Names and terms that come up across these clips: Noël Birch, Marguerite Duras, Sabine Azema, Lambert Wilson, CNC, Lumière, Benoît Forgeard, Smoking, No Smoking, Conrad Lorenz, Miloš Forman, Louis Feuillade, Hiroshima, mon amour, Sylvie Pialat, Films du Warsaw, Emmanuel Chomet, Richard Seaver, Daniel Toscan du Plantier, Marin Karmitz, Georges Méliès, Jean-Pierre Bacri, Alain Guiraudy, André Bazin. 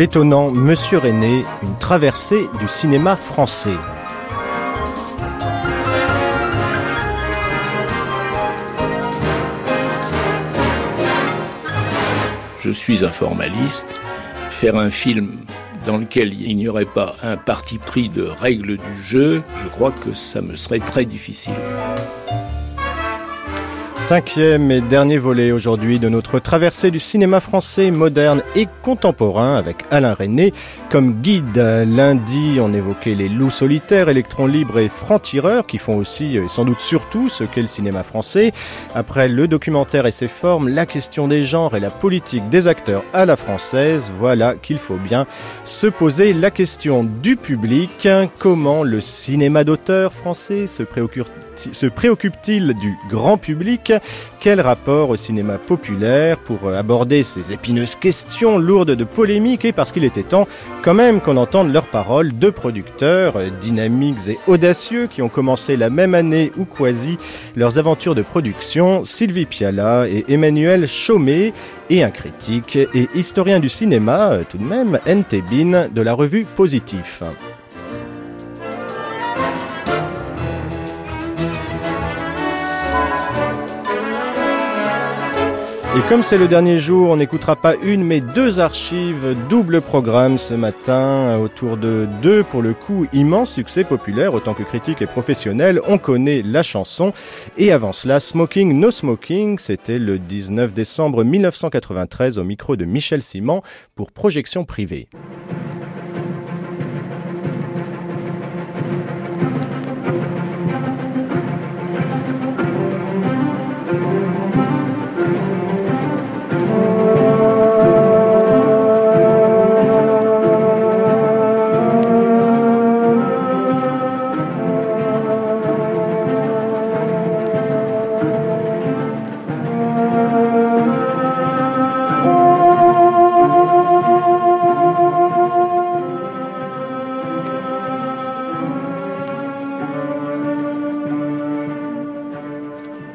L'étonnant Monsieur Resnais, une traversée du cinéma français. Je suis un formaliste. Faire un film dans lequel il n'y aurait pas un parti pris de règles du jeu, je crois que ça me serait très difficile. Cinquième et dernier volet aujourd'hui de notre traversée du cinéma français moderne et contemporain avec Alain Resnais comme guide. Lundi, on évoquait les loups solitaires, électrons libres et francs-tireurs qui font aussi et sans doute surtout ce qu'est le cinéma français. Après le documentaire et ses formes, la question des genres et la politique des acteurs à la française, voilà qu'il faut bien se poser la question du public. Comment le cinéma d'auteur français se préoccupe-t-il du grand public ? Quel rapport au cinéma populaire ? Pour aborder ces épineuses questions lourdes de polémiques et parce qu'il était temps quand même qu'on entende leurs paroles de producteurs dynamiques et audacieux qui ont commencé la même année ou quasi leurs aventures de production, Sylvie Pialat et Emmanuel Chomet, et un critique et historien du cinéma tout de même, N.T. Binh de la revue Positif. Et comme c'est le dernier jour, on n'écoutera pas une mais deux archives, double programme ce matin, autour de deux pour le coup immense succès populaire, autant que critique et professionnel, On connaît la chanson. Et avant cela, Smoking, No Smoking, c'était le 19 décembre 1993 au micro de Michel Simon pour Projection Privée.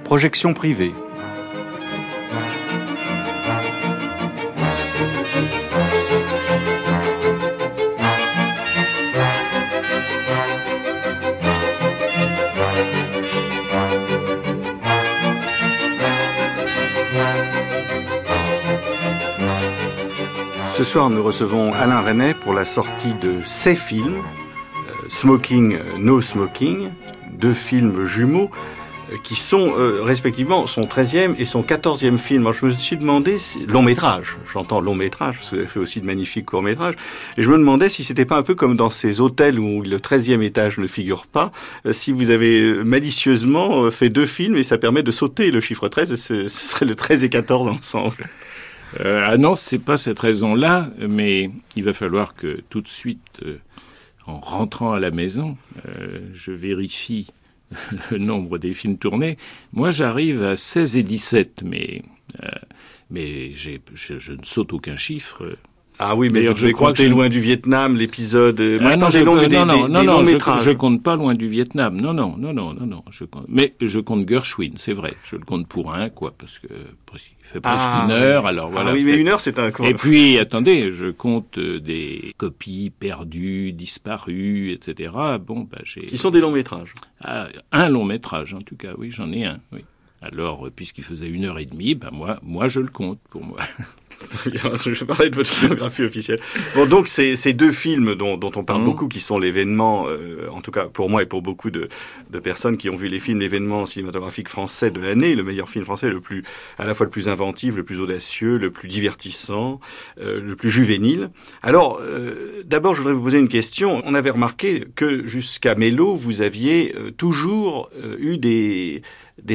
Projection privée. Ce soir, nous recevons Alain Resnais pour la sortie de ses films, Smoking, No Smoking, deux films jumeaux, qui sont respectivement son 13e et son 14e film. Alors, je me suis demandé, long-métrage, j'entends long-métrage, parce que vous avez fait aussi de magnifiques courts-métrages, et je me demandais si c'était pas un peu comme dans ces hôtels où le 13e étage ne figure pas, si vous avez malicieusement fait deux films et ça permet de sauter le chiffre 13, et ce serait le 13 et 14 ensemble. Ah non, c'est pas cette raison-là, mais il va falloir que tout de suite, en rentrant à la maison, je vérifie le nombre des films tournés. Moi, j'arrive à 16 et 17, mais je ne saute aucun chiffre. Ah oui, mais d'ailleurs, je crois que t'es loin du Vietnam, l'épisode... Moi, je pensais longs et des longs métrages. Je compte pas loin du Vietnam. Non. Je compte Gershwin, c'est vrai. Je le compte pour un, quoi, parce qu'il fait presque une heure, alors voilà. Ah oui, mais une heure, c'est un... Quoi. Et puis, attendez, je compte des copies perdues, disparues, etc. J'ai... Qui sont des longs métrages. Ah, un long métrage, en tout cas, oui, j'en ai un, oui. Alors, puisqu'il faisait une heure et demie, moi, je le compte, pour moi. Je parlais de votre filmographie officielle. Bon, donc, ces deux films dont on parle beaucoup, qui sont l'événement, en tout cas pour moi et pour beaucoup de personnes qui ont vu les films, l'événement cinématographique français de l'année, le meilleur film français, à la fois le plus inventif, le plus audacieux, le plus divertissant, le plus juvénile. Alors, d'abord, je voudrais vous poser une question. On avait remarqué que jusqu'à Mélo, vous aviez toujours eu des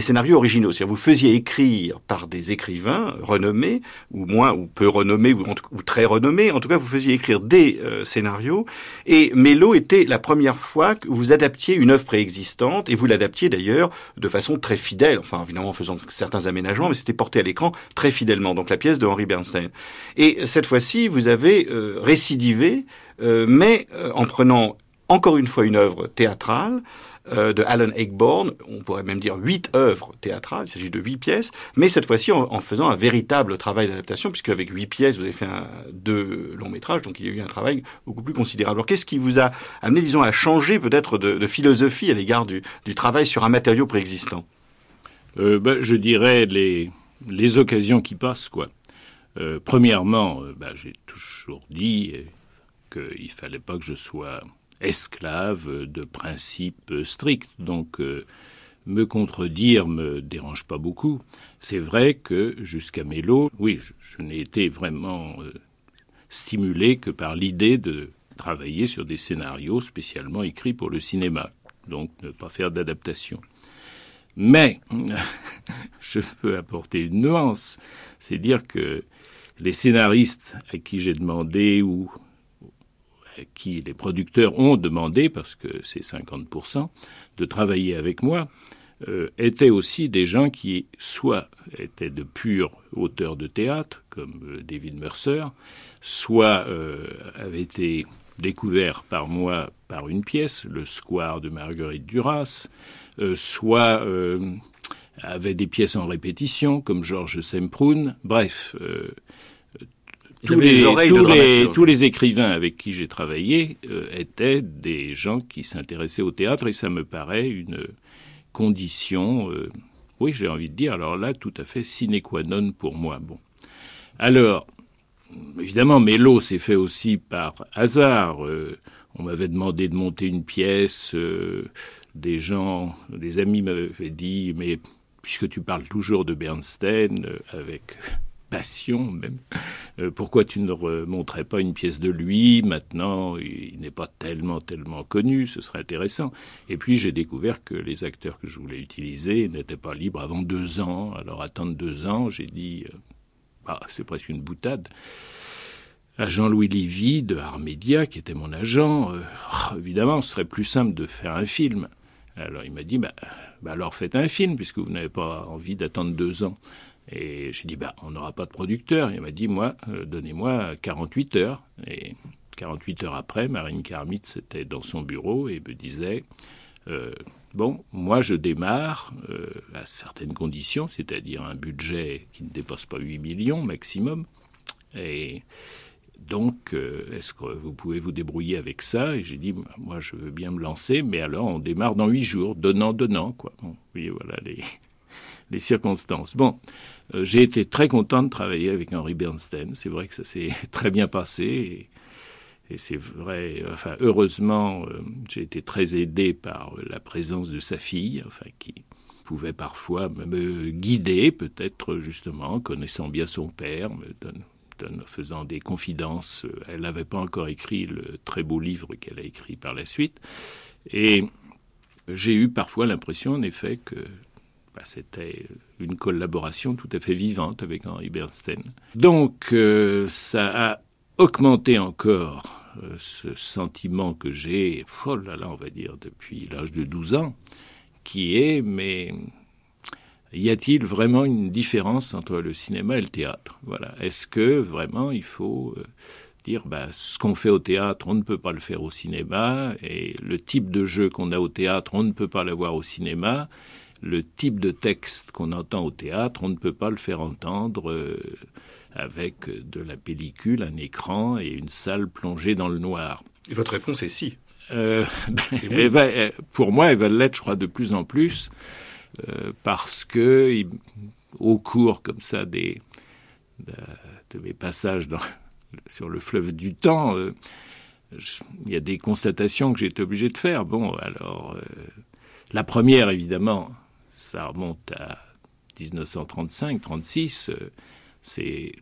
scénarios originaux. C'est-à-dire, vous faisiez écrire par des écrivains renommés, ou moins, ou peu renommés, ou très renommés. En tout cas, vous faisiez écrire des scénarios. Et Mélo était la première fois que vous adaptiez une œuvre préexistante, et vous l'adaptiez d'ailleurs de façon très fidèle. Enfin, évidemment, en faisant certains aménagements, mais c'était porté à l'écran très fidèlement. Donc, la pièce de Henri Bernstein. Et cette fois-ci, vous avez récidivé, mais en prenant encore une fois une œuvre théâtrale de Alan Ayckbourn, on pourrait même dire 8 œuvres théâtrales, il s'agit de 8 pièces, mais cette fois-ci en faisant un véritable travail d'adaptation, puisque avec 8 pièces, vous avez fait 2 longs métrages, donc il y a eu un travail beaucoup plus considérable. Alors qu'est-ce qui vous a amené, disons, à changer peut-être de philosophie à l'égard du travail sur un matériau préexistant? Je dirais les occasions qui passent, quoi. Premièrement, j'ai toujours dit qu'il ne fallait pas que je sois esclave de principes stricts. Donc, me contredire me dérange pas beaucoup. C'est vrai que jusqu'à Mélo, oui, je n'ai été vraiment stimulé que par l'idée de travailler sur des scénarios spécialement écrits pour le cinéma. Donc, ne pas faire d'adaptation. Mais je peux apporter une nuance, c'est dire que les scénaristes à qui j'ai demandé ou à qui les producteurs ont demandé, parce que c'est 50%, de travailler avec moi, étaient aussi des gens qui soit étaient de purs auteurs de théâtre, comme David Mercer, soit avaient été découverts par moi par une pièce, Le Square de Marguerite Duras, soit avaient des pièces en répétition, comme Georges Semprun. Bref, tous les écrivains avec qui j'ai travaillé étaient des gens qui s'intéressaient au théâtre, et ça me paraît une condition, oui, j'ai envie de dire, alors là, tout à fait sine qua non pour moi. Bon. Alors, évidemment, Mélo s'est fait aussi par hasard. On m'avait demandé de monter une pièce... des amis m'avaient dit « Mais puisque tu parles toujours de Bernstein, avec passion même, pourquoi tu ne remonterais pas une pièce de lui ? Maintenant, il n'est pas tellement connu, ce serait intéressant. » Et puis j'ai découvert que les acteurs que je voulais utiliser n'étaient pas libres avant 2 ans. Alors attendre 2 ans, j'ai dit « Bah, c'est presque une boutade. » À Jean-Louis Lévy de Armédia, qui était mon agent, évidemment, ce serait plus simple de faire un film. Alors il m'a dit, alors faites un film, puisque vous n'avez pas envie d'attendre 2 ans. Et j'ai dit, on n'aura pas de producteur. Il m'a dit, moi, donnez-moi 48 heures. Et 48 heures après, Marin Karmitz était dans son bureau et me disait, moi je démarre à certaines conditions, c'est-à-dire un budget qui ne dépasse pas 8 millions maximum. Et donc, est-ce que vous pouvez vous débrouiller avec ça ? Et j'ai dit, moi, je veux bien me lancer, mais alors on démarre dans 8 jours, donnant, quoi. Bon, oui, voilà les circonstances. Bon, j'ai été très content de travailler avec Henri Bernstein. C'est vrai que ça s'est très bien passé. Et c'est vrai, heureusement, j'ai été très aidé par la présence de sa fille, qui pouvait parfois me guider, peut-être, justement, connaissant bien son père, faisant des confidences. Elle n'avait pas encore écrit le très beau livre qu'elle a écrit par la suite. Et j'ai eu parfois l'impression, en effet, que c'était une collaboration tout à fait vivante avec Henri Bernstein. Donc, ça a augmenté encore ce sentiment que j'ai, on va dire, depuis l'âge de 12 ans, qui est, mais... y a-t-il vraiment une différence entre le cinéma et le théâtre ? Voilà. Est-ce que vraiment il faut dire ce qu'on fait au théâtre, on ne peut pas le faire au cinéma, et le type de jeu qu'on a au théâtre, on ne peut pas l'avoir au cinéma, le type de texte qu'on entend au théâtre, on ne peut pas le faire entendre avec de la pellicule, un écran et une salle plongée dans le noir. Et votre réponse est si. Oui. Pour moi, elle va l'être, je crois, de plus en plus. Parce que, au cours comme ça de mes passages sur le fleuve du temps, il y a des constatations que j'ai été obligé de faire. Bon, alors, la première, évidemment, ça remonte à 1935-36, c'est...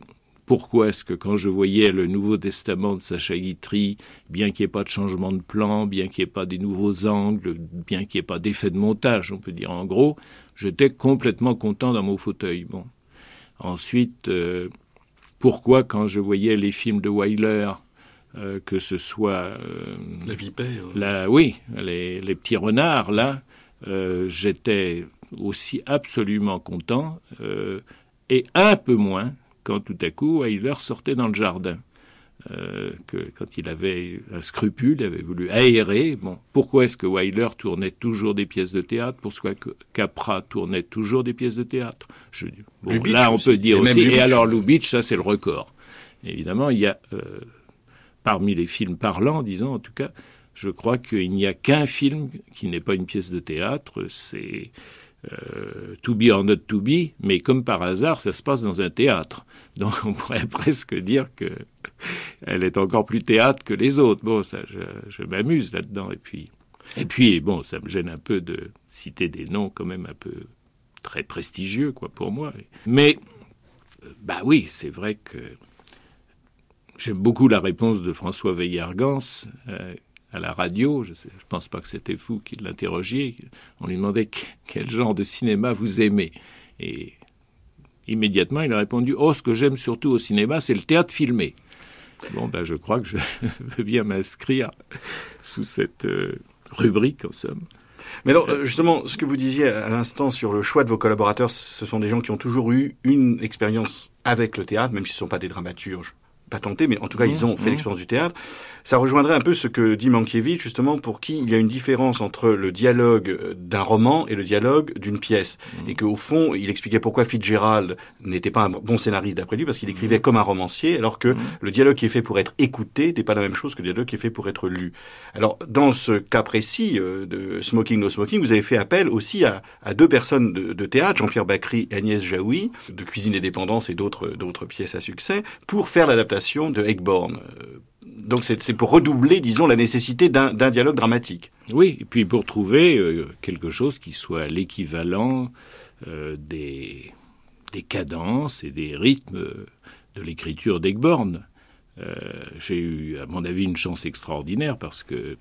Pourquoi est-ce que quand je voyais le Nouveau Testament de Sacha Guitry, bien qu'il n'y ait pas de changement de plan, bien qu'il n'y ait pas des nouveaux angles, bien qu'il n'y ait pas d'effet de montage, on peut dire en gros, j'étais complètement content dans mon fauteuil. Bon. Ensuite, pourquoi quand je voyais les films de Wyler, que ce soit... La vipère. Les petits renards, là, j'étais aussi absolument content, et un peu moins... quand tout à coup, Wyler sortait dans le jardin. que quand il avait un scrupule, il avait voulu aérer. Bon, pourquoi est-ce que Wyler tournait toujours des pièces de théâtre ? Pourquoi Capra tournait toujours des pièces de théâtre ? Bon, Lubitsch là, on aussi. Peut dire et aussi. Et alors Lubitsch, ça c'est le record. Évidemment, il y a parmi les films parlants, disons en tout cas, je crois qu'il n'y a qu'un film qui n'est pas une pièce de théâtre, c'est To Be or Not To Be, mais comme par hasard, ça se passe dans un théâtre. Donc on pourrait presque dire qu'elle est encore plus théâtre que les autres. Bon, ça, je m'amuse là-dedans. Et puis, bon, ça me gêne un peu de citer des noms quand même un peu très prestigieux, quoi, pour moi. Mais, bah oui, c'est vrai que j'aime beaucoup la réponse de François Veillargans à la radio. Je ne pense pas que c'était vous qui l'interrogiez. On lui demandait quel genre de cinéma vous aimez. Et immédiatement, il a répondu « Oh, ce que j'aime surtout au cinéma, c'est le théâtre filmé ». Bon, ben, je crois que je veux bien m'inscrire sous cette rubrique, en somme. Mais alors, justement, ce que vous disiez à l'instant sur le choix de vos collaborateurs, ce sont des gens qui ont toujours eu une expérience avec le théâtre, même s'ils ne sont pas des dramaturges. Pas tenté, mais en tout cas, ils ont fait l'expérience du théâtre. Ça rejoindrait un peu ce que dit Mankiewicz, justement, pour qui il y a une différence entre le dialogue d'un roman et le dialogue d'une pièce. Et qu'au fond, il expliquait pourquoi Fitzgerald n'était pas un bon scénariste d'après lui, parce qu'il écrivait comme un romancier, alors que le dialogue qui est fait pour être écouté n'est pas la même chose que le dialogue qui est fait pour être lu. Alors, dans ce cas précis de Smoking, No Smoking, vous avez fait appel aussi à deux personnes de théâtre, Jean-Pierre Bacri et Agnès Jaoui, de Cuisine et Dépendance et d'autres pièces à succès, pour faire l'adaptation de Ayckbourn. Donc c'est pour redoubler, disons, la nécessité d'un dialogue dramatique. Oui, et puis pour trouver quelque chose qui soit l'équivalent des cadences et des rythmes de l'écriture d'Ayckbourn. J'ai eu, à mon avis, une chance extraordinaire parce que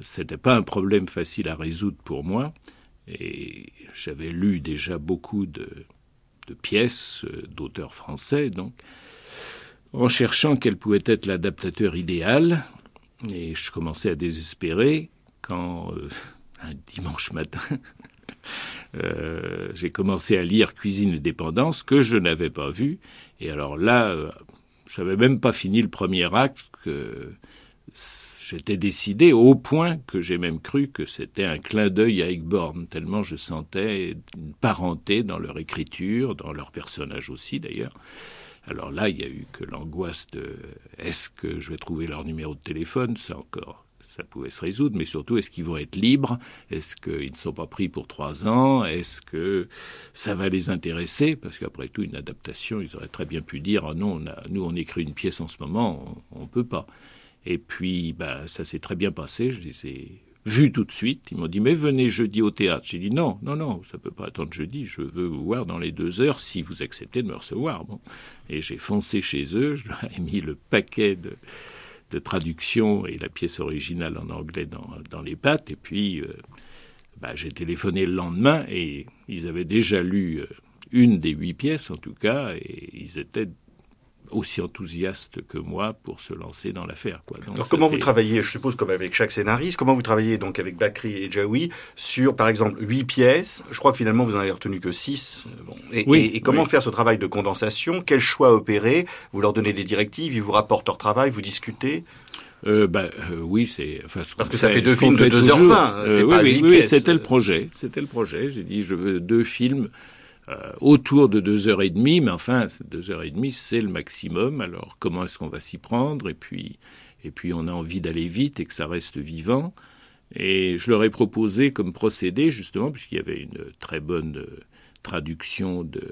c'était pas un problème facile à résoudre pour moi. Et j'avais lu déjà beaucoup de pièces d'auteurs français, donc en cherchant quel pouvait être l'adaptateur idéal, et je commençais à désespérer quand, un dimanche matin, j'ai commencé à lire Cuisine et Dépendance, que je n'avais pas vu. Et alors là, je n'avais même pas fini le premier acte, que j'étais décidé au point que j'ai même cru que c'était un clin d'œil à Ayckbourn, tellement je sentais une parenté dans leur écriture, dans leur personnage aussi d'ailleurs. Alors là, il y a eu que l'angoisse de « est-ce que je vais trouver leur numéro de téléphone ?» Ça encore, ça pouvait se résoudre, mais surtout, est-ce qu'ils vont être libres ? Est-ce qu'ils ne sont pas pris pour 3 ans ? Est-ce que ça va les intéresser ? Parce qu'après tout, une adaptation, ils auraient très bien pu dire « ah non, nous on écrit une pièce en ce moment, on ne peut pas ». Et puis, ça s'est très bien passé, je les ai vus tout de suite. Ils m'ont dit « mais venez jeudi au théâtre ». J'ai dit « non, ça ne peut pas attendre jeudi, je veux vous voir dans les 2 heures si vous acceptez de me recevoir ». Bon. Et j'ai foncé chez eux, je leur ai mis le paquet de traduction et la pièce originale en anglais dans les pattes. Et puis, j'ai téléphoné le lendemain et ils avaient déjà lu une des 8 pièces en tout cas, et ils étaient aussi enthousiaste que moi pour se lancer dans l'affaire, quoi. Donc, alors ça, comment vous travaillez, je suppose, comme avec chaque scénariste, comment vous travaillez donc avec Bacri et Jaoui sur, par exemple, 8 pièces, je crois que finalement vous n'en avez retenu que 6, et comment faire ce travail de condensation, quel choix opérer, vous leur donnez des directives, ils vous rapportent leur travail, vous discutez oui, c'est... Enfin, parce que ça fait 2 films de 2h20, c'est pas 8 pièces. C'était le projet, j'ai dit je veux 2 films... autour de 2h30, mais enfin, 2h30, c'est le maximum. Alors, comment est-ce qu'on va s'y prendre ? Et puis, on a envie d'aller vite et que ça reste vivant. Et je leur ai proposé comme procédé, justement, puisqu'il y avait une très bonne traduction de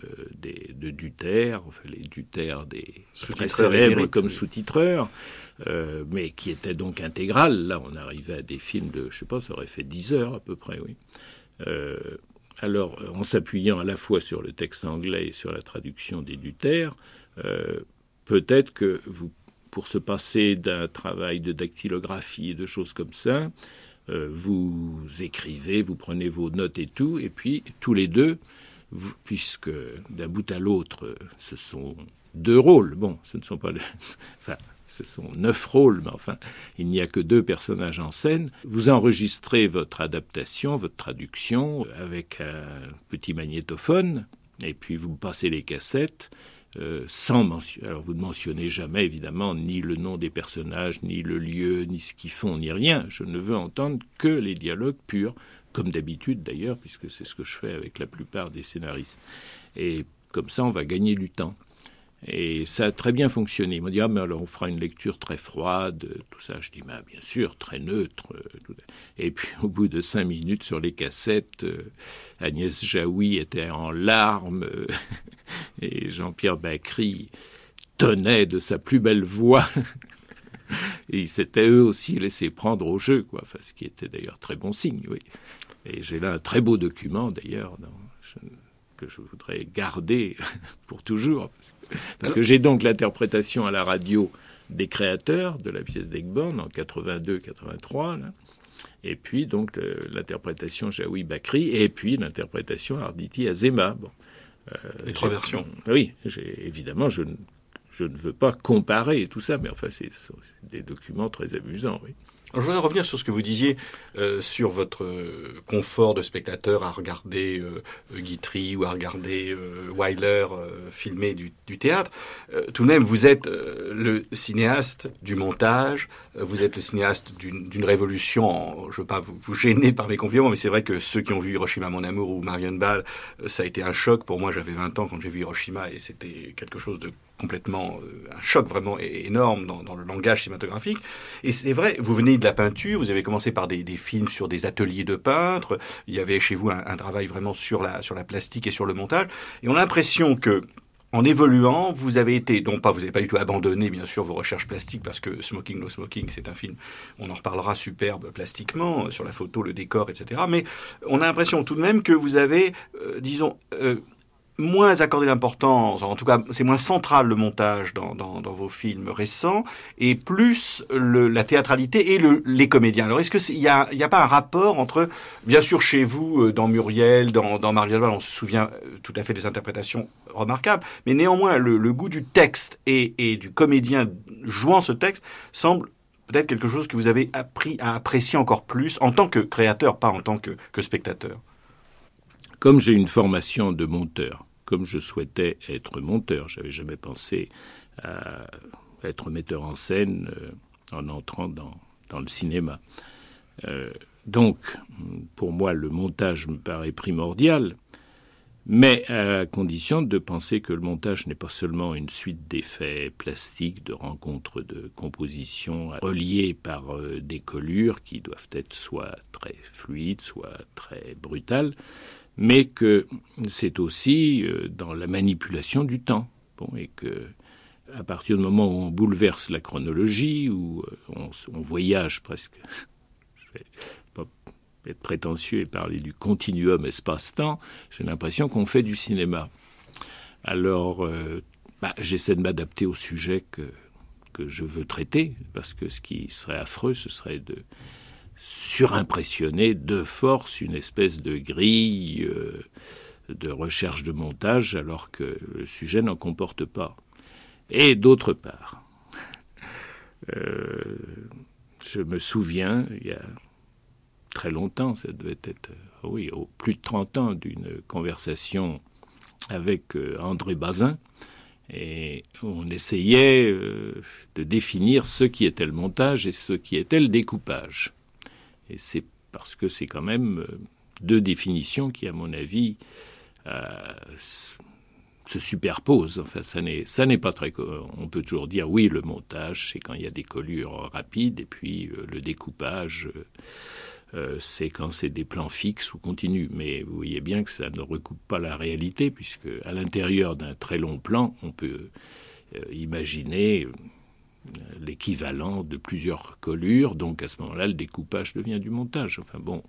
Duterre, enfin, les Duterre des très célèbres comme sous-titreurs, mais qui était donc intégrale. Là, on arrivait à des films de, je sais pas, ça aurait fait 10 heures à peu près, oui. Alors, en s'appuyant à la fois sur le texte anglais et sur la traduction des Duterre, peut-être que pour se passer d'un travail de dactylographie et de choses comme ça, vous écrivez, vous prenez vos notes et tout, et puis tous les deux, puisque d'un bout à l'autre, ce sont 2 rôles. Bon, ce ne sont pas... Enfin, ce sont 9 rôles, mais enfin, il n'y a que 2 personnages en scène. Vous enregistrez votre adaptation, votre traduction avec un petit magnétophone, et puis vous passez les cassettes. sans mentionner. Alors vous ne mentionnez jamais, évidemment, ni le nom des personnages, ni le lieu, ni ce qu'ils font, ni rien. Je ne veux entendre que les dialogues purs, comme d'habitude d'ailleurs, puisque c'est ce que je fais avec la plupart des scénaristes. Et comme ça, on va gagner du temps. Et ça a très bien fonctionné. Ils m'ont dit « Ah, mais alors on fera une lecture très froide, tout ça. » Je dis « Bah, bien sûr, très neutre. » Et puis, au bout de 5 minutes, sur les cassettes, Agnès Jaoui était en larmes et Jean-Pierre Bacri tonnait de sa plus belle voix. Et ils s'étaient eux aussi laissés prendre au jeu, quoi. Enfin, ce qui était d'ailleurs très bon signe, oui. Et j'ai là un très beau document, d'ailleurs, que je voudrais garder pour toujours. Parce que j'ai donc l'interprétation à la radio des créateurs de la pièce d'Ayckbourn en 82-83, là. Et puis donc l'interprétation Jaoui-Bacri, et puis l'interprétation Arditi-Azema. Bon. Les trois versions. Oui, évidemment, je ne veux pas comparer tout ça, mais enfin, c'est des documents très amusants, oui. Alors, je voudrais revenir sur ce que vous disiez sur votre confort de spectateur à regarder Guitry ou à regarder Wyler filmer du théâtre. Tout de même, vous êtes le cinéaste du montage, vous êtes le cinéaste d'une révolution. Je ne veux pas vous gêner par mes compliments, mais c'est vrai que ceux qui ont vu Hiroshima, mon amour ou Marienbad, ça a été un choc. Pour moi, j'avais 20 ans quand j'ai vu Hiroshima et c'était quelque chose de complètement un choc vraiment énorme dans le langage cinématographique. Et c'est vrai, vous venez de la peinture, vous avez commencé par des films sur des ateliers de peintres, il y avait chez vous un travail vraiment sur la plastique et sur le montage, et on a l'impression que, en évoluant, vous avez été, vous n'avez pas du tout abandonné, bien sûr, vos recherches plastiques, parce que Smoking, No Smoking, c'est un film, on en reparlera, superbe plastiquement, sur la photo, le décor, etc., mais on a l'impression tout de même que vous avez, moins accordé d'importance, en tout cas c'est moins central le montage dans vos films récents, et plus la théâtralité et les comédiens. Alors est-ce qu'il n'y a pas un rapport entre, bien sûr chez vous, dans Muriel, dans Marielle, on se souvient tout à fait des interprétations remarquables, mais néanmoins le goût du texte et du comédien jouant ce texte semble peut-être quelque chose que vous avez appris à apprécier encore plus en tant que créateur, pas en tant que spectateur. Comme j'ai une formation de monteur, comme je souhaitais être monteur, j'avais jamais pensé à être metteur en scène en entrant dans le cinéma. Donc, pour moi, le montage me paraît primordial, mais à condition de penser que le montage n'est pas seulement une suite d'effets plastiques, de rencontres, de compositions reliées par des collures qui doivent être soit très fluides, soit très brutales, mais que c'est aussi dans la manipulation du temps. Bon, et que à partir du moment où on bouleverse la chronologie, où on voyage presque, je vais pas être prétentieux et parler du continuum espace-temps, j'ai l'impression qu'on fait du cinéma. Alors, j'essaie de m'adapter au sujet que je veux traiter, parce que ce qui serait affreux, ce serait de surimpressionner de force une espèce de grille de recherche de montage alors que le sujet n'en comporte pas. Et d'autre part, je me souviens, il y a très longtemps, ça devait être plus de 30 ans, d'une conversation avec André Bazin, et on essayait de définir ce qui était le montage et ce qui était le découpage. Et c'est parce que c'est quand même deux définitions qui, à mon avis, se superposent. Enfin, ça n'est pas très... On peut toujours dire, oui, le montage, c'est quand il y a des collures rapides, et puis le découpage, c'est quand c'est des plans fixes ou continus. Mais vous voyez bien que ça ne recoupe pas la réalité, puisque à l'intérieur d'un très long plan, on peut imaginer l'équivalent de plusieurs collures, donc à ce moment-là, le découpage devient du montage. Enfin bon.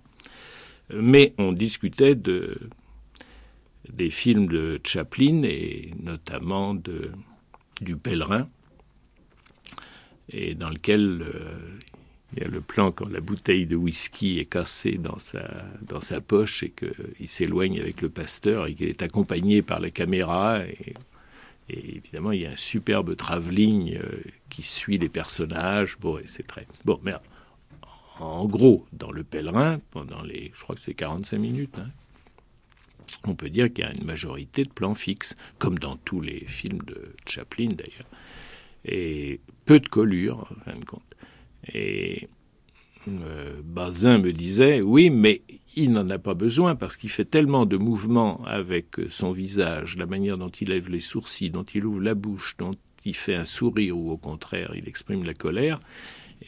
Mais on discutait des films de Chaplin et notamment du Pèlerin, et dans lequel il y a le plan quand la bouteille de whisky est cassée dans sa poche et qu'il s'éloigne avec le pasteur et qu'il est accompagné par la caméra. Et évidemment, il y a un superbe travelling qui suit les personnages. Bon, et c'est très... Bon, mais en gros, dans Le Pèlerin, pendant je crois que c'est 45 minutes, on peut dire qu'il y a une majorité de plans fixes, comme dans tous les films de Chaplin d'ailleurs, et peu de collures en fin de compte. Et Bazin me disait, oui, mais il n'en a pas besoin parce qu'il fait tellement de mouvements avec son visage, la manière dont il lève les sourcils, dont il ouvre la bouche, dont il fait un sourire ou au contraire, il exprime la colère,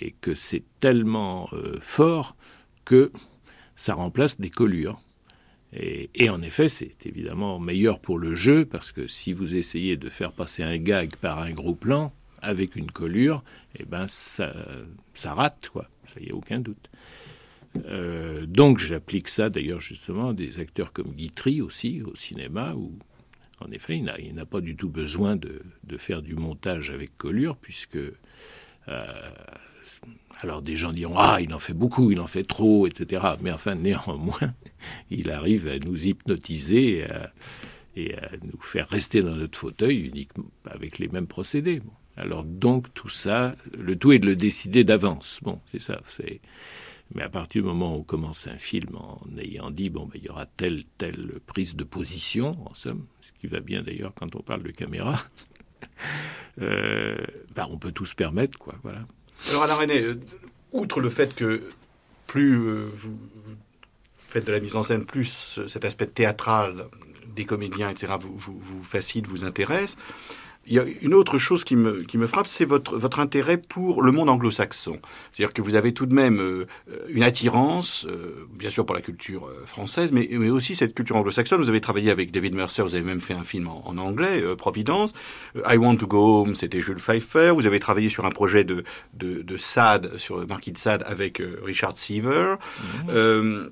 et que c'est tellement fort que ça remplace des collures. Et en effet, c'est évidemment meilleur pour le jeu, parce que si vous essayez de faire passer un gag par un gros plan, avec une collure, eh ben ça rate, quoi. Ça, y a aucun doute. Donc j'applique ça, d'ailleurs, justement, à des acteurs comme Guitry aussi, au cinéma, où, en effet, il n'a pas du tout besoin de faire du montage avec collure, puisque... alors des gens diront « Ah, il en fait beaucoup, il en fait trop, etc. » Mais enfin, néanmoins, il arrive à nous hypnotiser et à nous faire rester dans notre fauteuil uniquement avec les mêmes procédés. Bon. Alors donc, tout ça, le tout est de le décider d'avance. Bon, c'est ça. Mais à partir du moment où on commence un film en ayant dit « Bon, ben, il y aura telle prise de position, en somme, ce qui va bien d'ailleurs quand on parle de caméra. Ben, on peut tout se permettre, quoi, voilà. » Alors Alain Resnais, outre le fait que plus vous faites de la mise en scène, plus cet aspect théâtral des comédiens, etc., vous fascine, vous intéresse, il y a une autre chose qui me frappe, c'est votre intérêt pour le monde anglo-saxon. C'est-à-dire que vous avez tout de même une attirance, bien sûr pour la culture française, mais aussi cette culture anglo-saxonne. Vous avez travaillé avec David Mercer, vous avez même fait un film en anglais, Providence. I Want to Go Home, c'était Jules Pfeiffer. Vous avez travaillé sur un projet de Sade, sur le marquis de Sade, avec Richard Seaver. Mmh.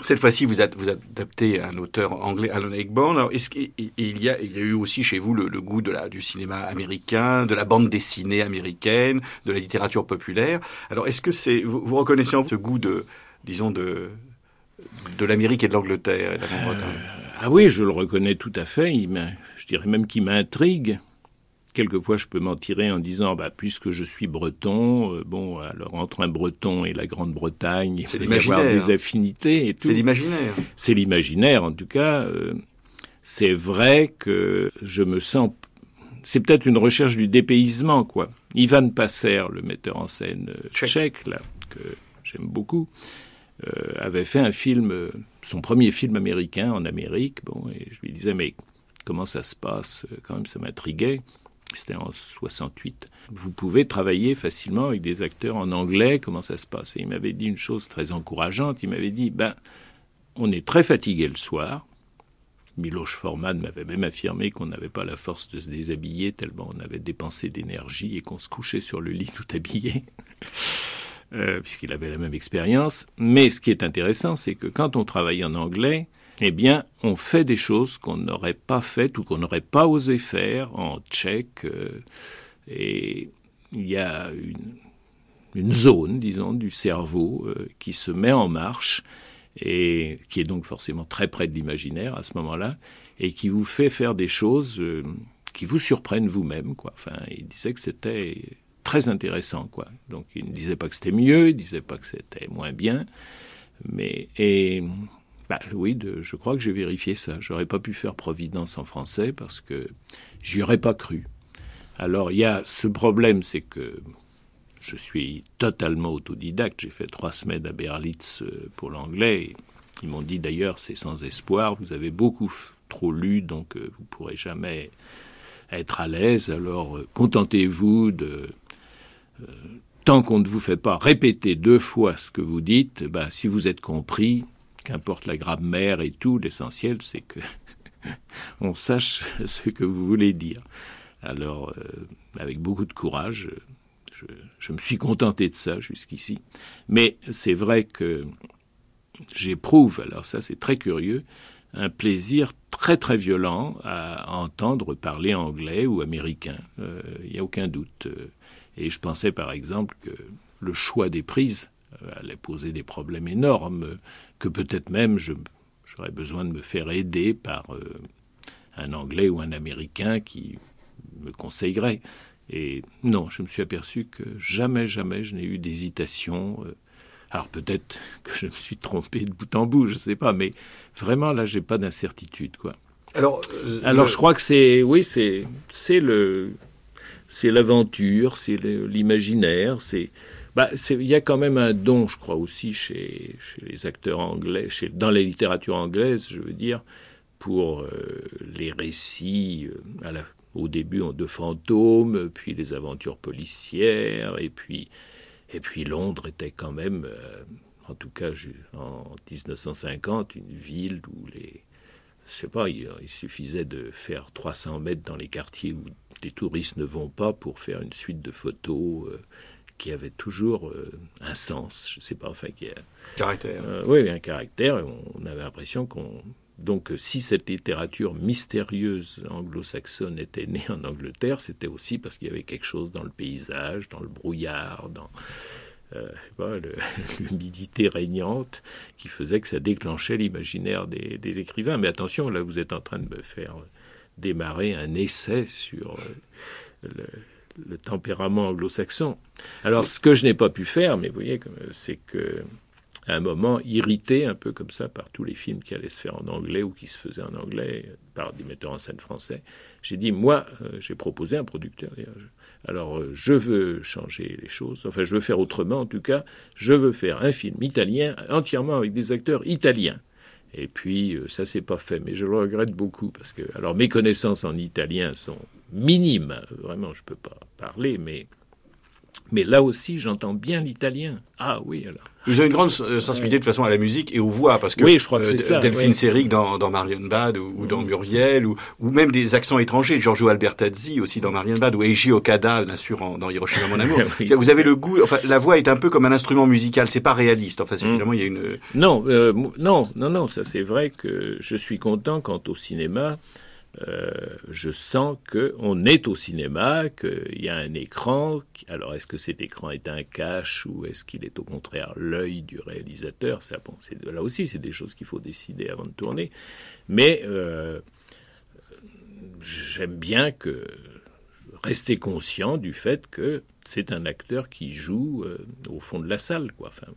Cette fois-ci, vous adaptez un auteur anglais, Alan Ayckbourn. Alors, est-ce qu'il y a eu aussi chez vous le goût du cinéma américain, de la bande dessinée américaine, de la littérature populaire? Alors, est-ce que vous reconnaissez en vous ce goût de l'Amérique et de l'Angleterre et de la Grande-Bretagne? Ah oui, je le reconnais tout à fait. Je dirais même qu'il m'intrigue. Quelquefois, je peux m'en tirer en disant, puisque je suis breton, alors entre un breton et la Grande-Bretagne, il peut y avoir des affinités et tout. C'est l'imaginaire. C'est l'imaginaire, en tout cas. C'est vrai que je me sens... C'est peut-être une recherche du dépaysement, quoi. Ivan Passer, le metteur en scène tchèque, là, que j'aime beaucoup, avait fait un film, son premier film américain en Amérique. Bon, et je lui disais, mais comment ça se passe? Quand même, ça m'intriguait. C'était en 68. Vous pouvez travailler facilement avec des acteurs en anglais, comment ça se passe? Et il m'avait dit une chose très encourageante. Il m'avait dit, on est très fatigué le soir. Miloš Forman m'avait même affirmé qu'on n'avait pas la force de se déshabiller tellement on avait dépensé d'énergie et qu'on se couchait sur le lit tout habillé, puisqu'il avait la même expérience. Mais ce qui est intéressant, c'est que quand on travaille en anglais... Eh bien, on fait des choses qu'on n'aurait pas faites ou qu'on n'aurait pas osé faire en tchèque. Et il y a une zone, disons, du cerveau qui se met en marche et qui est donc forcément très près de l'imaginaire à ce moment-là et qui vous fait faire des choses qui vous surprennent vous-même, quoi. Enfin, il disait que c'était très intéressant, quoi. Donc, il ne disait pas que c'était mieux, il ne disait pas que c'était moins bien, mais... oui, je crois que j'ai vérifié ça. J'aurais pas pu faire Providence en français parce que j'y aurais pas cru. Alors, il y a ce problème, c'est que je suis totalement autodidacte. J'ai fait 3 semaines à Berlitz pour l'anglais. Ils m'ont dit d'ailleurs, c'est sans espoir, vous avez beaucoup trop lu, donc vous pourrez jamais être à l'aise. Alors, contentez-vous de... tant qu'on ne vous fait pas répéter 2 fois ce que vous dites, si vous êtes compris... Qu'importe la grammaire et tout, l'essentiel, c'est que on sache ce que vous voulez dire. Alors, avec beaucoup de courage, je me suis contenté de ça jusqu'ici. Mais c'est vrai que j'éprouve, alors ça c'est très curieux, un plaisir très très violent à entendre parler anglais ou américain. Il n'y a aucun doute. Et je pensais par exemple que le choix des prises allait poser des problèmes énormes, que peut-être même j'aurais besoin de me faire aider par un Anglais ou un Américain qui me conseillerait. Et non, je me suis aperçu que jamais je n'ai eu d'hésitation Alors peut-être que je me suis trompé de bout en bout, je ne sais pas, mais vraiment là, je n'ai pas d'incertitude, quoi. Alors je crois que c'est l'aventure, c'est l'imaginaire, c'est... Bah, il y a quand même un don, je crois, aussi chez les acteurs anglais, dans la littérature anglaise, je veux dire, pour les récits au début de fantômes, puis les aventures policières, et puis Londres était quand même, en tout cas en 1950, une ville où je sais pas, il suffisait de faire 300 mètres dans les quartiers où les touristes ne vont pas pour faire une suite de photos... qui avait toujours un sens, je ne sais pas, enfin... Qui a, caractère. Oui, un caractère, on avait l'impression qu'on... Donc, si cette littérature mystérieuse anglo-saxonne était née en Angleterre, c'était aussi parce qu'il y avait quelque chose dans le paysage, dans le brouillard, dans l'humidité régnante, qui faisait que ça déclenchait l'imaginaire des écrivains. Mais attention, là, vous êtes en train de me faire démarrer un essai sur le tempérament anglo-saxon. Alors, ce que je n'ai pas pu faire, mais vous voyez, c'est que à un moment, irrité un peu comme ça par tous les films qui allaient se faire en anglais ou qui se faisaient en anglais par des metteurs en scène français, j'ai dit, moi, j'ai proposé un producteur. Alors, je veux changer les choses. Enfin, je veux faire autrement, en tout cas. Je veux faire un film italien, entièrement avec des acteurs italiens. Et puis, ça, c'est pas fait. Mais je le regrette beaucoup parce que... Alors, mes connaissances en italien sont minimes. Vraiment, je peux pas parler, mais là aussi, j'entends bien l'italien. Ah oui, alors... Vous avez une grande sensibilité de façon à la musique et aux voix, parce que, oui, je crois que c'est ça, Delphine Seyrig dans Marienbad ou dans Muriel, ou même des accents étrangers, Giorgio Albertazzi aussi dans Marienbad, ou Eiji Okada, bien sûr, dans Hiroshima, mon amour. Oui, vous avez le goût, enfin, la voix est un peu comme un instrument musical, c'est pas réaliste, enfin, c'est finalement, il y a une... Non, ça c'est vrai que je suis content quand au cinéma, je sens qu'on est au cinéma, qu'il y a un écran. Alors, est-ce que cet écran est un cache ou est-ce qu'il est au contraire l'œil du réalisateur? Ça, bon, là aussi, c'est des choses qu'il faut décider avant de tourner. Mais j'aime bien que rester conscient du fait que c'est un acteur qui joue au fond de la salle, quoi. Enfin,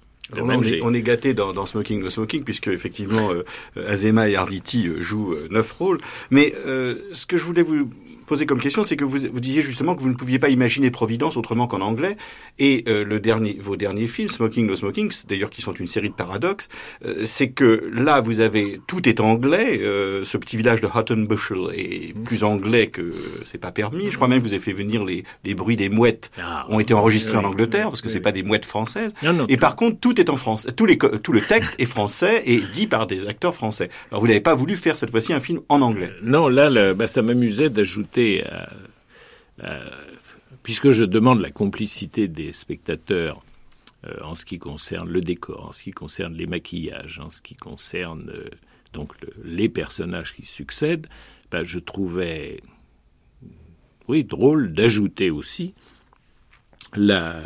on est gâté dans Smoking, No Smoking, puisque effectivement Azema et Arditi jouent 9 rôles. Mais ce que je voulais vous poser comme question, c'est que vous disiez justement que vous ne pouviez pas imaginer Providence autrement qu'en anglais. Et vos derniers films, Smoking, No Smoking, d'ailleurs qui sont une série de paradoxes, c'est que là vous avez tout est anglais. Ce petit village de Houghton Bushel est plus anglais que c'est pas permis. Je crois même que vous avez fait venir les bruits des mouettes ont été enregistrés en Angleterre parce que c'est pas des mouettes françaises. Non, et par contre tout est en France. Tout le texte est français et dit par des acteurs français. Alors, vous n'avez pas voulu faire cette fois-ci un film en anglais. Non, là, ça m'amusait d'ajouter... puisque je demande la complicité des spectateurs en ce qui concerne le décor, en ce qui concerne les maquillages, en ce qui concerne les personnages qui succèdent, je trouvais drôle d'ajouter aussi la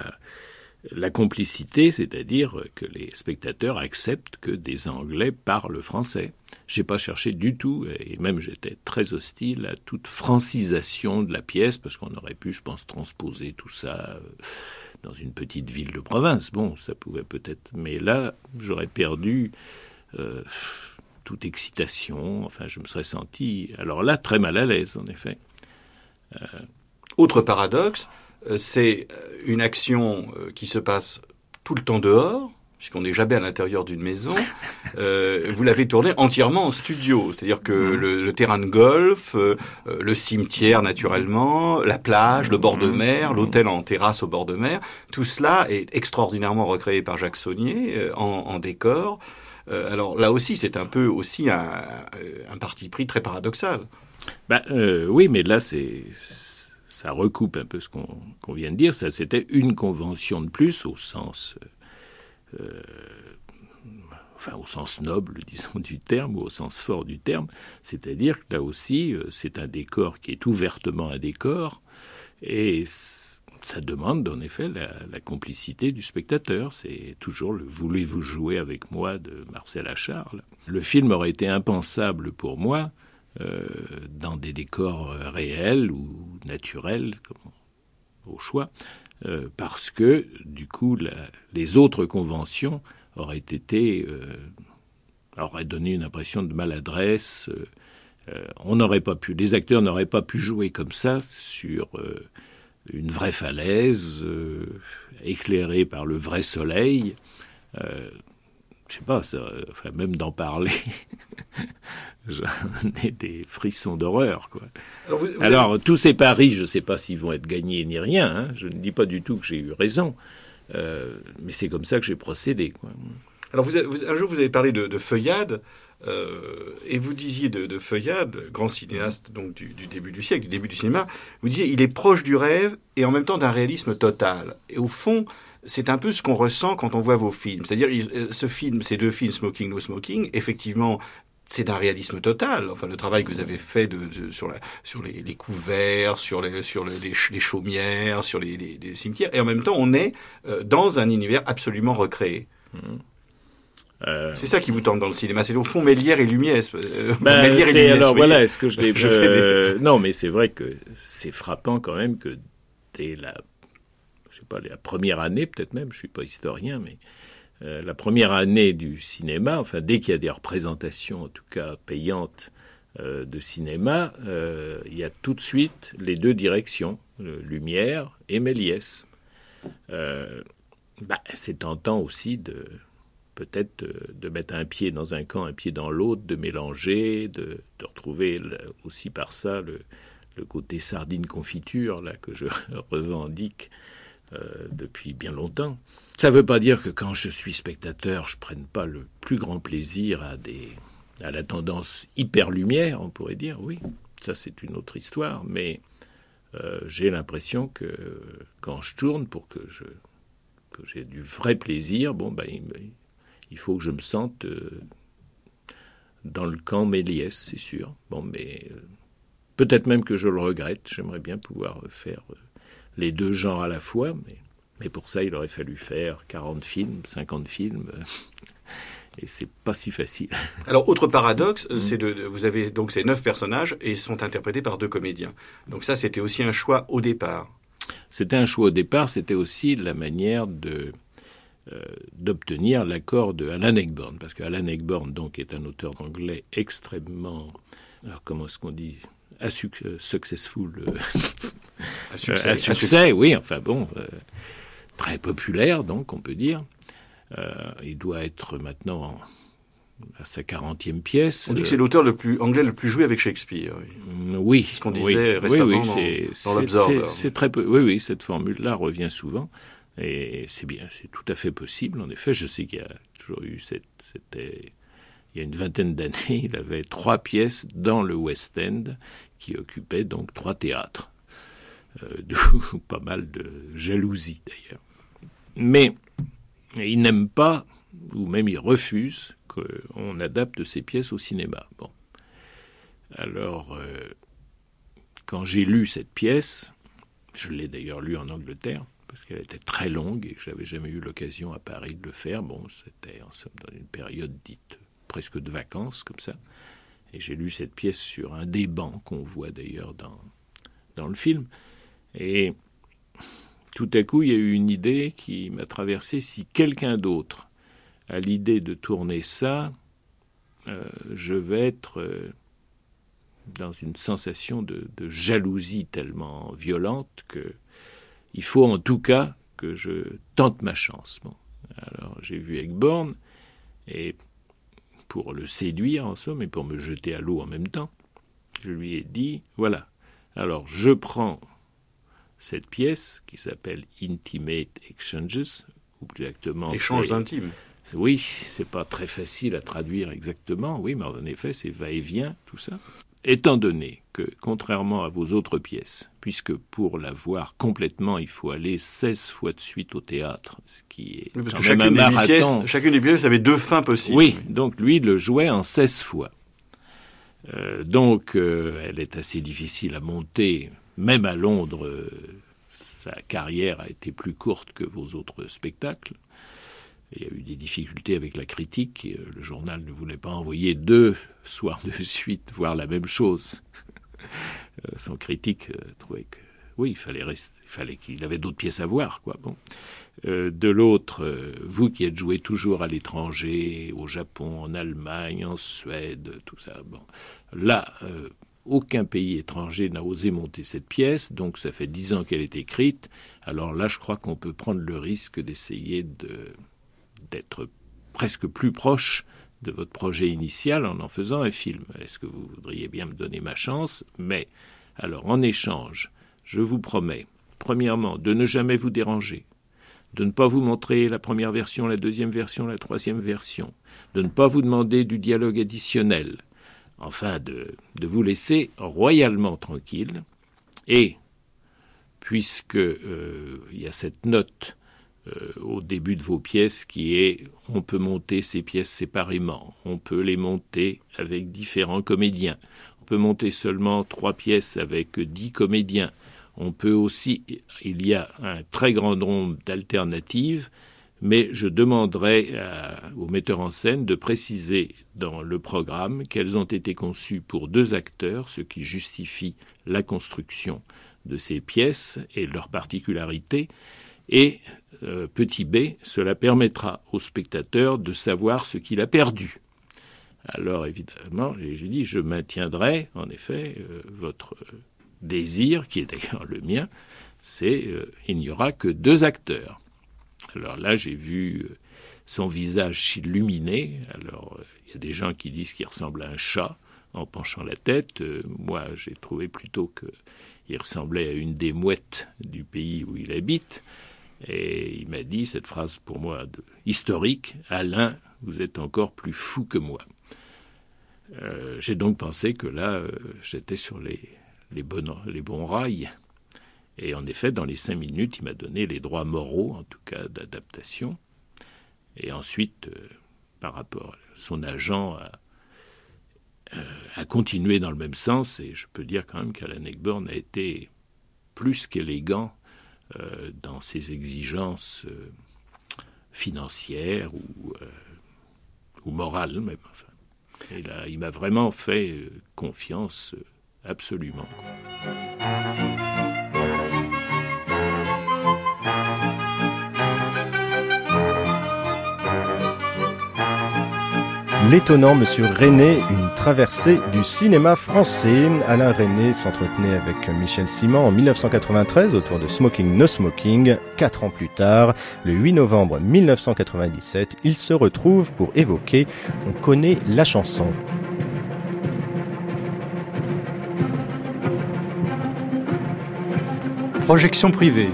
complicité, c'est-à-dire que les spectateurs acceptent que des Anglais parlent français. J'ai pas cherché du tout, et même j'étais très hostile à toute francisation de la pièce, parce qu'on aurait pu, je pense, transposer tout ça dans une petite ville de province. Bon, ça pouvait peut-être... Mais là, j'aurais perdu toute excitation. Enfin, je me serais senti, alors là, très mal à l'aise, en effet. Autre paradoxe... C'est une action qui se passe tout le temps dehors, puisqu'on n'est jamais à l'intérieur d'une maison. Vous l'avez tournée entièrement en studio, c'est-à-dire que le terrain de golf, le cimetière naturellement, la plage, le bord de mer, l'hôtel en terrasse au bord de mer, tout cela est extraordinairement recréé par Jacques Saunier en décor. Alors là aussi, c'est un peu aussi un parti pris très paradoxal. Oui, mais là, ça recoupe un peu ce qu'on vient de dire. Ça, c'était une convention de plus au sens, au sens noble, disons, du terme, ou au sens fort du terme. C'est-à-dire que là aussi, c'est un décor qui est ouvertement un décor, et ça demande en effet la complicité du spectateur. C'est toujours le « voulez-vous jouer avec moi » de Marcel Achard. Le film aurait été impensable pour moi dans des décors réels ou naturels, au choix, parce que, du coup, les autres conventions auraient donné une impression de maladresse. On n'aurait pas pu, les acteurs n'auraient pas pu jouer comme ça sur une vraie falaise éclairée par le vrai soleil. Je sais pas, même d'en parler, j'en ai des frissons d'horreur, quoi. Alors, tous ces paris, je ne sais pas s'ils vont être gagnés ni rien, hein. Je ne dis pas du tout que j'ai eu raison, mais c'est comme ça que j'ai procédé, quoi. Alors, un jour, vous avez parlé de Feuillade, et vous disiez de Feuillade, grand cinéaste donc, du début du siècle, du début du cinéma, vous disiez il est proche du rêve et en même temps d'un réalisme total. Et au fond... c'est un peu ce qu'on ressent quand on voit vos films. C'est-à-dire, ces deux films, Smoking, No Smoking, effectivement, c'est d'un réalisme total. Enfin, le travail que vous avez fait sur les couverts, sur les chaumières, sur les cimetières. Et en même temps, on est dans un univers absolument recréé. C'est ça qui vous tente dans le cinéma. C'est au fond Méliès et Lumière. Méliès et Lumière. Alors voilà, est-ce que je l'ai... Non, mais c'est vrai que c'est frappant quand même que dès la première année, peut-être même, je ne suis pas historien, mais la première année du cinéma, enfin, dès qu'il y a des représentations, en tout cas payantes, de cinéma, il y a tout de suite les deux directions, Lumière et Méliès. C'est tentant aussi de, peut-être, de mettre un pied dans un camp, un pied dans l'autre, de mélanger, de retrouver aussi par ça le côté sardine confiture là, que je revendique. Depuis bien longtemps. Ça ne veut pas dire que quand je suis spectateur, je ne prenne pas le plus grand plaisir à la tendance hyper-lumière, on pourrait dire, oui, ça c'est une autre histoire, mais j'ai l'impression que quand je tourne, pour que j'ai du vrai plaisir, il faut que je me sente dans le camp Méliès, c'est sûr. Peut-être même que je le regrette, j'aimerais bien pouvoir faire... les deux genres à la fois, mais pour ça, il aurait fallu faire 40 films, 50 films, et c'est pas si facile. Alors, autre paradoxe, c'est vous avez donc ces 9 personnages, et ils sont interprétés par 2 comédiens. Donc ça, c'était aussi un choix au départ. C'était un choix au départ, c'était aussi la manière d'obtenir l'accord de Alan Ayckbourn, parce que Alan Ayckbourn, donc, est un auteur anglais extrêmement... alors, comment est-ce qu'on dit ? Successful... À succès, oui, enfin bon, très populaire, donc, on peut dire. Il doit être maintenant à sa 40e pièce. On dit que c'est l'auteur anglais le plus joué avec Shakespeare. Oui, oui, ce qu'on disait récemment dans l'Observer. C'est très peu. Oui, cette formule-là revient souvent, et c'est bien, c'est tout à fait possible. En effet, je sais qu'il y a toujours eu il y a une vingtaine d'années, il avait 3 pièces dans le West End qui occupaient donc 3 théâtres. D'où pas mal de jalousie d'ailleurs. Mais il n'aime pas, ou même il refuse, qu'on adapte ses pièces au cinéma. Bon. Alors, quand j'ai lu cette pièce, je l'ai d'ailleurs lue en Angleterre, parce qu'elle était très longue et que je n'avais jamais eu l'occasion à Paris de le faire. Bon, c'était en somme dans une période dite presque de vacances, comme ça. Et j'ai lu cette pièce sur un des bancs qu'on voit d'ailleurs dans le film. Et tout à coup, il y a eu une idée qui m'a traversé. Si quelqu'un d'autre a l'idée de tourner ça, je vais être dans une sensation de jalousie tellement violente que il faut en tout cas que je tente ma chance. Bon. Alors, j'ai vu Ayckbourn et pour le séduire en somme et pour me jeter à l'eau en même temps, je lui ai dit voilà. Alors, je prends cette pièce qui s'appelle Intimate Exchanges, ou plus exactement... Échanges intimes. Oui, c'est pas très facile à traduire exactement, oui, mais en effet, c'est va-et-vient, tout ça. Étant donné que, contrairement à vos autres pièces, puisque pour la voir complètement, il faut aller 16 fois de suite au théâtre, ce qui est parce que même un marathon. Chacune des pièces avait 2 fins possibles. Oui, donc lui, le jouait en 16 fois. Donc, elle est assez difficile à monter. Même à Londres, sa carrière a été plus courte que vos autres spectacles. Il y a eu des difficultés avec la critique. Le journal ne voulait pas envoyer 2 soirs de suite voir la même chose. Son critique trouvait que Oui, il fallait rester, il fallait qu'il avait d'autres pièces à voir, quoi. Bon. De l'autre, vous qui êtes joué toujours à l'étranger, au Japon, en Allemagne, en Suède, tout ça. Bon. Là, aucun pays étranger n'a osé monter cette pièce, donc ça fait 10 ans qu'elle est écrite. Alors là, je crois qu'on peut prendre le risque d'essayer d'être presque plus proche de votre projet initial en faisant un film. Est-ce que vous voudriez bien me donner ma chance ? Mais, alors, en échange, je vous promets, premièrement, de ne jamais vous déranger, de ne pas vous montrer la première version, la deuxième version, la troisième version, de ne pas vous demander du dialogue additionnel, enfin, de vous laisser royalement tranquille. Et, puisque il y a cette note au début de vos pièces qui est « on peut monter ces pièces séparément, on peut les monter avec différents comédiens, on peut monter seulement 3 pièces avec 10 comédiens, on peut aussi, il y a un très grand nombre d'alternatives, mais je demanderai au metteur en scène de préciser dans le programme qu'elles ont été conçues pour 2 acteurs, ce qui justifie la construction de ces pièces et leurs particularités. Et, petit b, cela permettra au spectateur de savoir ce qu'il a perdu. » Alors, évidemment, j'ai dit, je maintiendrai, en effet, votre désir, qui est d'ailleurs le mien, c'est il n'y aura que 2 acteurs. Alors là, j'ai vu son visage s'illuminer. Alors, il y a des gens qui disent qu'il ressemble à un chat en penchant la tête. Moi, j'ai trouvé plutôt qu'il ressemblait à une des mouettes du pays où il habite. Et il m'a dit cette phrase pour moi historique, « Alain, vous êtes encore plus fou que moi ». J'ai donc pensé que là, j'étais sur les bons rails. Et en effet, dans les 5 minutes, il m'a donné les droits moraux, en tout cas d'adaptation. Et ensuite, par rapport à son agent, a continué dans le même sens. Et je peux dire quand même qu'Alan Ayckbourn a été plus qu'élégant dans ses exigences financières ou morales même. Enfin, et là, il m'a vraiment fait confiance absolument. L'étonnant Monsieur Resnais, une traversée du cinéma français. Alain Resnais s'entretenait avec Michel Simon en 1993 autour de Smoking, No Smoking. 4 ans plus tard, le 8 novembre 1997, ils se retrouvent pour évoquer « On connaît la chanson ». Projection privée.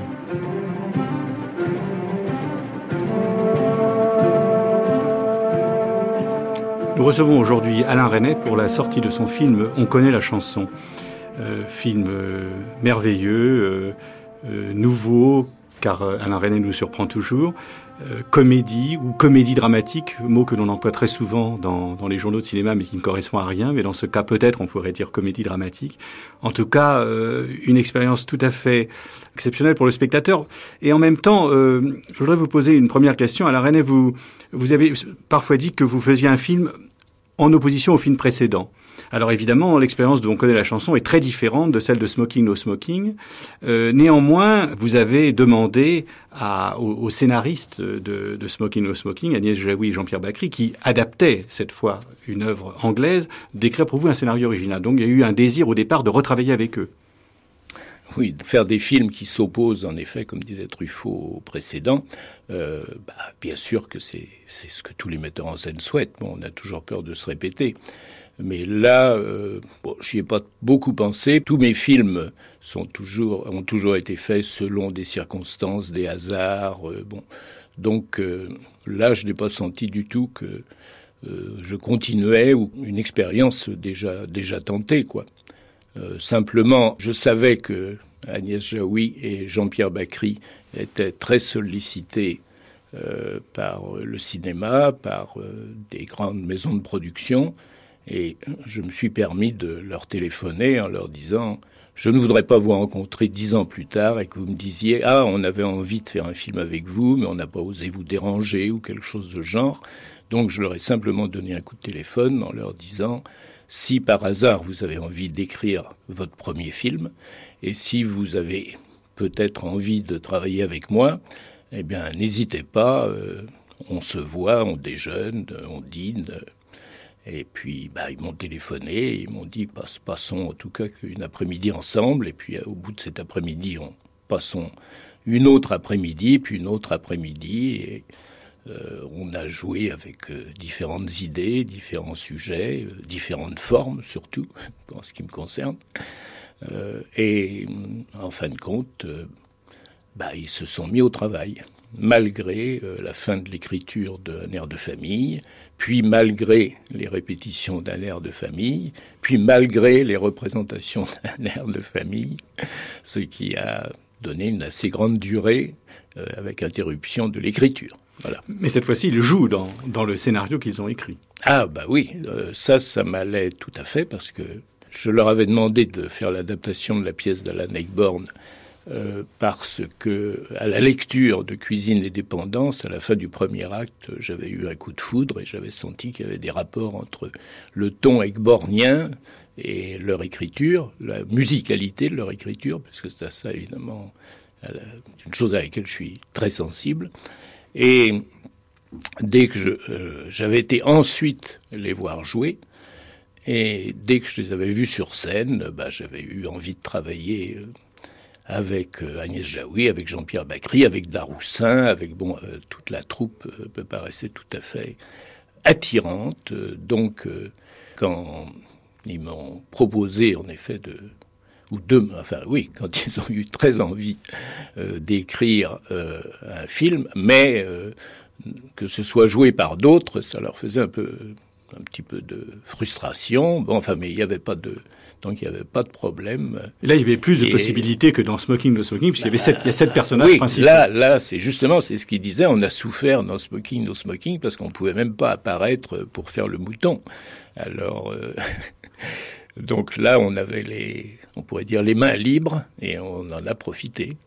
Nous recevons aujourd'hui Alain Resnais pour la sortie de son film « On connaît la chanson ». Film merveilleux, nouveau, car Alain Resnais nous surprend toujours, comédie ou comédie dramatique, mot que l'on emploie très souvent dans les journaux de cinéma mais qui ne correspond à rien, mais dans ce cas peut-être on pourrait dire comédie dramatique. En tout cas, une expérience tout à fait exceptionnelle pour le spectateur. Et en même temps, je voudrais vous poser une première question. Alain Resnais, vous avez parfois dit que vous faisiez un film en opposition au film précédent. Alors évidemment, l'expérience dont on connaît la chanson est très différente de celle de Smoking, No Smoking. Néanmoins, vous avez demandé aux scénaristes de Smoking, No Smoking, Agnès Jaoui et Jean-Pierre Bacri, qui adaptaient cette fois une œuvre anglaise, d'écrire pour vous un scénario original. Donc il y a eu un désir au départ de retravailler avec eux. Oui, de faire des films qui s'opposent, en effet, comme disait Truffaut au précédent, bien sûr que c'est ce que tous les metteurs en scène souhaitent. Bon, on a toujours peur de se répéter. Mais là, j'y ai pas beaucoup pensé. Tous mes films ont toujours été faits selon des circonstances, des hasards. Donc là, je n'ai pas senti du tout que je continuais une expérience déjà tentée, quoi. Simplement, je savais que Agnès Jaoui et Jean-Pierre Bacri étaient très sollicités par le cinéma, par des grandes maisons de production. Et je me suis permis de leur téléphoner en leur disant « Je ne voudrais pas vous rencontrer 10 ans plus tard et que vous me disiez « Ah, on avait envie de faire un film avec vous, mais on n'a pas osé vous déranger » ou quelque chose de genre. » Donc je leur ai simplement donné un coup de téléphone en leur disant Si par hasard vous avez envie d'écrire votre premier film, et si vous avez peut-être envie de travailler avec moi, eh bien n'hésitez pas, on se voit, on déjeune, on dîne. Et puis, ils m'ont téléphoné, ils m'ont dit, passons en tout cas une après-midi ensemble. Et puis, au bout de cet après-midi, passons une autre après-midi, puis une autre après-midi. Et on a joué avec différentes idées, différents sujets, différentes formes surtout, en ce qui me concerne. Et en fin de compte, ils se sont mis au travail. Malgré la fin de l'écriture d'un air de famille, puis malgré les répétitions d'un air de famille, puis malgré les représentations d'un air de famille, ce qui a donné une assez grande durée avec interruption de l'écriture. Voilà. Mais cette fois-ci, ils jouent dans le scénario qu'ils ont écrit. Ah oui, ça m'allait tout à fait parce que je leur avais demandé de faire l'adaptation de la pièce d'Alan Ayckbourn. Parce que, à la lecture de Cuisine et Dépendance, à la fin du premier acte, j'avais eu un coup de foudre et j'avais senti qu'il y avait des rapports entre le ton ayckbournien et leur écriture, la musicalité de leur écriture, parce que c'est à ça, évidemment, une chose à laquelle je suis très sensible. Et dès que j'avais été ensuite les voir jouer, et dès que je les avais vus sur scène, j'avais eu envie de travailler... avec Agnès Jaoui, avec Jean-Pierre Bacri, avec Daroussin, avec toute la troupe me paraissait tout à fait attirante. Donc, quand ils m'ont proposé, en effet, quand ils ont eu très envie d'écrire un film, mais que ce soit joué par d'autres, ça leur faisait un petit peu de frustration. Mais il n'y avait pas de... Donc, il n'y avait pas de problème. Et là, il y avait plus de possibilités que dans Smoking, No Smoking, puisqu'il y a sept personnages principaux. Là, c'est justement, c'est ce qu'il disait, on a souffert dans Smoking, No Smoking, parce qu'on ne pouvait même pas apparaître pour faire le mouton. Alors, donc là, on avait on pourrait dire, les mains libres, et on en a profité.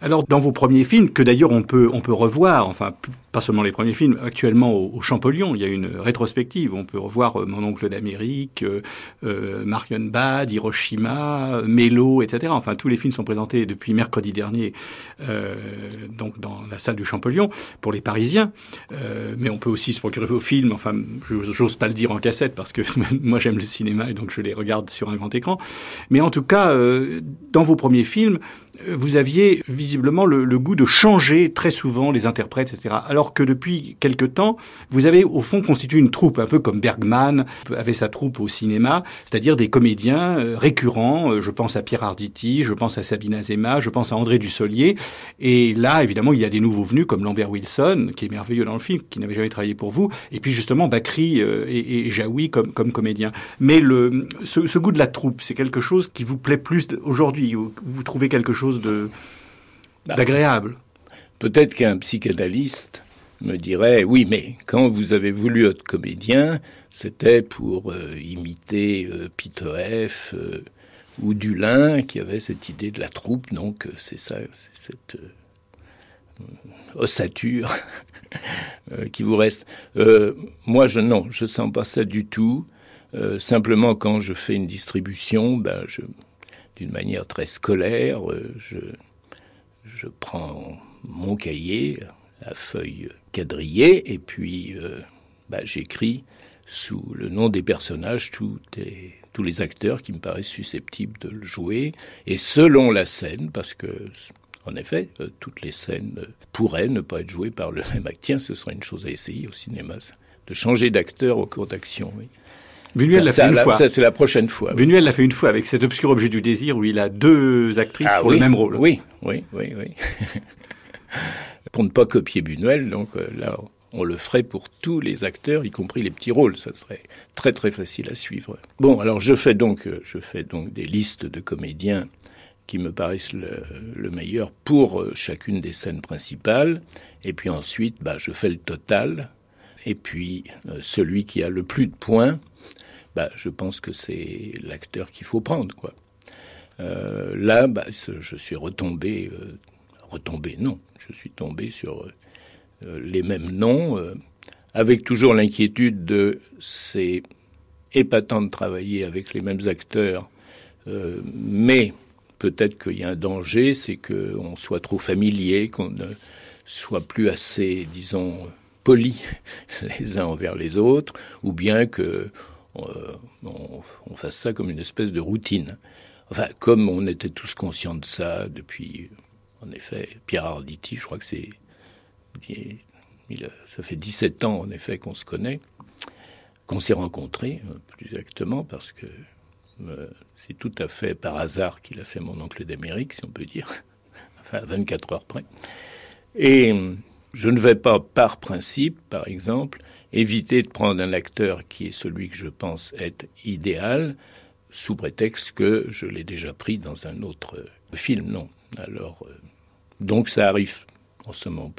Alors, dans vos premiers films, que d'ailleurs on peut revoir, enfin, pas seulement les premiers films, actuellement au Champollion, il y a une rétrospective, on peut revoir Mon oncle d'Amérique, Marienbad, Hiroshima, Mélo, etc. Enfin, tous les films sont présentés depuis mercredi dernier, donc dans la salle du Champollion, pour les Parisiens. Mais on peut aussi se procurer vos films, enfin, j'ose pas le dire en cassette, parce que moi j'aime le cinéma et donc je les regarde sur un grand écran. Mais en tout cas, dans vos premiers films, vous aviez visiblement le goût de changer très souvent les interprètes, etc. Alors que depuis quelque temps, vous avez au fond constitué une troupe, un peu comme Bergman avait sa troupe au cinéma, c'est-à-dire des comédiens récurrents. Je pense à Pierre Arditi, je pense à Sabine Azema, je pense à André Dussolier. Et là, évidemment, il y a des nouveaux venus comme Lambert Wilson, qui est merveilleux dans le film, qui n'avait jamais travaillé pour vous. Et puis justement, Bacri et Jaoui comme comédiens. Mais ce goût de la troupe, c'est quelque chose qui vous plaît plus aujourd'hui. Vous trouvez quelque chose d'agréable. Peut-être qu'un psychanalyste me dirait « Oui, mais quand vous avez voulu être comédien, c'était pour imiter Pitoef ou Dulin qui avait cette idée de la troupe. Donc c'est ça, c'est cette ossature qui vous reste. Moi, je sens pas ça du tout. Simplement, quand je fais une distribution, d'une manière très scolaire, je prends mon cahier à feuille quadrillée et puis j'écris sous le nom des personnages tous les acteurs qui me paraissent susceptibles de le jouer. Et selon la scène, parce que, en effet, toutes les scènes pourraient ne pas être jouées par le même acteur. Ce serait une chose à essayer au cinéma, ça, de changer d'acteur au cours d'action, oui. Buñuel l'a fait une fois. Ça, c'est la prochaine fois. Buñuel l'a fait une fois avec cet obscur objet du désir où il a deux actrices le même rôle. Oui. Pour ne pas copier Buñuel, donc là, on le ferait pour tous les acteurs, y compris les petits rôles. Ça serait très, très facile à suivre. Bon, alors je fais donc des listes de comédiens qui me paraissent le meilleur pour chacune des scènes principales. Et puis ensuite, je fais le total. Et puis, celui qui a le plus de points, je pense que c'est l'acteur qu'il faut prendre, quoi. Je suis retombé... je suis tombé sur les mêmes noms, avec toujours l'inquiétude de c'est épatant de travailler avec les mêmes acteurs, mais peut-être qu'il y a un danger, c'est qu'on soit trop familier, qu'on ne soit plus assez, disons, poli les uns envers les autres, ou bien qu'on fasse ça comme une espèce de routine. Enfin, comme on était tous conscients de ça depuis, en effet, Pierre Arditi, je crois que c'est... Ça fait 17 ans, en effet, qu'on se connaît, qu'on s'est rencontrés, plus exactement, parce que c'est tout à fait par hasard qu'il a fait Mon oncle d'Amérique, si on peut dire, enfin, à 24 heures près. Et je ne vais pas, par principe, par exemple, éviter de prendre un acteur qui est celui que je pense être idéal, sous prétexte que je l'ai déjà pris dans un autre film, non. Alors, donc ça arrive, en ce moment,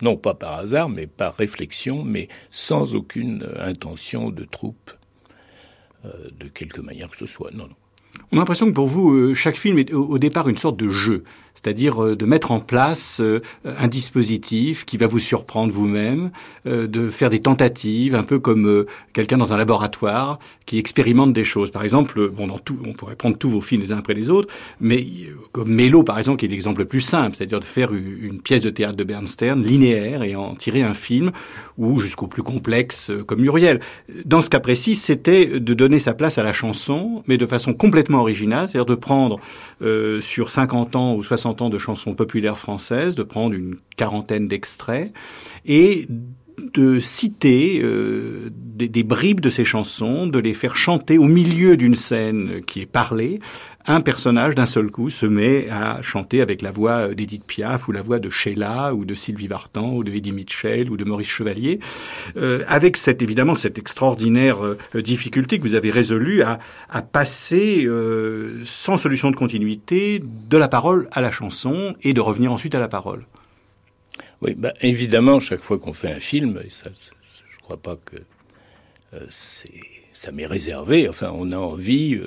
non pas par hasard, mais par réflexion, mais sans aucune intention de troupe, de quelque manière que ce soit, non, non. On a l'impression que pour vous, chaque film est au départ une sorte de jeu, c'est-à-dire de mettre en place un dispositif qui va vous surprendre vous-même, de faire des tentatives, un peu comme quelqu'un dans un laboratoire qui expérimente des choses. Par exemple, bon, on pourrait prendre tous vos films les uns après les autres, mais comme Mélo, par exemple, qui est l'exemple le plus simple, c'est-à-dire de faire une pièce de théâtre de Bernstein linéaire et en tirer un film, ou jusqu'au plus complexe comme Muriel. Dans ce cas précis, c'était de donner sa place à la chanson, mais de façon complètement originale, c'est-à-dire de prendre sur 50 ans ou 60 ans de chansons populaires françaises, de prendre une quarantaine d'extraits et de citer des bribes de ces chansons, de les faire chanter au milieu d'une scène qui est parlée. Un personnage, d'un seul coup, se met à chanter avec la voix d'Edith Piaf ou la voix de Sheila ou de Sylvie Vartan ou de Eddie Mitchell ou de Maurice Chevalier, avec cette extraordinaire difficulté que vous avez résolue à passer sans solution de continuité de la parole à la chanson et de revenir ensuite à la parole. Oui, évidemment, chaque fois qu'on fait un film, et ça, je ne crois pas que ça m'est réservé, enfin, on a envie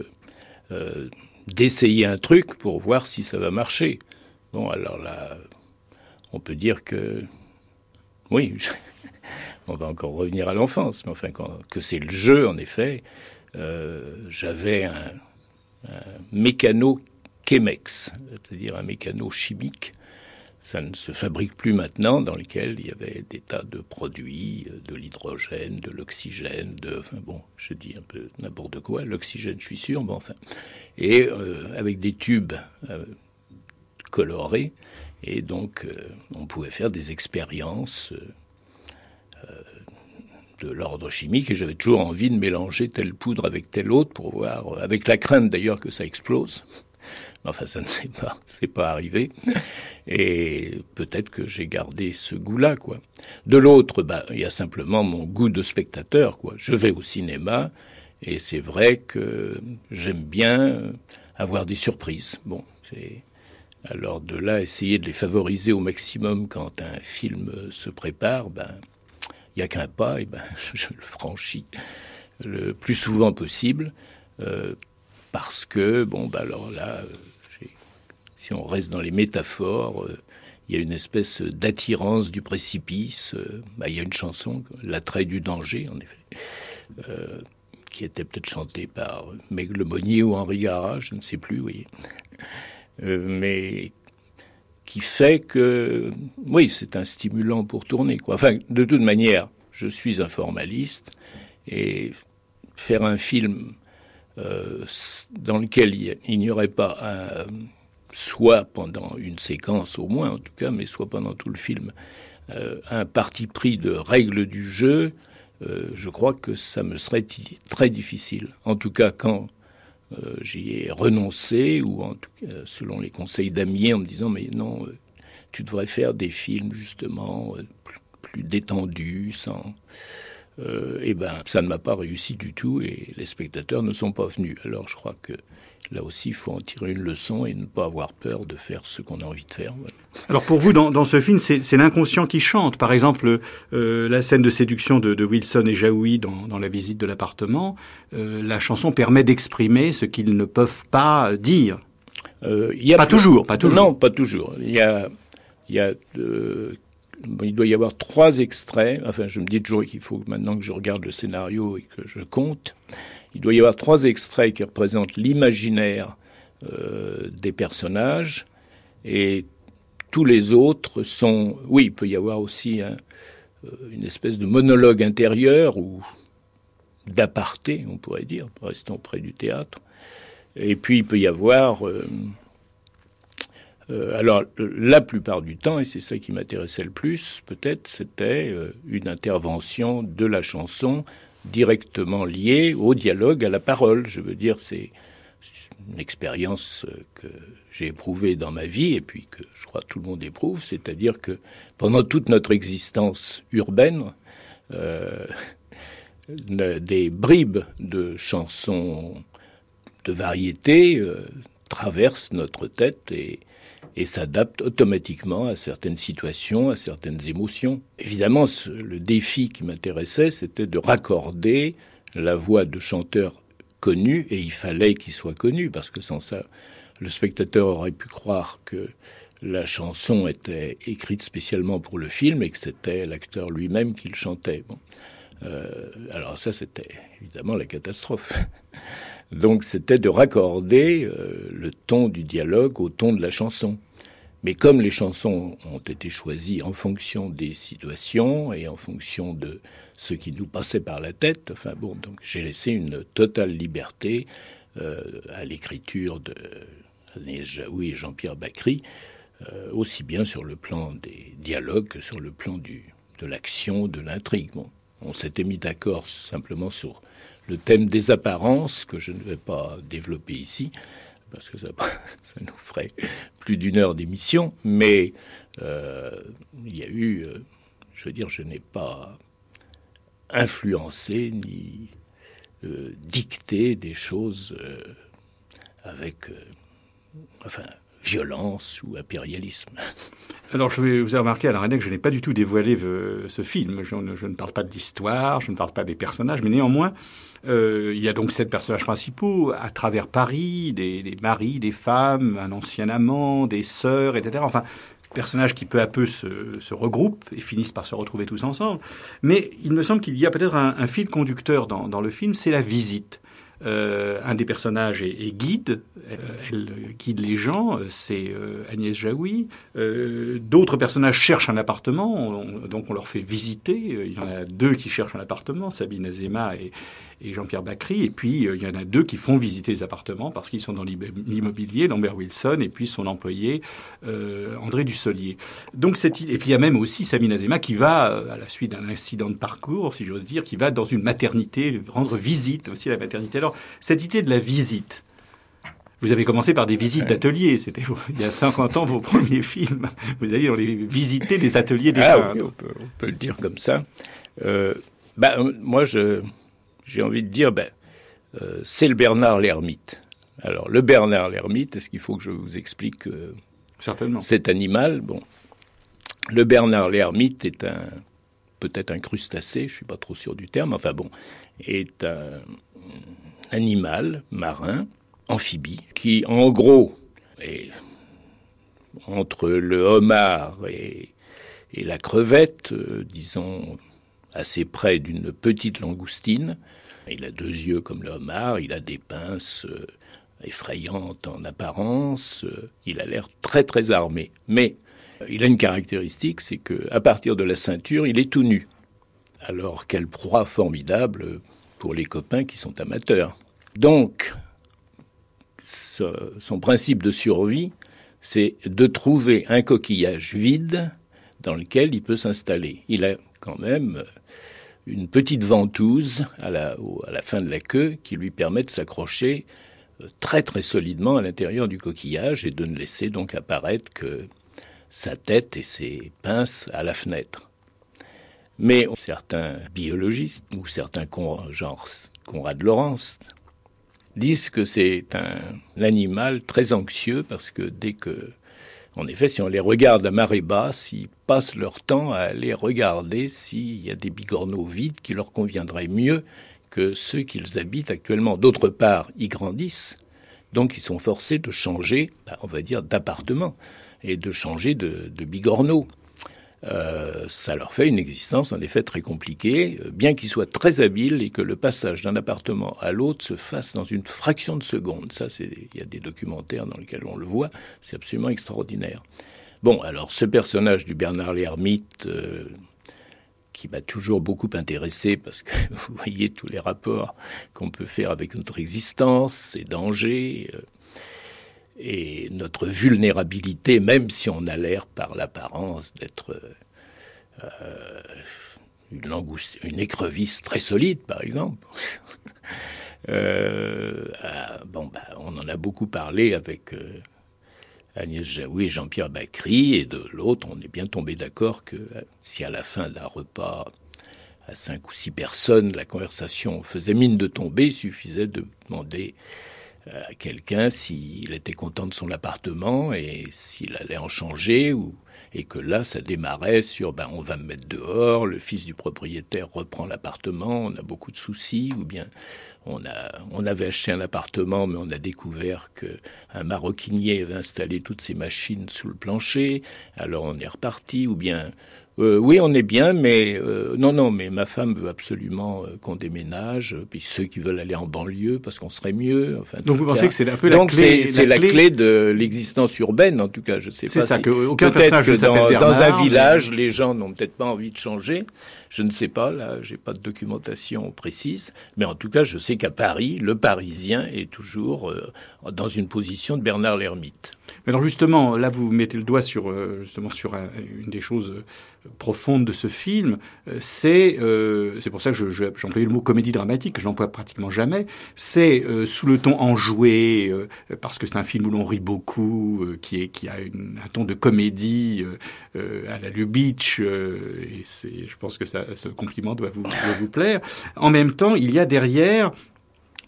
d'essayer un truc pour voir si ça va marcher. Bon, alors là, on peut dire que... Oui, on va encore revenir à l'enfance, mais enfin, que c'est le jeu, en effet. J'avais un mécano-chémex, c'est-à-dire un mécano chimique. Ça ne se fabrique plus maintenant, dans lequel il y avait des tas de produits, de l'hydrogène, de l'oxygène, enfin bon, je dis un peu n'importe quoi, l'oxygène je suis sûr, mais enfin, et avec des tubes colorés, et donc on pouvait faire des expériences de l'ordre chimique, et j'avais toujours envie de mélanger telle poudre avec telle autre pour voir, avec la crainte d'ailleurs que ça explose. Enfin, ça ne s'est pas, arrivé. Et peut-être que j'ai gardé ce goût-là, quoi. De l'autre, il y a simplement mon goût de spectateur, quoi. Je vais au cinéma et c'est vrai que j'aime bien avoir des surprises. Bon, alors de là, essayer de les favoriser au maximum quand un film se prépare, il n'y a qu'un pas, et je le franchis le plus souvent possible. Parce que, alors là, si on reste dans les métaphores, il y a une espèce d'attirance du précipice. Il y a une chanson, L'attrait du danger, en effet, qui était peut-être chantée par Meg Le Monnier ou Henri Gara, je ne sais plus, vous voyez. Mais qui fait que, oui, c'est un stimulant pour tourner, quoi. Enfin, de toute manière, je suis un formaliste et faire un film... dans lequel il n'y aurait pas, soit pendant une séquence au moins en tout cas, mais soit pendant tout le film, un parti pris de règles du jeu, je crois que ça me serait très difficile. En tout cas, quand j'y ai renoncé, ou en tout cas, selon les conseils d'Amier, en me disant « mais non, tu devrais faire des films justement plus détendus, sans... » ça ne m'a pas réussi du tout et les spectateurs ne sont pas venus. Alors je crois que là aussi, il faut en tirer une leçon et ne pas avoir peur de faire ce qu'on a envie de faire. Voilà. Alors pour vous, dans ce film, c'est l'inconscient qui chante. Par exemple, la scène de séduction de Wilson et Jaoui dans la visite de l'appartement, la chanson permet d'exprimer ce qu'ils ne peuvent pas dire. Pas toujours. Non, pas toujours. Il y a Il doit y avoir 3 extraits. Enfin, je me dis toujours qu'il faut maintenant que je regarde le scénario et que je compte. Il doit y avoir 3 extraits qui représentent l'imaginaire des personnages. Et tous les autres sont... Oui, il peut y avoir aussi une espèce de monologue intérieur ou d'aparté, on pourrait dire, restant près du théâtre. Et puis, il peut y avoir... alors, la plupart du temps, et c'est ça qui m'intéressait le plus, peut-être, c'était une intervention de la chanson directement liée au dialogue, à la parole. Je veux dire, c'est une expérience que j'ai éprouvée dans ma vie, et puis que je crois que tout le monde éprouve, c'est-à-dire que pendant toute notre existence urbaine, des bribes de chansons de variété traversent notre tête et s'adapte automatiquement à certaines situations, à certaines émotions. Évidemment, le défi qui m'intéressait, c'était de raccorder la voix de chanteurs connus, et il fallait qu'ils soient connus, parce que sans ça, le spectateur aurait pu croire que la chanson était écrite spécialement pour le film et que c'était l'acteur lui-même qui le chantait. Bon. Alors ça, c'était évidemment la catastrophe. Donc c'était de raccorder le ton du dialogue au ton de la chanson. Mais comme les chansons ont été choisies en fonction des situations et en fonction de ce qui nous passait par la tête, enfin bon, donc j'ai laissé une totale liberté à l'écriture de Agnès Jaoui et Jean-Pierre Bacri, aussi bien sur le plan des dialogues que sur le plan de l'action, de l'intrigue. Bon, on s'était mis d'accord simplement sur le thème des apparences, que je ne vais pas développer ici, parce que ça nous ferait plus d'une heure d'émission, mais il y a eu, je veux dire, je n'ai pas influencé ni dicté des choses avec, enfin, violence ou impérialisme. Alors, je vais vous faire remarquer, Alain Resnais, que je n'ai pas du tout dévoilé ce film. Je ne parle pas de l'histoire, je ne parle pas des personnages, mais néanmoins, il y a donc 7 personnages principaux à travers Paris, des maris, des femmes, un ancien amant, des sœurs, etc. Enfin, personnages qui peu à peu se regroupent et finissent par se retrouver tous ensemble. Mais il me semble qu'il y a peut-être un fil conducteur dans le film, c'est la visite. Un des personnages est guide, elle guide les gens, c'est Agnès Jaoui. D'autres personnages cherchent un appartement, donc on leur fait visiter. Il y en a 2 qui cherchent un appartement, Sabine Azema et Jean-Pierre Bacri. Et puis il y en a 2 qui font visiter les appartements parce qu'ils sont dans l'immobilier, Lambert Wilson et puis son employé André Dussolier. Donc et puis il y a même aussi Sabine Azema qui va, à la suite d'un incident de parcours, si j'ose dire, qui va dans une maternité rendre visite aussi à la maternité. Alors, cette idée de la visite, vous avez commencé par des visites d'ateliers. C'était il y a 50 ans, vos premiers films. Vous allez visiter les ateliers des peintres. Oui, on peut le dire comme ça. Moi, j'ai envie de dire, c'est le Bernard l'Ermite. Alors, le Bernard l'Ermite, est-ce qu'il faut que je vous explique certainement. Cet animal? Bon, le Bernard l'Ermite est peut-être un crustacé, je ne suis pas trop sûr du terme, enfin bon, est un animal marin, amphibie, qui en gros est entre le homard et la crevette, disons assez près d'une petite langoustine. Il a 2 yeux comme le homard, il a des pinces effrayantes en apparence, il a l'air très très armé, mais il a une caractéristique, c'est qu'à partir de la ceinture, il est tout nu. Alors, quelle proie formidable pour les copains qui sont amateurs. Donc, son principe de survie, c'est de trouver un coquillage vide dans lequel il peut s'installer. Il a quand même une petite ventouse à la fin de la queue qui lui permet de s'accrocher très très solidement à l'intérieur du coquillage et de ne laisser donc apparaître que sa tête et ses pinces à la fenêtre. Mais certains biologistes ou certains genre Conrad Lorenz disent que c'est un animal très anxieux parce que dès que, en effet, si on les regarde à marée basse, ils passent leur temps à aller regarder s'il y a des bigorneaux vides qui leur conviendraient mieux que ceux qu'ils habitent actuellement. D'autre part, ils grandissent, donc ils sont forcés de changer, on va dire, d'appartement et de changer de bigorneau. ça leur fait une existence en effet très compliquée, bien qu'ils soient très habiles et que le passage d'un appartement à l'autre se fasse dans une fraction de seconde. Ça, il y a des documentaires dans lesquels on le voit, c'est absolument extraordinaire. Bon, alors ce personnage du Bernard l'Ermite, qui m'a toujours beaucoup intéressé, parce que vous voyez tous les rapports qu'on peut faire avec notre existence, ses dangers et notre vulnérabilité, même si on a l'air par l'apparence d'être une écrevisse très solide, par exemple. On en a beaucoup parlé avec Agnès Jaoui et Jean-Pierre Bacri, et de l'autre, on est bien tombé d'accord que si à la fin d'un repas à 5 ou 6 personnes, la conversation faisait mine de tomber, il suffisait de demander à quelqu'un s'il était content de son appartement et s'il allait en changer, et que là, ça démarrait sur « on va me mettre dehors, le fils du propriétaire reprend l'appartement, on a beaucoup de soucis », ou bien on avait acheté un appartement, mais on a découvert qu'un maroquinier avait installé toutes ses machines sous le plancher, alors on est reparti, ou bien oui, on est bien, mais mais ma femme veut absolument qu'on déménage. Puis ceux qui veulent aller en banlieue parce qu'on serait mieux. Enfin, donc vous pensez que c'est un peu la clé. Donc c'est la clé de l'existence urbaine, en tout cas. Je ne sais pas. C'est ça. Aucun personnage ne s'appelle Bernard. Dans un village, les gens n'ont peut-être pas envie de changer. Je ne sais pas. Là, j'ai pas de documentation précise, mais en tout cas, je sais qu'à Paris, le Parisien est toujours dans une position de Bernard l'Ermite. Alors justement, là, vous mettez le doigt sur une des choses profonde de ce film, c'est pour ça que j'emploie le mot comédie dramatique, je l'emploie pratiquement jamais, c'est sous le ton enjoué, parce que c'est un film où l'on rit beaucoup, qui a un ton de comédie à la Lubitsch, et je pense que ce compliment doit vous plaire. En même temps, il y a derrière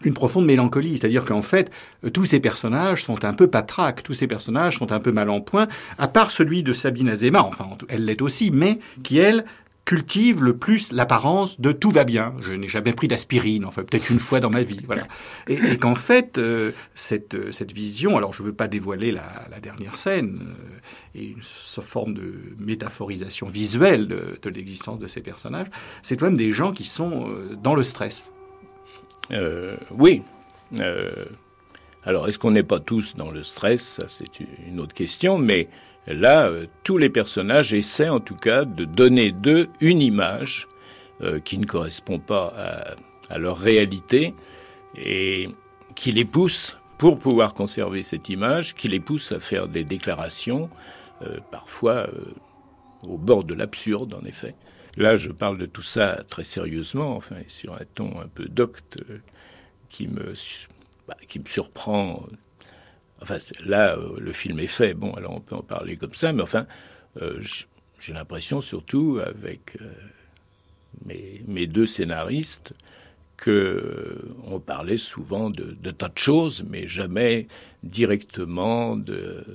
une profonde mélancolie, c'est-à-dire qu'en fait, tous ces personnages sont un peu patraques, tous ces personnages sont un peu mal en point, à part celui de Sabine Azema, enfin, elle l'est aussi, mais qui, elle, cultive le plus l'apparence de « tout va bien ». Je n'ai jamais pris d'aspirine, enfin, peut-être une fois dans ma vie, voilà. Et qu'en fait, cette vision, alors je ne veux pas dévoiler la dernière scène, et cette forme de métaphorisation visuelle de l'existence de ces personnages, c'est quand même des gens qui sont dans le stress. Oui. Alors, est-ce qu'on n'est pas tous dans le stress ? Ça, c'est une autre question. Mais là, tous les personnages essaient, en tout cas, de donner d'eux une image qui ne correspond pas à leur réalité et qui les pousse, pour pouvoir conserver cette image, qui les pousse à faire des déclarations, parfois au bord de l'absurde, en effet. Là, je parle de tout ça très sérieusement, enfin, sur un ton un peu docte qui me surprend. Enfin, là, le film est fait, bon, alors on peut en parler comme ça, mais enfin, j'ai l'impression, surtout avec mes 2 scénaristes, qu'on parlait souvent de tas de choses, mais jamais directement de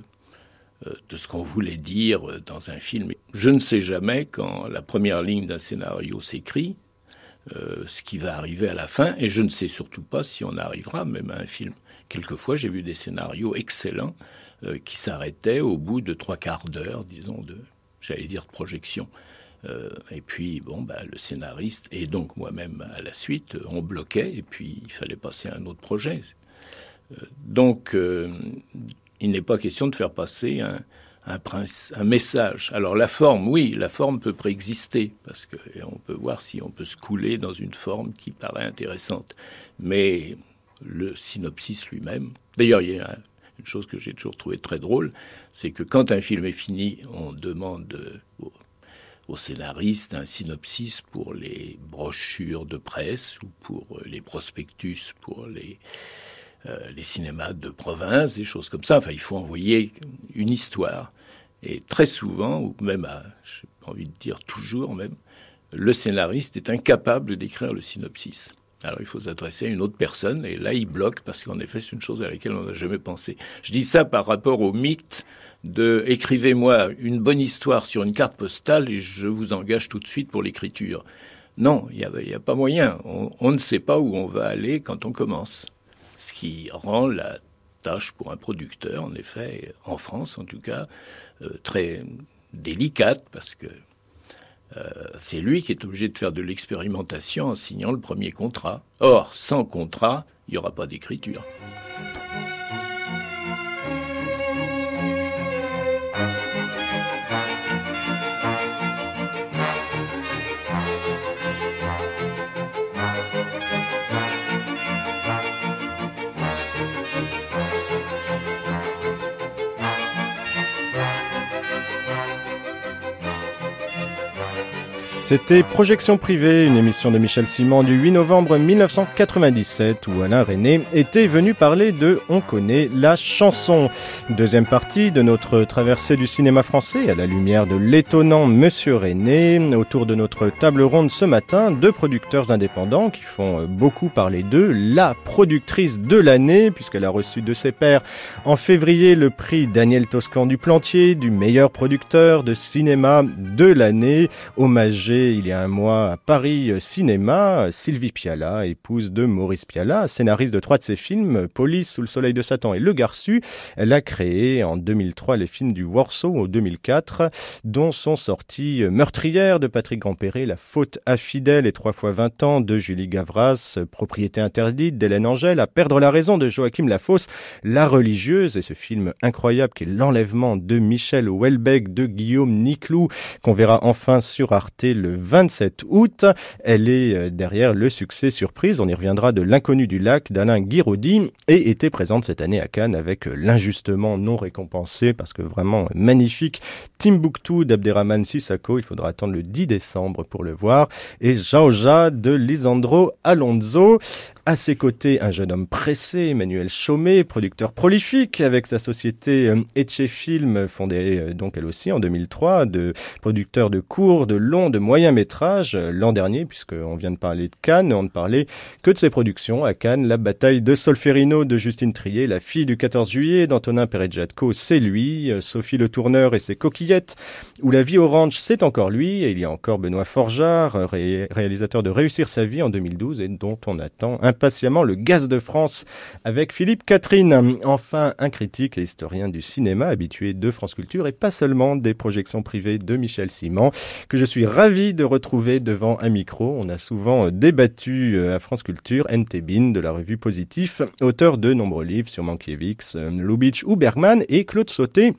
ce qu'on voulait dire dans un film. Je ne sais jamais quand la première ligne d'un scénario s'écrit, ce qui va arriver à la fin, et je ne sais surtout pas si on arrivera même à un film. Quelquefois, j'ai vu des scénarios excellents qui s'arrêtaient au bout de 3 quarts d'heure, disons, de projection. Et puis, le scénariste, et donc moi-même à la suite, on bloquait, et puis il fallait passer à un autre projet. Il n'est pas question de faire passer un message. Alors la forme, oui, la forme peut préexister, parce qu'on peut voir si on peut se couler dans une forme qui paraît intéressante. Mais le synopsis lui-même... D'ailleurs, il y a une chose que j'ai toujours trouvée très drôle, c'est que quand un film est fini, on demande aux scénaristes un synopsis pour les brochures de presse ou pour les prospectus, pour les cinémas de province, des choses comme ça. Enfin, il faut envoyer une histoire. Et très souvent, ou même, j'ai envie de dire toujours même, le scénariste est incapable d'écrire le synopsis. Alors, il faut s'adresser à une autre personne, et là, il bloque, parce qu'en effet, c'est une chose à laquelle on n'a jamais pensé. Je dis ça par rapport au mythe de « écrivez-moi une bonne histoire sur une carte postale et je vous engage tout de suite pour l'écriture ». Non, il n'y a pas moyen. On ne sait pas où on va aller quand on commence. Ce qui rend la tâche pour un producteur, en effet, en France en tout cas, très délicate, parce que C'est lui qui est obligé de faire de l'expérimentation en signant le premier contrat. Or, sans contrat, il n'y aura pas d'écriture. C'était Projection privée, une émission de Michel Simon du 8 novembre 1997 où Alain Resnais était venu parler de « On connaît la chanson ». Deuxième partie de notre traversée du cinéma français à la lumière de l'étonnant Monsieur Resnais. Autour de notre table ronde ce matin, deux producteurs indépendants qui font beaucoup parler d'eux. La productrice de l'année, puisqu'elle a reçu de ses pairs en février le prix Daniel Toscan du Plantier, du meilleur producteur de cinéma de l'année, hommagé il y a un mois à Paris Cinéma, Sylvie Pialat, épouse de Maurice Pialat, scénariste de trois de ses films, Police, Sous le soleil de Satan et Le Garçu. Elle a créé en 2003 les films du Warsaw en 2004, dont sont sortis Meurtrière de Patrick Grandperré, La faute infidèle et 3 fois 20 ans de Julie Gavras, Propriété interdite d'Hélène Angèle, À perdre la raison de Joachim Lafosse, La religieuse et ce film incroyable qui est L'enlèvement de Michel Houellebecq de Guillaume Niclou, qu'on verra enfin sur Arte le 27 août. Elle est derrière le succès surprise, on y reviendra, de L'inconnu du lac d'Alain Guiraudy, et était présente cette année à Cannes avec L'injustement non récompensé, parce que vraiment magnifique, Timbuktu d'Abderrahmane Sissako, il faudra attendre le 10 décembre pour le voir, et Jaoja de Lisandro Alonso. À ses côtés, un jeune homme pressé, Emmanuel Chomet, producteur prolifique avec sa société Etche Film, fondée donc elle aussi en 2003, de producteur de courts, de longs, de moyens métrages. L'an dernier, puisqu'on vient de parler de Cannes, on ne parlait que de ses productions. À Cannes, La bataille de Solferino de Justine Triet, La fille du 14 juillet d'Antonin Perejatko, c'est lui, Sophie Le Tourneur et ses coquillettes, ou La vie orange, c'est encore lui, et il y a encore Benoît Forgeard, réalisateur de Réussir sa vie en 2012 et dont on attend impatiemment le Gaz de France avec Philippe Catherine. Enfin, un critique et historien du cinéma habitué de France Culture et pas seulement des projections privées de Michel Simon, que je suis ravi de retrouver devant un micro. On a souvent débattu à France Culture. N.T. Binh de la revue Positif, auteur de nombreux livres sur Mankiewicz, Lubitsch ou Bergman, et Claude Sauté,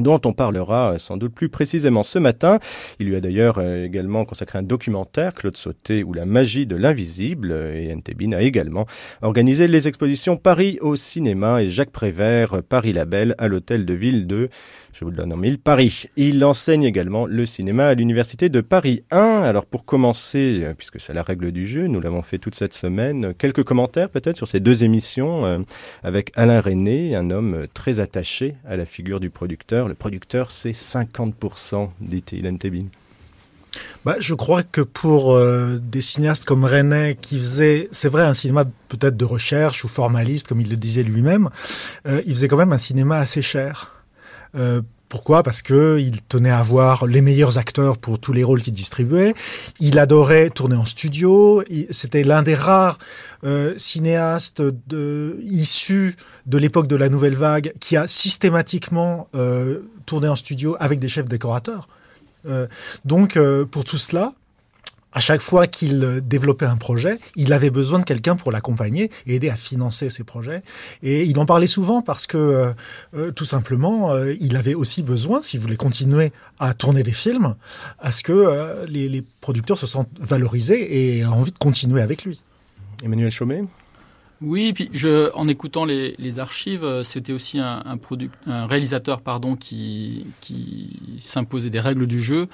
dont on parlera sans doute plus précisément ce matin. Il lui a d'ailleurs également consacré un documentaire, Claude Sauté ou la magie de l'invisible, et N.T. Binh a également organisé les expositions Paris au cinéma et Jacques Prévert, Paris la Belle, à l'hôtel de ville de, je vous le donne en mille, Paris. Il enseigne également le cinéma à l'université de Paris 1. Alors pour commencer, puisque c'est la règle du jeu, nous l'avons fait toute cette semaine, quelques commentaires peut-être sur ces deux émissions avec Alain Resnais, un homme très attaché à la figure du producteur. Le producteur, c'est 50%, dit-il, N.T. Binh. Je crois que pour des cinéastes comme Resnais qui faisait, c'est vrai, un cinéma peut-être de recherche ou formaliste, comme il le disait lui-même, il faisait quand même un cinéma assez cher. Pourquoi ? Parce que il tenait à avoir les meilleurs acteurs pour tous les rôles qu'il distribuait. Il adorait tourner en studio. C'était l'un des rares cinéastes issus de l'époque de la Nouvelle Vague qui a systématiquement tourné en studio avec des chefs décorateurs. Donc, pour tout cela, à chaque fois qu'il développait un projet, il avait besoin de quelqu'un pour l'accompagner et aider à financer ses projets. Et il en parlait souvent parce que, tout simplement, il avait aussi besoin, s'il voulait continuer à tourner des films, à ce que les producteurs se sentent valorisés et aient envie de continuer avec lui. Emmanuel Chomet ? Oui, puis en écoutant les archives, c'était aussi un réalisateur qui s'imposait des règles du jeu.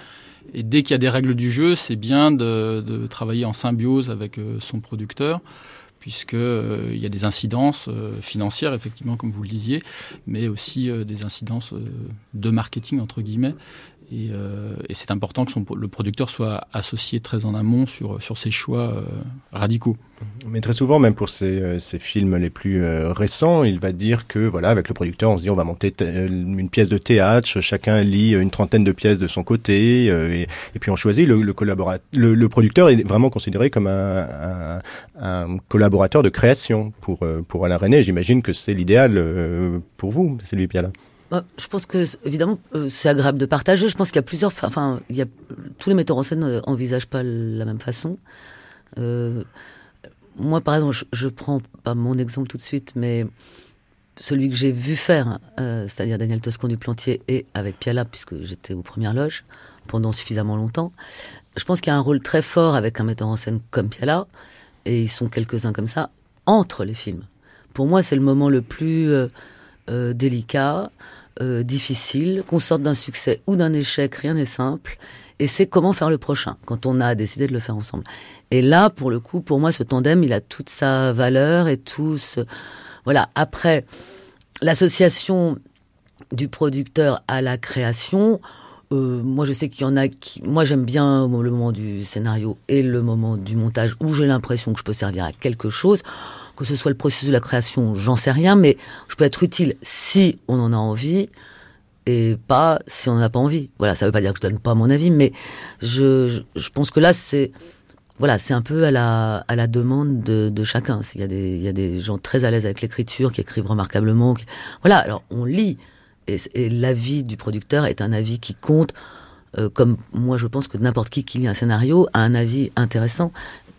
Et dès qu'il y a des règles du jeu, c'est bien de travailler en symbiose avec son producteur, puisque il y a des incidences financières, effectivement, comme vous le disiez, mais aussi des incidences de marketing, entre guillemets. Et c'est important que le producteur soit associé très en amont sur ses choix radicaux. Mais très souvent, même pour ces films les plus récents, il va dire que, voilà, avec le producteur, on se dit on va monter une pièce de théâtre, chacun lit une trentaine de pièces de son côté, et puis on choisit le collaborateur. Le producteur est vraiment considéré comme un collaborateur de création pour Alain Resnais. J'imagine que c'est l'idéal pour vous, Sylvie Pialat. Je pense que, évidemment, c'est agréable de partager. Je pense qu'il y a plusieurs... Enfin, il y a, tous les metteurs en scène n'envisagent pas la même façon. Moi, par exemple, je prends pas mon exemple tout de suite, mais celui que j'ai vu faire, c'est-à-dire Daniel Toscan du Plantier et avec Pialat, puisque j'étais aux premières loges pendant suffisamment longtemps, je pense qu'il y a un rôle très fort avec un metteur en scène comme Pialat, et ils sont quelques-uns comme ça, entre les films. Pour moi, c'est le moment le plus délicat, difficile, qu'on sorte d'un succès ou d'un échec, rien n'est simple, et c'est comment faire le prochain, quand on a décidé de le faire ensemble. Et là, pour le coup, pour moi, ce tandem, il a toute sa valeur et tout ce... Voilà, après, l'association du producteur à la création... moi, je sais qu'il y en a qui... Moi, j'aime bien le moment du scénario et le moment du montage où j'ai l'impression que je peux servir à quelque chose. Que ce soit le processus de la création, j'en sais rien, mais je peux être utile si on en a envie et pas si on n'en a pas envie. Voilà, ça ne veut pas dire que je ne donne pas mon avis, mais je pense que là, c'est... Voilà, c'est un peu à la demande de chacun. Il y a des gens très à l'aise avec l'écriture, qui écrivent remarquablement. Voilà, alors on lit, et l'avis du producteur est un avis qui compte, comme moi je pense que n'importe qui lit un scénario a un avis intéressant,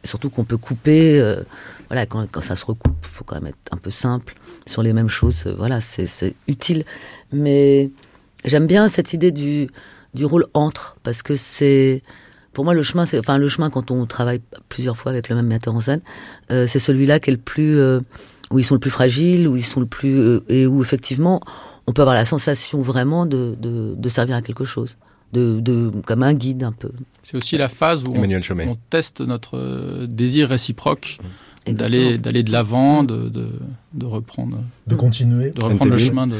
surtout qu'on peut couper, voilà, quand ça se recoupe, il faut quand même être un peu simple sur les mêmes choses, voilà, c'est utile. Mais j'aime bien cette idée du rôle entre, parce que c'est... Pour moi, le chemin quand on travaille plusieurs fois avec le même metteur en scène, c'est celui-là qui est le plus, où ils sont le plus fragiles, où ils sont le plus, et où effectivement, on peut avoir la sensation vraiment de servir à quelque chose, comme un guide un peu. C'est aussi la phase où on teste notre désir réciproque. D'aller de l'avant, de reprendre... De continuer. De reprendre le chemin de...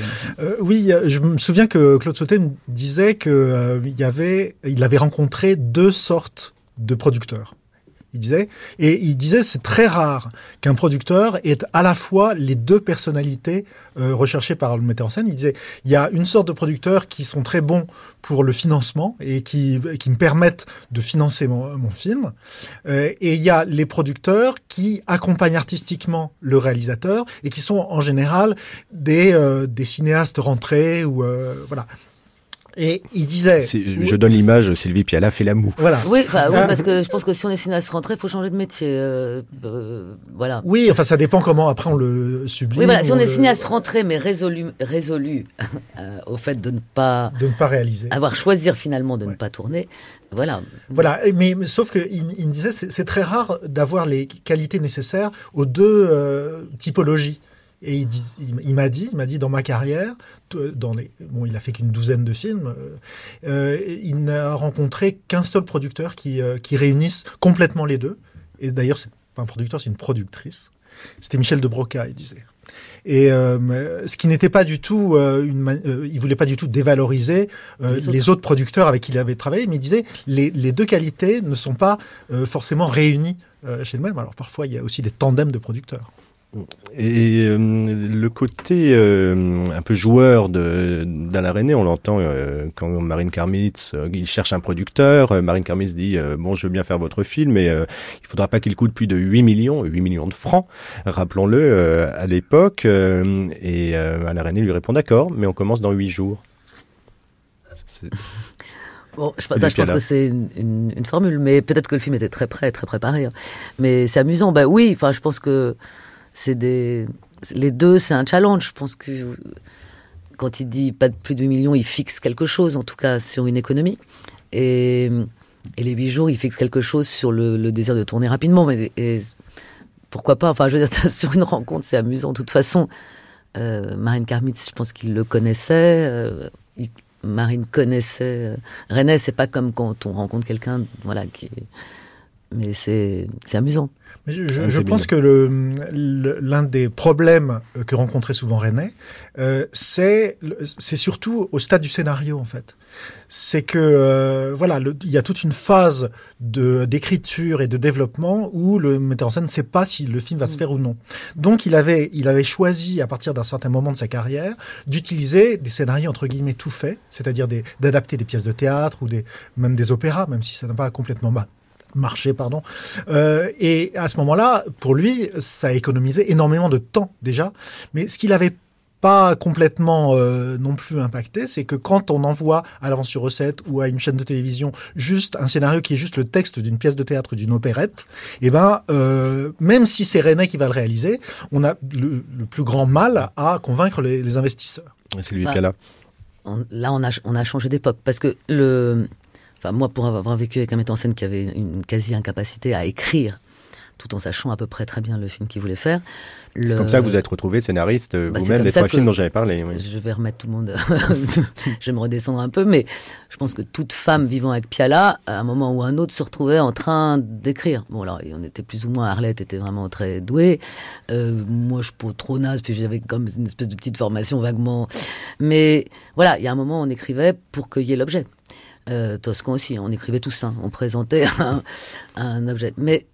oui, je me souviens que Claude Sautet disait qu'il avait rencontré deux sortes de producteurs. Il disait c'est très rare qu'un producteur ait à la fois les deux personnalités recherchées par le metteur en scène. Il disait il y a une sorte de producteurs qui sont très bons pour le financement et qui me permettent de financer mon film. Et il y a les producteurs qui accompagnent artistiquement le réalisateur et qui sont en général des cinéastes rentrés ou voilà. Et il disait... Je donne l'image, Sylvie Pialat fait la moue. Voilà. Oui, parce que je pense que si on est cinéaste rentré, il faut changer de métier. Voilà. Oui, enfin, ça dépend comment après on le sublime. Oui, voilà, si on est cinéaste rentré, mais résolu au fait de ne pas... De ne pas réaliser. Avoir choisi finalement de ne pas tourner. Voilà, mais sauf qu'il me disait, c'est très rare d'avoir les qualités nécessaires aux deux typologies. Et il m'a dit dans ma carrière, il a fait qu'une douzaine de films, il n'a rencontré qu'un seul producteur qui réunisse complètement les deux. Et d'ailleurs, c'est pas un producteur, c'est une productrice. C'était Michel de Broca, il disait. Et ce qui n'était pas du tout, il voulait pas du tout dévaloriser les autres producteurs avec qui il avait travaillé, mais il disait les deux qualités ne sont pas forcément réunies chez eux-mêmes. Alors parfois, il y a aussi des tandems de producteurs. Et le côté un peu joueur d'Alain Resnais, on l'entend quand Marin Karmitz, il cherche un producteur, Marin Karmitz dit bon, je veux bien faire votre film, mais il faudra pas qu'il coûte plus de 8 millions de francs, rappelons-le à l'époque, et Alain Resnais lui répond d'accord, mais on commence dans 8 jours. Bon, je pense que c'est une formule, mais peut-être que le film était très préparé, hein. Mais c'est amusant, oui, enfin je pense que les deux, c'est un challenge. Je pense que quand il dit pas de plus de 8 millions, il fixe quelque chose, en tout cas sur une économie. Et les 8 jours, il fixe quelque chose sur le désir de tourner rapidement. Mais pourquoi pas ? Enfin, je veux dire, sur une rencontre, c'est amusant. De toute façon, Marin Karmitz, je pense qu'il le connaissait. Marin connaissait Resnais. C'est pas comme quand on rencontre quelqu'un, voilà, qui... Mais c'est amusant. Mais je pense que l'un des problèmes que rencontrait souvent Resnais, c'est surtout au stade du scénario, en fait. C'est que, voilà, il y a toute une phase d'écriture et de développement où le metteur en scène ne sait pas si le film va se faire ou non. Donc, il avait choisi, à partir d'un certain moment de sa carrière, d'utiliser des scénarios, entre guillemets, tout faits, c'est-à-dire d'adapter des pièces de théâtre ou même des opéras, même si ça n'a pas complètement marché, pardon. Et à ce moment-là, pour lui, ça a économisé énormément de temps déjà. Mais ce qu'il n'avait pas complètement non plus impacté, c'est que quand on envoie à l'Avance-sur-Recette ou à une chaîne de télévision juste un scénario qui est juste le texte d'une pièce de théâtre, d'une opérette, et ben même si c'est Resnais qui va le réaliser, on a le plus grand mal à convaincre les investisseurs. C'est lui qui est là. Là, on a changé d'époque parce que moi, pour avoir vécu avec un metteur en scène qui avait une quasi-incapacité à écrire, tout en sachant à peu près très bien le film qu'il voulait faire. C'est comme ça que vous êtes retrouvé scénariste vous-même des trois films dont j'avais parlé. Oui. Je vais remettre tout le monde... je vais me redescendre un peu, mais je pense que toute femme vivant avec Pialat, à un moment ou à un autre, se retrouvait en train d'écrire. Bon, alors, on était plus ou moins... Arlette était vraiment très douée. Moi, je suis trop naze, puis j'avais comme une espèce de petite formation vaguement... Mais voilà, il y a un moment, on écrivait pour cueillir l'objet. Toscan aussi, on écrivait tout ça. On présentait un objet. Mais...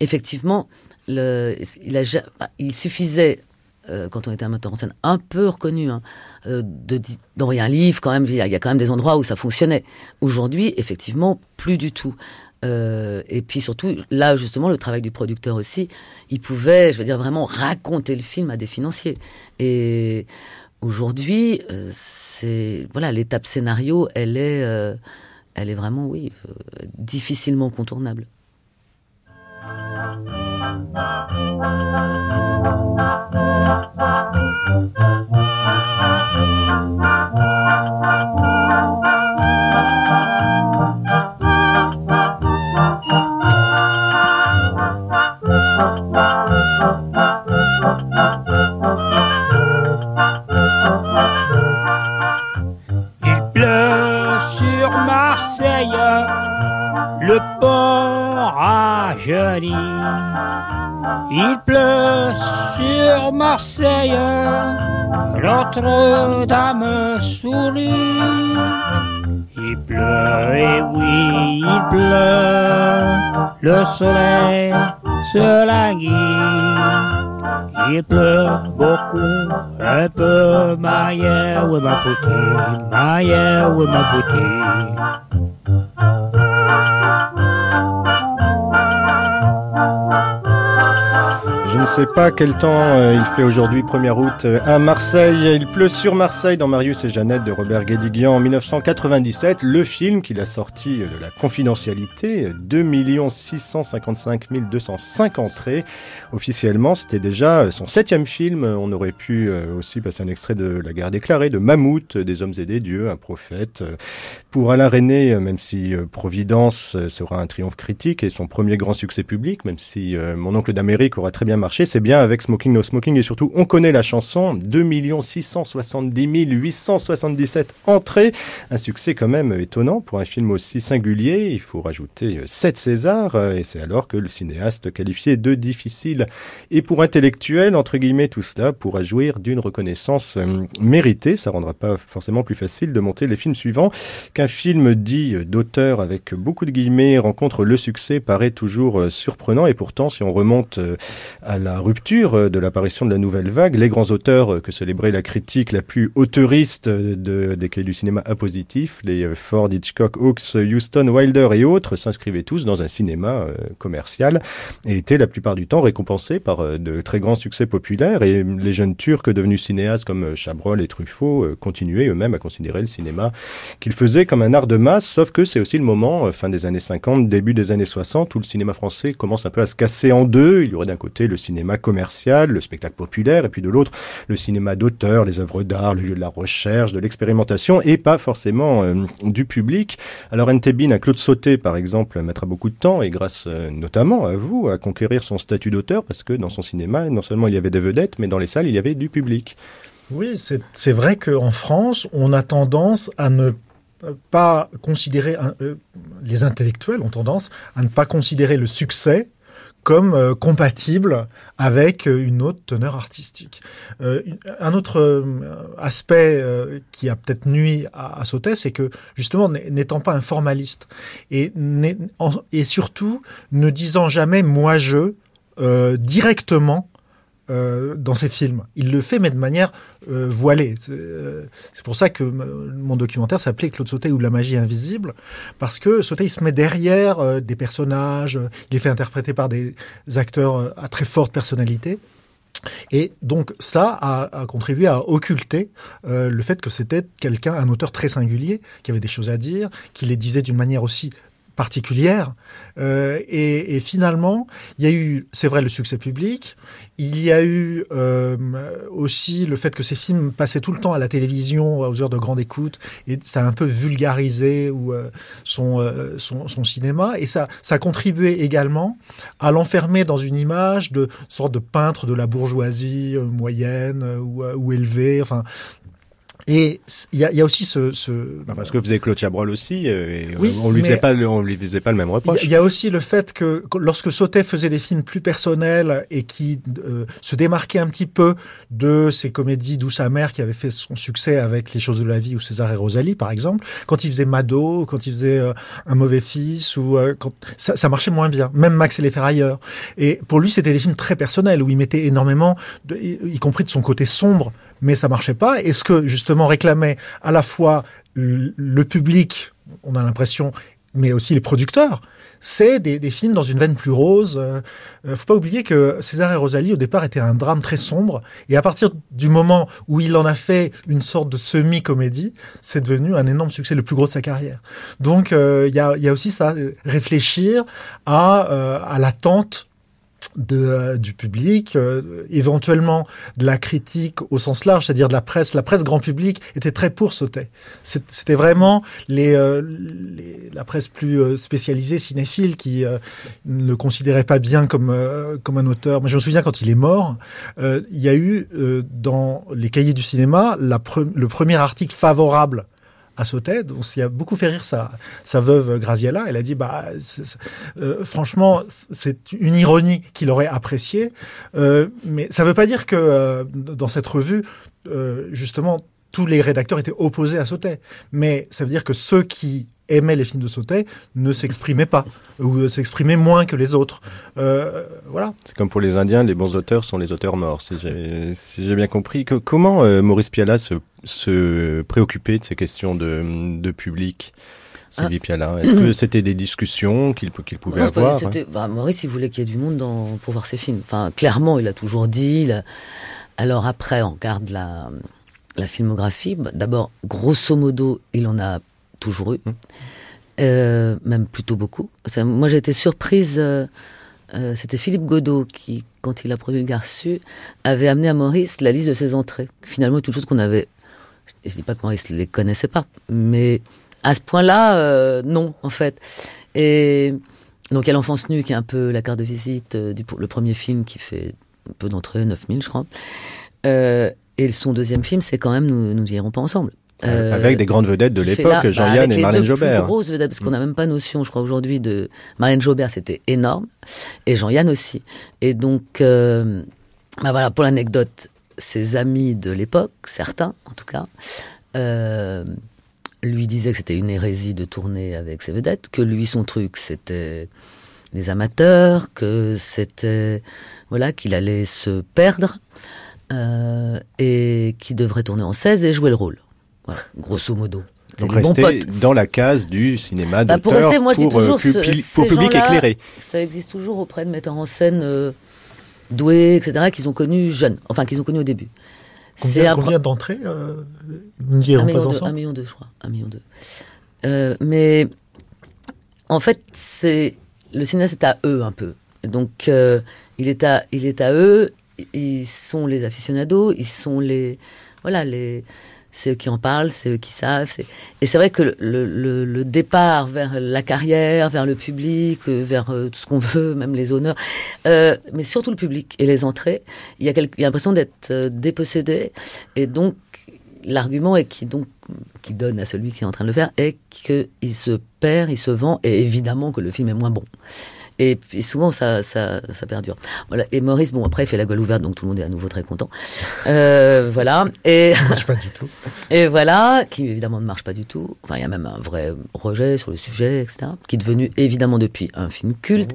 effectivement, il suffisait, quand on était un metteur en scène un peu reconnu, d'envoyer un livre, quand même, il y a quand même des endroits où ça fonctionnait. Aujourd'hui, effectivement, plus du tout. Et puis surtout, là, justement, le travail du producteur aussi, il pouvait, je veux dire, vraiment raconter le film à des financiers. Et aujourd'hui, l'étape scénario, elle est vraiment, difficilement contournable. Il pleut sur Marseille, le port a joli. Il pleut sur Marseille, Notre-Dame sourit. Il pleut, et oui, il pleut, le soleil se languit. Il pleut beaucoup, un peu, maillot et ma foutue. Je ne sais pas quel temps il fait aujourd'hui, 1er août à Marseille. Il pleut sur Marseille dans Marius et Jeannette de Robert Guédiguian en 1997. Le film qu'il a sorti de la confidentialité, 2 655 205 entrées. Officiellement, c'était déjà son 7e film. On aurait pu aussi passer un extrait de La Guerre déclarée, de Mammouth, des hommes et des dieux, un prophète. Pour Alain Resnais, même si Providence sera un triomphe critique et son premier grand succès public, même si Mon oncle d'Amérique aura très bien marché, c'est bien avec Smoking, No Smoking et surtout On connaît la chanson, 2 670 877 entrées, un succès quand même étonnant pour un film aussi singulier. Il faut rajouter 7 Césars et c'est alors que le cinéaste qualifié de difficile et pour intellectuel, entre guillemets, tout cela pourra jouir d'une reconnaissance méritée. Ça rendra pas forcément plus facile de monter les films suivants. Qu'un film dit d'auteur avec beaucoup de guillemets rencontre le succès paraît toujours surprenant et pourtant si on remonte à la rupture de l'apparition de la nouvelle vague, les grands auteurs que célébrait la critique la plus auteuriste des cahiers du cinéma à positif, les Ford, Hitchcock, Hawks, Houston, Wilder et autres, s'inscrivaient tous dans un cinéma commercial et étaient la plupart du temps récompensés par de très grands succès populaires. Et les jeunes Turcs devenus cinéastes comme Chabrol et Truffaut continuaient eux-mêmes à considérer le cinéma qu'ils faisaient comme un art de masse, sauf que c'est aussi le moment, fin des années 50, début des années 60, où le cinéma français commence un peu à se casser en deux. Il y aurait d'un côté le cinéma commercial, le spectacle populaire, et puis de l'autre, le cinéma d'auteur, les œuvres d'art, le lieu de la recherche, de l'expérimentation, et pas forcément du public. Alors N.T. Binh à Claude Sautet, par exemple, mettra beaucoup de temps, et grâce notamment à vous, à conquérir son statut d'auteur, parce que dans son cinéma, non seulement il y avait des vedettes, mais dans les salles, il y avait du public. Oui, c'est vrai qu'en France, on a tendance à ne pas considérer... les intellectuels ont tendance à ne pas considérer le succès comme compatible avec une autre teneur artistique. Un autre aspect qui a peut-être nuit à Sautet, c'est que, justement, n'étant pas un formaliste, et surtout ne disant jamais « moi-je » directement dans ses films. Il le fait, mais de manière voilée. C'est pour ça que mon documentaire s'appelait « Claude Sautet ou la magie invisible », parce que Sautet, il se met derrière des personnages, il les fait interpréter par des acteurs à très forte personnalité, Et donc ça a contribué à occulter le fait que c'était quelqu'un, un auteur très singulier, qui avait des choses à dire, qui les disait d'une manière aussi particulière. Et finalement, il y a eu, c'est vrai, le succès public. Il y a eu aussi le fait que ces films passaient tout le temps à la télévision, aux heures de grande écoute. Et ça a un peu vulgarisé son cinéma. Et ça a contribué également à l'enfermer dans une image de sorte de peintre de la bourgeoisie moyenne ou élevée, enfin... Et il y a aussi parce que faisait Claude Chabrol aussi, et oui, on lui faisait pas le même reproche. Il y a aussi le fait que lorsque Sautet faisait des films plus personnels et qui se démarquaient un petit peu de ces comédies douces amères qui avaient fait son succès avec Les Choses de la Vie ou César et Rosalie par exemple, quand il faisait Mado, quand il faisait Un mauvais fils ou quand ça marchait moins bien, même Max et les Ferrailleurs. Et pour lui, c'était des films très personnels où il mettait énormément y compris de son côté sombre, mais ça marchait pas. Est-ce que justement réclamait à la fois le public, on a l'impression, mais aussi les producteurs, c'est des films dans une veine plus rose. Faut pas oublier que César et Rosalie, au départ, était un drame très sombre. Et à partir du moment où il en a fait une sorte de semi-comédie, c'est devenu un énorme succès, le plus gros de sa carrière. Donc, il y a aussi ça, réfléchir à l'attente du public, éventuellement de la critique au sens large, c'est-à-dire de la presse. La presse grand public était très pour Sautet. C'était vraiment la presse plus spécialisée cinéphile qui ne le considérait pas bien comme un auteur. Mais je me souviens quand il est mort, il y a eu dans les cahiers du cinéma le premier article favorable à Sautet, donc il a beaucoup fait rire sa veuve Graziella. Elle a dit franchement, c'est une ironie qu'il aurait appréciée, mais ça veut pas dire que dans cette revue justement tous les rédacteurs étaient opposés à Sautet, mais ça veut dire que ceux qui aimaient les films de Sautet ne s'exprimaient pas ou s'exprimaient moins que les autres. Voilà. C'est comme pour les Indiens, les bons auteurs sont les auteurs morts. Si j'ai bien compris, comment Maurice Pialat se préoccuper de ces questions de public, Sylvie Pialat? Est-ce que c'était des discussions qu'il pouvait avoir? Maurice, il voulait qu'il y ait du monde pour voir ses films. Enfin, clairement, il a toujours dit. Alors après, on regarde la filmographie. D'abord, grosso modo, il en a toujours eu. Même plutôt beaucoup. Moi, j'ai été surprise... c'était Philippe Godot qui, quand il a produit Le Garçu, avait amené à Maurice la liste de ses entrées. Finalement, toutes choses qu'on avait... Je ne dis pas que Maurice ne les connaissait pas, mais à ce point-là, non, en fait. Et donc, il y a L'Enfance nue, qui est un peu la carte de visite, le premier film qui fait un peu d'entrée, 9000, je crois. Et son deuxième film, c'est quand même Nous n'irons pas ensemble. Avec des grandes vedettes de l'époque, Jean-Yann et Marlène Jobert. Avec les grosses vedettes, parce qu'on n'a même pas notion, je crois, aujourd'hui, de... Marlène Jobert, c'était énorme, et Jean-Yann aussi. Et donc, voilà, pour l'anecdote, ses amis de l'époque, certains en tout cas, lui disaient que c'était une hérésie de tourner avec ses vedettes, que lui, son truc, c'était des amateurs, que c'était... Voilà, qu'il allait se perdre, et qu'il devrait tourner en 16 et jouer le rôle. Voilà, grosso modo. Donc rester dans la case du cinéma d'auteur pour rester, moi, je dis toujours, pour public éclairé. Ça existe toujours auprès de metteurs en scène doués, etc., qu'ils ont connus jeunes, enfin qu'ils ont connus au début. Combien d'entrées nous dirons pas ensemble ? 1,2 million, je crois. 1,2 million. Mais en fait, le cinéma, c'est à eux un peu. Donc il est à eux, ils sont les aficionados, ils sont c'est eux qui en parlent, c'est eux qui savent. Et c'est vrai que le départ vers la carrière, vers le public, vers tout ce qu'on veut, même les honneurs, mais surtout le public et les entrées, il y a l'impression d'être dépossédé. Et donc, l'argument qui donne à celui qui est en train de le faire est qu'il se perd, il se vend, et évidemment que le film est moins bon. Et souvent, ça perdure. Voilà. Et Maurice, après, il fait la gueule ouverte, donc tout le monde est à nouveau très content. Voilà. Ça ne marche pas du tout. Et voilà, qui évidemment ne marche pas du tout. Enfin, il y a même un vrai rejet sur le sujet, etc., qui est devenu évidemment depuis un film culte.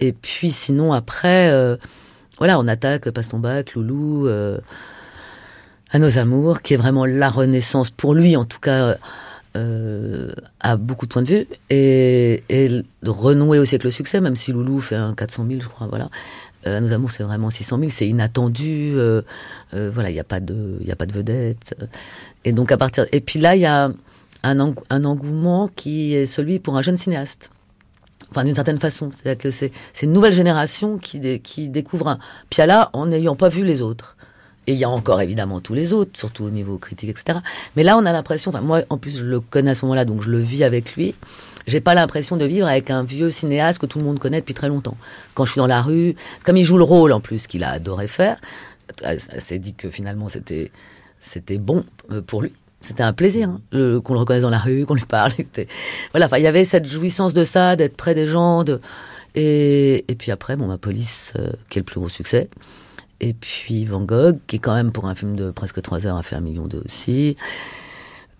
Et puis, sinon, après, voilà, on attaque Passe ton bac, Loulou, À nos amours, qui est vraiment la renaissance, pour lui en tout cas... à beaucoup de points de vue, et renouer aussi avec le succès, même si Loulou fait un 400 000, je crois, voilà. À nos amours, c'est vraiment 600 000, c'est inattendu. Voilà, il n'y a pas de vedette. Et donc, et puis là, il y a un engouement qui est celui pour un jeune cinéaste. Enfin, d'une certaine façon. C'est-à-dire que c'est une nouvelle génération qui découvre un Pialat en n'ayant pas vu les autres. Et il y a encore évidemment tous les autres, surtout au niveau critique, etc. Mais là, on a l'impression, enfin, moi, en plus, je le connais à ce moment-là, donc je le vis avec lui. J'ai pas l'impression de vivre avec un vieux cinéaste que tout le monde connaît depuis très longtemps. Quand je suis dans la rue, comme il joue le rôle, en plus, qu'il a adoré faire, elle s'est dit que finalement, c'était bon pour lui. C'était un plaisir, hein, qu'on le reconnaisse dans la rue, qu'on lui parle. Voilà, enfin, il y avait cette jouissance de ça, d'être près des gens. Et puis après, bon, ma Police, qui est le plus gros succès. Et puis Van Gogh, qui quand même, pour un film de presque 3 heures, a fait 1,2 million aussi.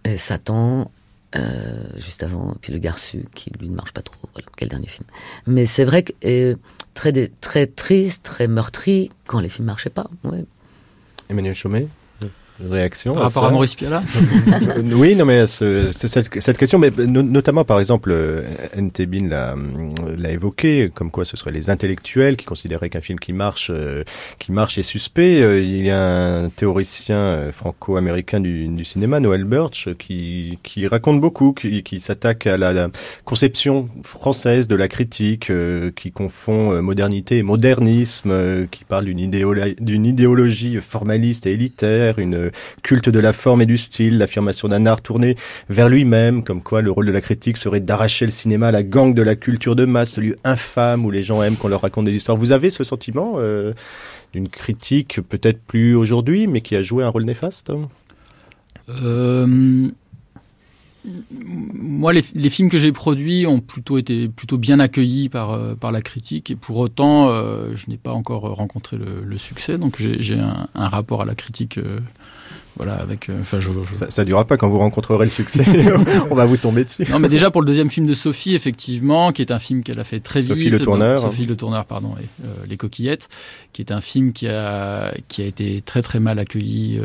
Et Satan, juste avant. Et puis Le Garçu, qui lui ne marche pas trop. Voilà, quel dernier film. Mais c'est vrai que très triste, très meurtri, quand les films ne marchaient pas. Ouais. Emmanuel Chomet, réaction par rapport à Maurice Pialat. Oui, non, mais c'est cette question, mais notamment par exemple, N.T. Binh l'a évoqué, comme quoi ce seraient les intellectuels qui considéraient qu'un film qui marche est suspect. Il y a un théoricien franco-américain du cinéma, Noël Birch, qui raconte beaucoup, qui s'attaque à la conception française de la critique, qui confond modernité et modernisme, qui parle d'une idéologie formaliste et élitaire, une culte de la forme et du style, l'affirmation d'un art tourné vers lui-même, comme quoi le rôle de la critique serait d'arracher le cinéma à la gangue de la culture de masse, ce lieu infâme où les gens aiment qu'on leur raconte des histoires. Vous avez ce sentiment d'une critique, peut-être plus aujourd'hui, mais qui a joué un rôle néfaste ? Moi, les films que j'ai produits ont été plutôt bien accueillis par la critique, et pour autant, je n'ai pas encore rencontré le succès, donc j'ai un rapport à la critique, voilà, avec. Ça durera pas quand vous rencontrerez le succès. On va vous tomber dessus. Non, mais déjà pour le deuxième film de Sophie, effectivement, qui est un film qu'elle a fait très vite. Sophie Le Tourneur, et Les Coquillettes, qui est un film qui a été très très mal accueilli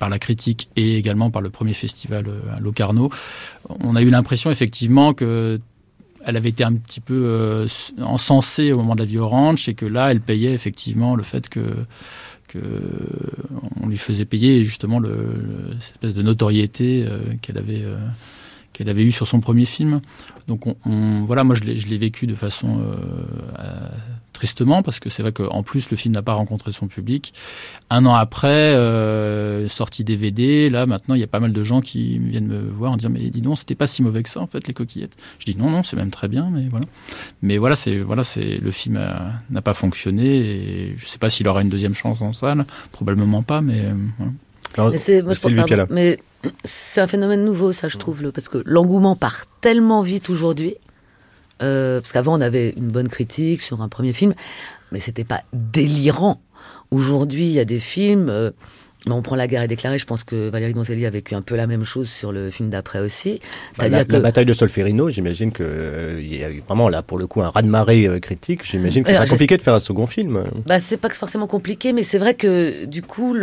par la critique et également par le premier festival à Locarno. On a eu l'impression effectivement que elle avait été un petit peu encensée au moment de La Vie Orange, et que là, elle payait effectivement le fait que on lui faisait payer justement cette espèce de notoriété qu'elle avait eue sur son premier film. Donc voilà, moi je l'ai vécu de façon tristement, parce que c'est vrai qu'en plus le film n'a pas rencontré son public. 1 an après, sortie DVD, là maintenant il y a pas mal de gens qui viennent me voir en disant mais dis donc, c'était pas si mauvais que ça en fait, Les Coquillettes. Je dis non, c'est même très bien, mais voilà. Mais voilà, c'est le film n'a pas fonctionné, et je sais pas s'il aura une deuxième chance en salle, probablement pas, mais voilà. Alors, mais c'est un phénomène nouveau, ça, je trouve, parce que l'engouement part tellement vite aujourd'hui. Parce qu'avant on avait une bonne critique sur un premier film, mais c'était pas délirant. Aujourd'hui, il y a des films. On prend La Guerre est déclarée. Je pense que Valérie Donzelli a vécu un peu la même chose sur le film d'après aussi. C'est-à-dire que la bataille de Solferino, j'imagine que y a vraiment là pour le coup un raz-de-marée critique. J'imagine que c'est compliqué de faire un second film. C'est pas forcément compliqué, mais c'est vrai que du coup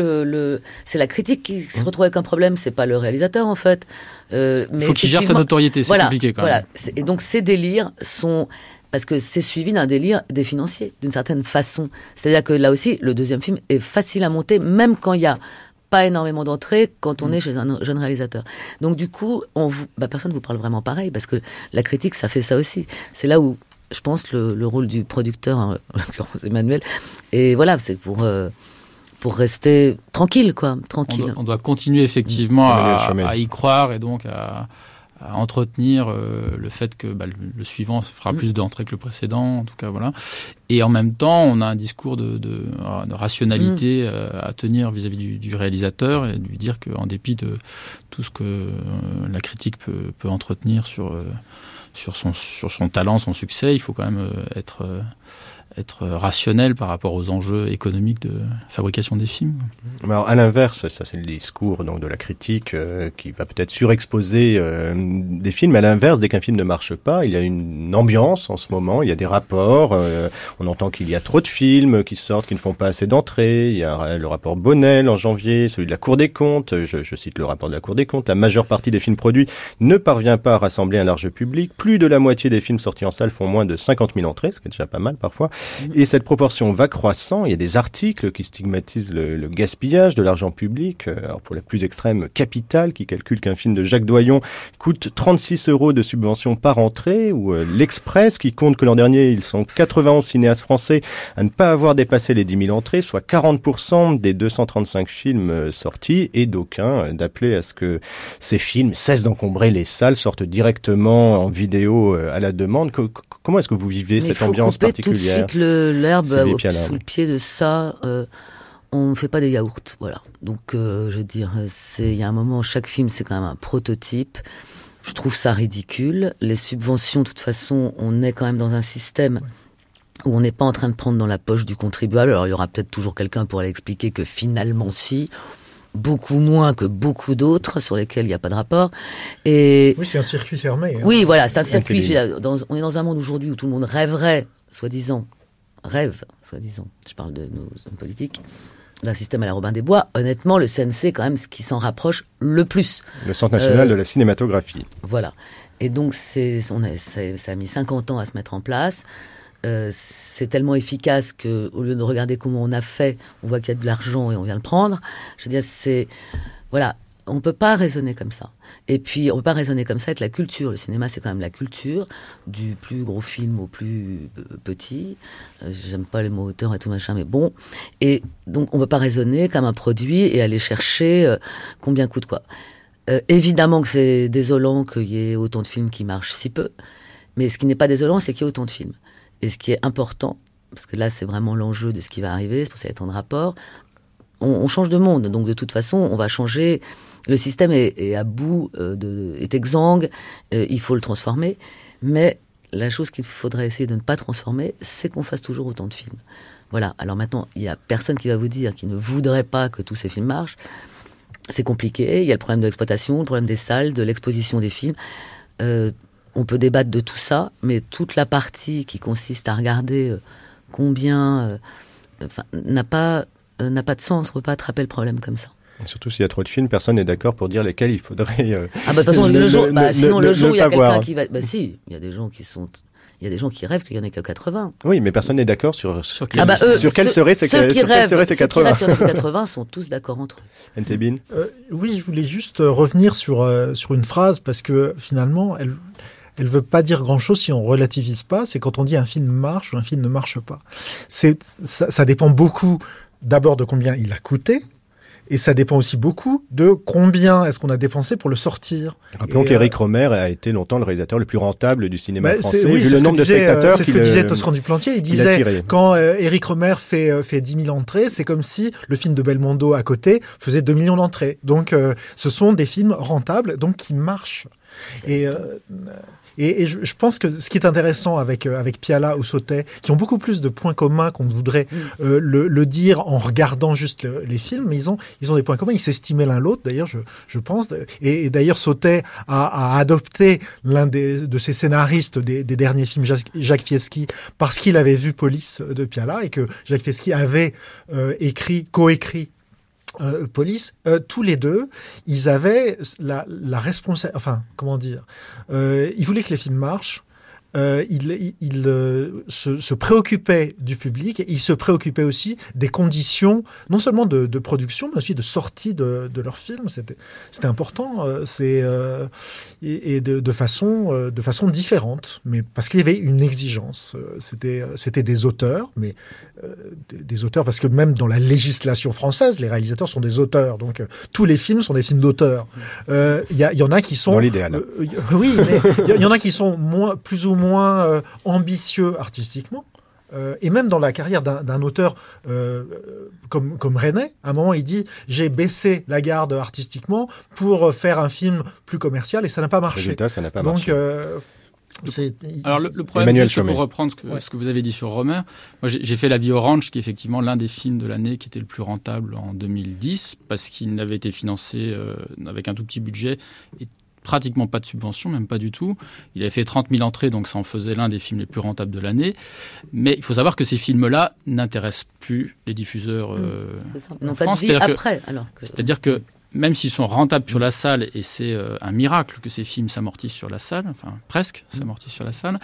c'est la critique qui se retrouve avec un problème. C'est pas le réalisateur en fait. Il faut qu'il gère sa notoriété. C'est compliqué quand même. Voilà. Et donc ces délires sont. Parce que c'est suivi d'un délire des financiers, d'une certaine façon. C'est-à-dire que là aussi, le deuxième film est facile à monter, même quand il n'y a pas énormément d'entrées, quand on est chez un jeune réalisateur. Donc du coup, personne ne vous parle vraiment pareil, parce que la critique, ça fait ça aussi. C'est là où, je pense, le rôle du producteur, hein, en l'occurrence Emmanuel, et voilà, c'est pour rester tranquille, quoi. Tranquille. On doit continuer effectivement à y croire, et donc à entretenir le fait que le suivant fera plus d'entrées que le précédent, en tout cas, voilà. Et en même temps, on a un discours de rationalité à tenir vis-à-vis du réalisateur, et lui dire qu'en dépit de tout ce que la critique peut entretenir sur son talent, son succès, il faut quand même être rationnel par rapport aux enjeux économiques de fabrication des films. Alors, à l'inverse, ça c'est le discours donc de la critique qui va peut-être surexposer des films. À l'inverse, dès qu'un film ne marche pas, il y a une ambiance en ce moment, il y a des rapports, on entend qu'il y a trop de films qui sortent, qui ne font pas assez d'entrées. Il y a le rapport Bonnel en janvier, celui de la Cour des comptes, je cite le rapport de la Cour des comptes, la majeure partie des films produits ne parvient pas à rassembler un large public, plus de la moitié des films sortis en salle font moins de 50 000 entrées, ce qui est déjà pas mal parfois. Et cette proportion va croissant. Il y a des articles qui stigmatisent le gaspillage de l'argent public. Alors pour la plus extrême, Capital, qui calcule qu'un film de Jacques Doyon coûte 36 € de subvention par entrée, ou l'Express, qui compte que l'an dernier, ils sont 91 cinéastes français à ne pas avoir dépassé les 10 000 entrées, soit 40% des 235 films sortis, et d'aucuns d'appeler à ce que ces films cessent d'encombrer les salles, sortent directement en vidéo à la demande. Comment est-ce que vous vivez cette ambiance particulière? Il faut couper tout de suite l'herbe sous le pied de ça. On ne fait pas des yaourts, voilà. Donc, je veux dire, il y a un moment, chaque film, c'est quand même un prototype. Je trouve ça ridicule. Les subventions, de toute façon, on est quand même dans un système où on n'est pas en train de prendre dans la poche du contribuable. Alors, il y aura peut-être toujours quelqu'un pour aller expliquer que finalement, si... beaucoup moins que beaucoup d'autres sur lesquels il n'y a pas de rapport. Et... oui, c'est un circuit fermé. Hein. Oui, voilà, c'est un circuit. On est dans un monde aujourd'hui où tout le monde rêverait, soi-disant, je parle de nos hommes politiques, d'un système à la Robin des Bois. Honnêtement, le CNC, quand même, ce qui s'en rapproche le plus. Le Centre National de la Cinématographie. Voilà. Et donc, ça a mis 50 ans à se mettre en place. C'est tellement efficace qu'au lieu de regarder comment on a fait, on voit qu'il y a de l'argent et on vient le prendre. Je veux dire, voilà, on ne peut pas raisonner comme ça. Et puis, on ne peut pas raisonner comme ça avec la culture. Le cinéma, c'est quand même la culture, du plus gros film au plus petit. J'aime pas les mots auteur et tout machin, mais bon. Et donc, on ne peut pas raisonner comme un produit et aller chercher combien coûte quoi. Évidemment que c'est désolant qu'il y ait autant de films qui marchent si peu. Mais ce qui n'est pas désolant, c'est qu'il y ait autant de films. Et ce qui est important, parce que là, c'est vraiment l'enjeu de ce qui va arriver, c'est pour ça qu'il y a tant de rapports, on change de monde. Donc, de toute façon, on va changer. Le système est à bout, est exsangue, il faut le transformer. Mais la chose qu'il faudrait essayer de ne pas transformer, c'est qu'on fasse toujours autant de films. Voilà. Alors maintenant, il n'y a personne qui va vous dire qu'il ne voudrait pas que tous ces films marchent. C'est compliqué. Il y a le problème de l'exploitation, le problème des salles, de l'exposition des films. On peut débattre de tout ça, mais toute la partie qui consiste à regarder combien n'a pas de sens. On ne peut pas attraper le problème comme ça. Et surtout s'il y a trop de films, personne n'est d'accord pour dire lesquels il faudrait. De toute façon, le jour il y a quelqu'un qui va. Si, il y a des gens qui sont. Il y a des gens qui rêvent qu'il n'y en ait que 80. Oui, mais personne n'est d'accord sur quels seraient ces 80. Ceux qui rêvent qu'il y en ait 80 sont tous d'accord entre eux. N.T. Binh. Oui, je voulais juste revenir sur une phrase, parce que finalement, elle ne veut pas dire grand-chose si on ne relativise pas. C'est quand on dit un film marche ou un film ne marche pas. Ça dépend beaucoup d'abord de combien il a coûté. Et ça dépend aussi beaucoup de combien est-ce qu'on a dépensé pour le sortir. Rappelons qu'Éric Rohmer a été longtemps le réalisateur le plus rentable du cinéma français, vu le nombre de spectateurs. C'est ce que disait Toscan du Plantier. Il disait, quand Éric Rohmer fait 10 000 entrées, c'est comme si le film de Belmondo à côté faisait 2 millions d'entrées. Donc, ce sont des films rentables, donc qui marchent. Et je pense que ce qui est intéressant avec Pialat ou Sautet, qui ont beaucoup plus de points communs qu'on voudrait le dire en regardant juste les films, mais ils ont des points communs, ils s'estimaient l'un l'autre, d'ailleurs, je pense. Et d'ailleurs, Sautet a adopté l'un de ses scénaristes des derniers films, Jacques Fieschi, parce qu'il avait vu Police de Pialat et que Jacques Fieschi avait coécrit Police, tous les deux, ils avaient la responsabilité. Enfin, comment dire, ils voulaient que les films marchent. Ils se préoccupaient du public. Ils se préoccupaient aussi des conditions, non seulement de production, mais aussi de sortie de leurs films. C'était important. De façon différente, mais parce qu'il y avait une exigence. C'était des auteurs, mais des auteurs parce que même dans la législation française, les réalisateurs sont des auteurs. Donc tous les films sont des films d'auteurs. Il y en a qui sont dans l'idéal. Oui, mais il y en a qui sont plus ou moins ambitieux artistiquement. Et même dans la carrière d'un auteur comme Resnais, à un moment il dit « j'ai baissé la garde artistiquement pour faire un film plus commercial et ça n'a pas marché ». Résultat, ça n'a pas marché. Alors le problème, pour reprendre ce que vous avez dit sur Rohmer, moi j'ai fait La Vie Orange, qui est effectivement l'un des films de l'année qui était le plus rentable en 2010, parce qu'il n'avait été financé avec un tout petit budget et pratiquement pas de subvention, même pas du tout. Il avait fait 30 000 entrées, donc ça en faisait l'un des films les plus rentables de l'année. Mais il faut savoir que ces films-là n'intéressent plus les diffuseurs en France. C'est-à-dire que même s'ils sont rentables sur la salle, et c'est un miracle que ces films s'amortissent sur la salle, enfin presque s'amortissent sur la salle,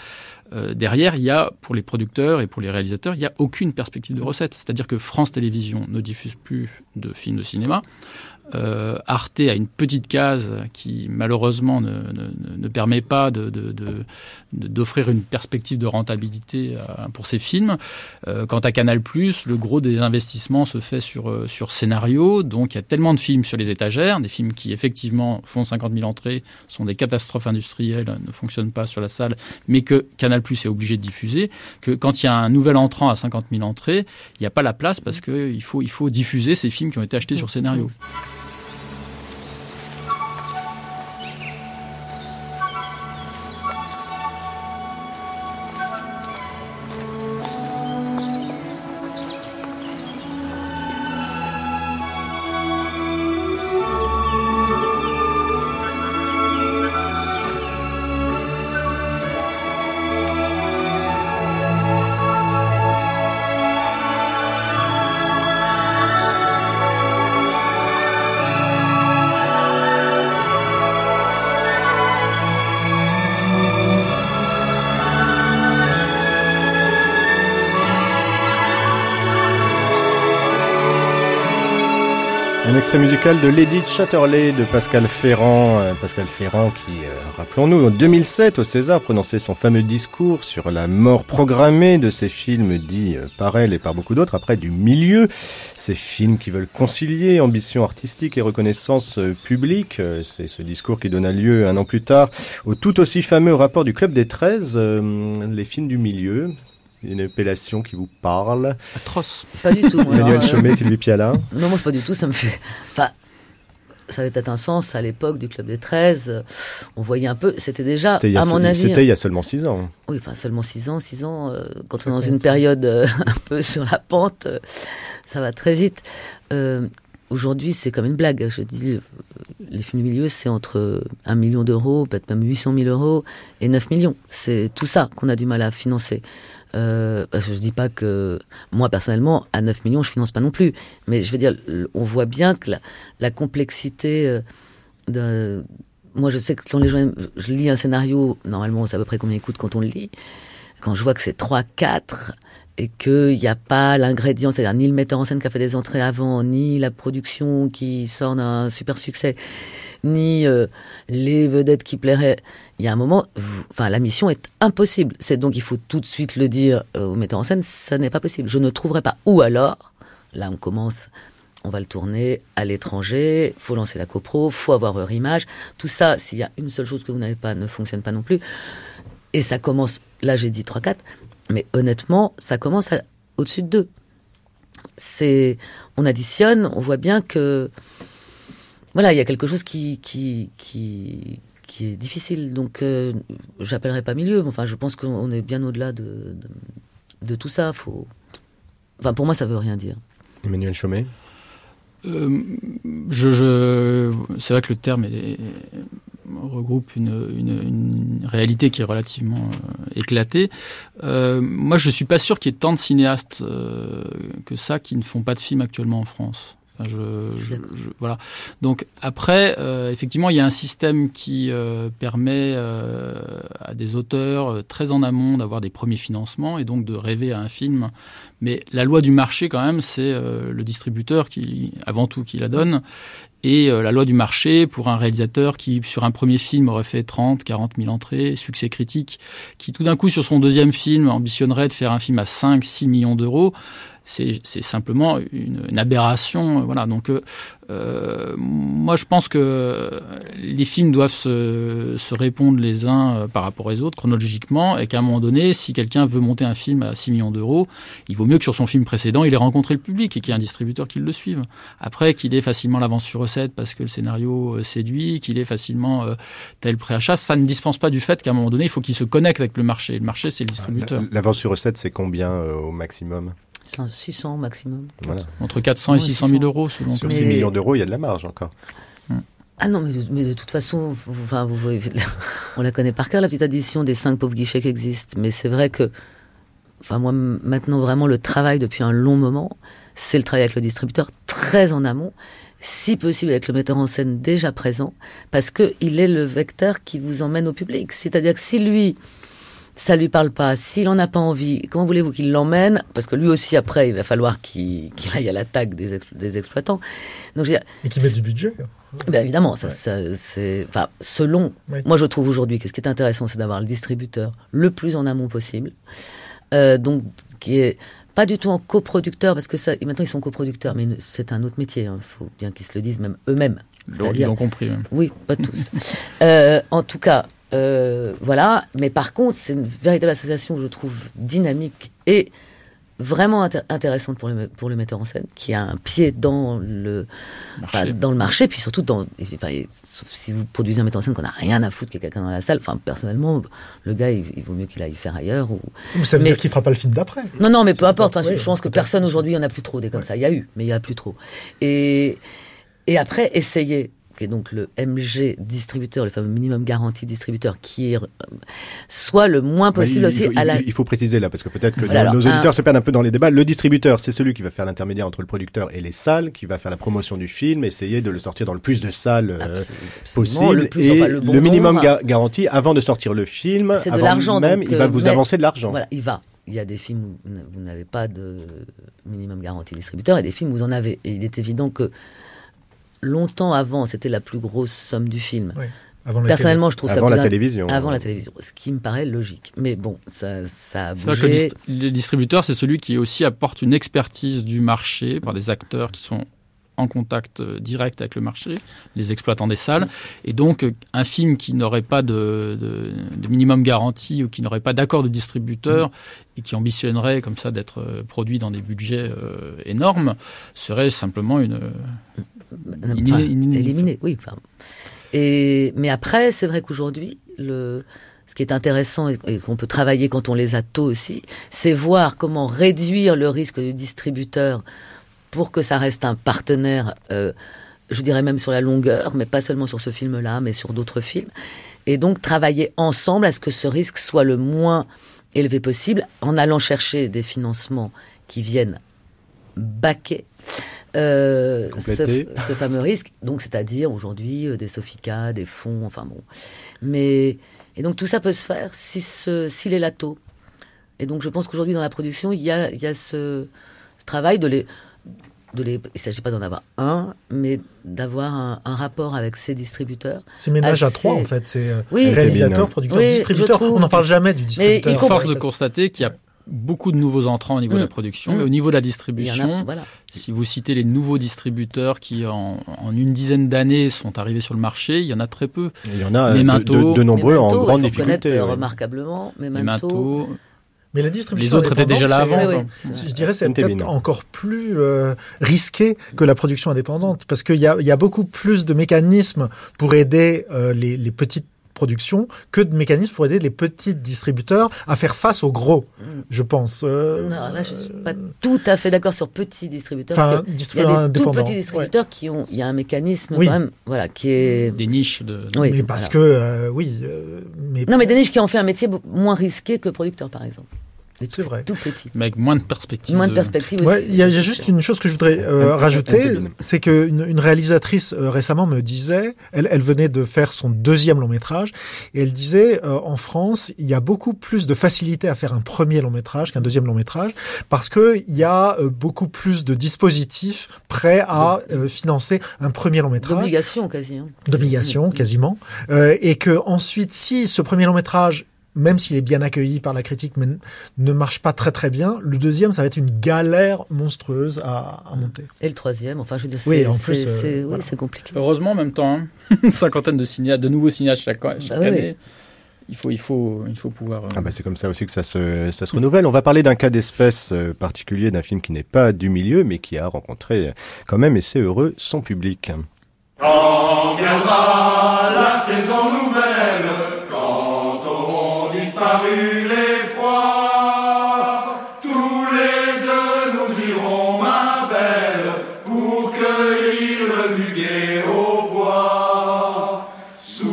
derrière, il y a, pour les producteurs et pour les réalisateurs, il n'y a aucune perspective de recette. C'est-à-dire que France Télévisions ne diffuse plus de films de cinéma. Arte a une petite case qui, malheureusement, ne permet pas d'offrir une perspective de rentabilité pour ces films. Quant à Canal+, le gros des investissements se fait sur scénario. Donc, il y a tellement de films sur les étagères, des films qui, effectivement, font 50 000 entrées, sont des catastrophes industrielles, ne fonctionnent pas sur la salle, mais que Canal+, est obligé de diffuser, que quand il y a un nouvel entrant à 50 000 entrées, il n'y a pas la place parce qu'il faut diffuser ces films qui ont été achetés sur scénario. Un extrait musical de Lady Chatterley de Pascal Ferrand. Pascal Ferrand qui, rappelons-nous, en 2007 au César prononçait son fameux discours sur la mort programmée de ces films dits par elle et par beaucoup d'autres après du milieu. Ces films qui veulent concilier ambition artistique et reconnaissance publique. C'est ce discours qui donna lieu un an plus tard au tout aussi fameux rapport du Club des 13, les films du milieu. Une appellation qui vous parle? Atroce. Pas du tout. Emmanuel Chomet, Sylvie Pialat. Non, moi, pas du tout. Ça me fait. Enfin, ça avait peut-être un sens à l'époque du Club des 13. On voyait un peu. C'était déjà, à mon avis. C'était il y a seulement 6 ans. Oui, enfin, seulement 6 ans. Quand on est dans une période un peu sur la pente, ça va très vite. Aujourd'hui, c'est comme une blague. Je dis, les films du milieu, c'est entre 1 million d'euros, peut-être même 800 000 euros et 9 millions. C'est tout ça qu'on a du mal à financer. Parce que je dis pas que moi personnellement à 9 millions je finance pas non plus, mais je veux dire, on voit bien que la complexité moi je sais que quand les gens je lis un scénario, normalement on sait à peu près combien il coûte quand on le lit, quand je vois que c'est 3-4 et qu'il n'y a pas l'ingrédient, c'est-à-dire ni le metteur en scène qui a fait des entrées avant, ni la production qui sort d'un super succès, ni les vedettes qui plairaient. Il y a un moment, la mission est impossible. C'est donc il faut tout de suite le dire au metteur en scène, ça n'est pas possible. Je ne trouverai pas. Ou alors, là on commence, on va le tourner à l'étranger, faut lancer la copro, faut avoir Eurimage. Tout ça, s'il y a une seule chose que vous n'avez pas, ne fonctionne pas non plus. Et ça commence, là j'ai dit 3-4, mais honnêtement, ça commence au-dessus de 2. On additionne, on voit bien que... Voilà, il y a quelque chose qui est difficile. Donc, j'appellerai pas milieu. Enfin, je pense qu'on est bien au-delà de tout ça. Enfin, pour moi, ça veut rien dire. Emmanuel Chomet. C'est vrai que le terme regroupe une réalité qui est relativement éclatée. Moi, je suis pas sûr qu'il y ait tant de cinéastes que ça qui ne font pas de films actuellement en France. Voilà. Donc après, effectivement, il y a un système qui permet à des auteurs très en amont d'avoir des premiers financements et donc de rêver à un film. Mais la loi du marché, quand même, c'est le distributeur qui, avant tout, qui la donne. Et la loi du marché, pour un réalisateur qui, sur un premier film, aurait fait 30-40 000 entrées, succès critique, qui tout d'un coup, sur son deuxième film, ambitionnerait de faire un film à 5-6 millions d'euros, c'est simplement une aberration. Voilà. Donc, moi, je pense que les films doivent se répondre les uns par rapport aux autres, chronologiquement, et qu'à un moment donné, si quelqu'un veut monter un film à 6 millions d'euros, il vaut mieux que sur son film précédent, il ait rencontré le public et qu'il y ait un distributeur qui le suive. Après, qu'il ait facilement l'avance sur recette parce que le scénario séduit, qu'il ait facilement tel préachat, ça ne dispense pas du fait qu'à un moment donné, il faut qu'il se connecte avec le marché. Le marché, c'est le distributeur. L'avance sur recette, c'est combien au maximum ? 600 maximum. Voilà. Entre 400 et 600 000 euros. Selon sur 6 millions d'euros, il y a de la marge encore. Ah non, mais de toute façon, on la connaît par cœur, la petite addition des 5 pauvres guichets qui existent. Mais c'est vrai que, moi, maintenant, vraiment, le travail depuis un long moment, c'est le travail avec le distributeur, très en amont, si possible avec le metteur en scène déjà présent, parce qu'il est le vecteur qui vous emmène au public. C'est-à-dire que si lui... ça lui parle pas, s'il en a pas envie, comment voulez-vous qu'il l'emmène? Parce que lui aussi, après, il va falloir qu'il aille à l'attaque des exploitants. Donc, et qu'il mette du budget. Ben évidemment, c'est... Enfin, selon... Ouais. Moi, je trouve aujourd'hui que ce qui est intéressant, c'est d'avoir le distributeur le plus en amont possible. Donc, qui est... Pas du tout en coproducteur, parce que ça, maintenant ils sont coproducteurs, mais c'est un autre métier, hein, faut bien qu'ils se le disent, même eux-mêmes. Ils l'ont compris. Hein. Oui, pas tous. En tout cas, voilà, mais par contre, c'est une véritable association, je trouve, dynamique et vraiment intéressante pour le metteur en scène, qui a un pied dans le marché, puis surtout, sauf si vous produisez un metteur en scène qu'on n'a rien à foutre qu'il y a quelqu'un dans la salle, enfin, personnellement, le gars, il vaut mieux qu'il aille faire ailleurs. Ou ça veut dire qu'il ne fera pas le film d'après. Non, non, mais peu importe, enfin, je pense que personne aujourd'hui, il n'y en a plus trop, des comme ça, il y a eu, mais il n'y en a plus trop. Et après, essayer, qui est donc le MG distributeur, le fameux minimum garantie distributeur, qui est soit le moins possible aussi... Il faut préciser là, parce que peut-être que nos auditeurs se perdent un peu dans les débats. Le distributeur, c'est celui qui va faire l'intermédiaire entre le producteur et les salles, qui va faire la promotion du film, essayer de le sortir dans le plus de salles possible. Le minimum garantie, avant de sortir le film, c'est de l'argent, même, il va vous avancer de l'argent. Voilà, il y a des films où vous n'avez pas de minimum garantie distributeur, et des films où vous en avez. Et il est évident que longtemps avant, c'était la plus grosse somme du film. Oui. Personnellement, je trouve ça plus télévision. Avant la télévision, ce qui me paraît logique. Mais bon, ça a bougé. C'est vrai que le distributeur, c'est celui qui aussi apporte une expertise du marché par des acteurs qui sont en contact direct avec le marché, les exploitants des salles. Et donc, un film qui n'aurait pas de minimum garantie ou qui n'aurait pas d'accord de distributeur et qui ambitionnerait comme ça d'être produit dans des budgets énormes serait simplement éliminé, oui. Enfin. Mais après, c'est vrai qu'aujourd'hui, ce qui est intéressant et qu'on peut travailler quand on les a tôt aussi, c'est voir comment réduire le risque du distributeur pour que ça reste un partenaire, je dirais même sur la longueur, mais pas seulement sur ce film-là, mais sur d'autres films. Et donc, travailler ensemble à ce que ce risque soit le moins élevé possible, en allant chercher des financements qui viennent baquer ce fameux risque. Donc, c'est-à-dire, aujourd'hui, des Sofica, des fonds, enfin bon. Et donc, tout ça peut se faire s'il est là tôt. Et donc, je pense qu'aujourd'hui, dans la production, il y a ce travail il ne s'agit pas d'en avoir un, mais d'avoir un rapport avec ses distributeurs. C'est ménage à trois, en fait. C'est réalisateur, producteur, distributeur. On n'en parle jamais du distributeur. Force de constater qu'il y a beaucoup de nouveaux entrants au niveau de la production, mais au niveau de la distribution, si vous citez les nouveaux distributeurs qui, en une dizaine d'années, sont arrivés sur le marché, il y en a très peu. Il y en a de nombreux en grande difficulté. Remarquablement, Memento... Mais la distribution, les autres étaient déjà là avant. Je dirais que c'est peut-être encore plus risqué que la production indépendante, parce qu'il y a beaucoup plus de mécanismes pour aider les petites productions que de mécanismes pour aider les petits distributeurs à faire face aux gros, je pense. Non, là, je ne suis pas tout à fait d'accord sur petits distributeurs. Enfin, distributeurs indépendants. Il y a des tout petits distributeurs qui ont... Il y a un mécanisme quand même qui est... Des niches de... Oui, mais parce que... non, mais des niches qui ont fait un métier moins risqué que producteur, par exemple. C'est vrai. Tout petit. Mais avec moins de perspectives. Moins de perspectives aussi. Il y a juste une chose que je voudrais rajouter, c'est qu'une réalisatrice récemment me disait, elle venait de faire son deuxième long métrage, et elle disait, en France, il y a beaucoup plus de facilité à faire un premier long métrage qu'un deuxième long métrage, parce qu'il y a beaucoup plus de dispositifs prêts à financer un premier long métrage. D'obligation quasi. Hein. D'obligation quasiment. Et qu'ensuite, si ce premier long métrage, même s'il est bien accueilli par la critique, mais ne marche pas très très bien, le deuxième, ça va être une galère monstrueuse à monter. Et le troisième, enfin je veux dire, c'est compliqué. Heureusement en même temps, une cinquantaine de nouveaux cinéastes chaque année. Il faut pouvoir... c'est comme ça aussi que ça se renouvelle. On va parler d'un cas d'espèce particulier, d'un film qui n'est pas du milieu, mais qui a rencontré quand même, et c'est heureux, son public. Quand viendra la saison nouvelle, paru les froids, tous les deux nous irons, ma belle, pour cueillir le muguet au bois. Sous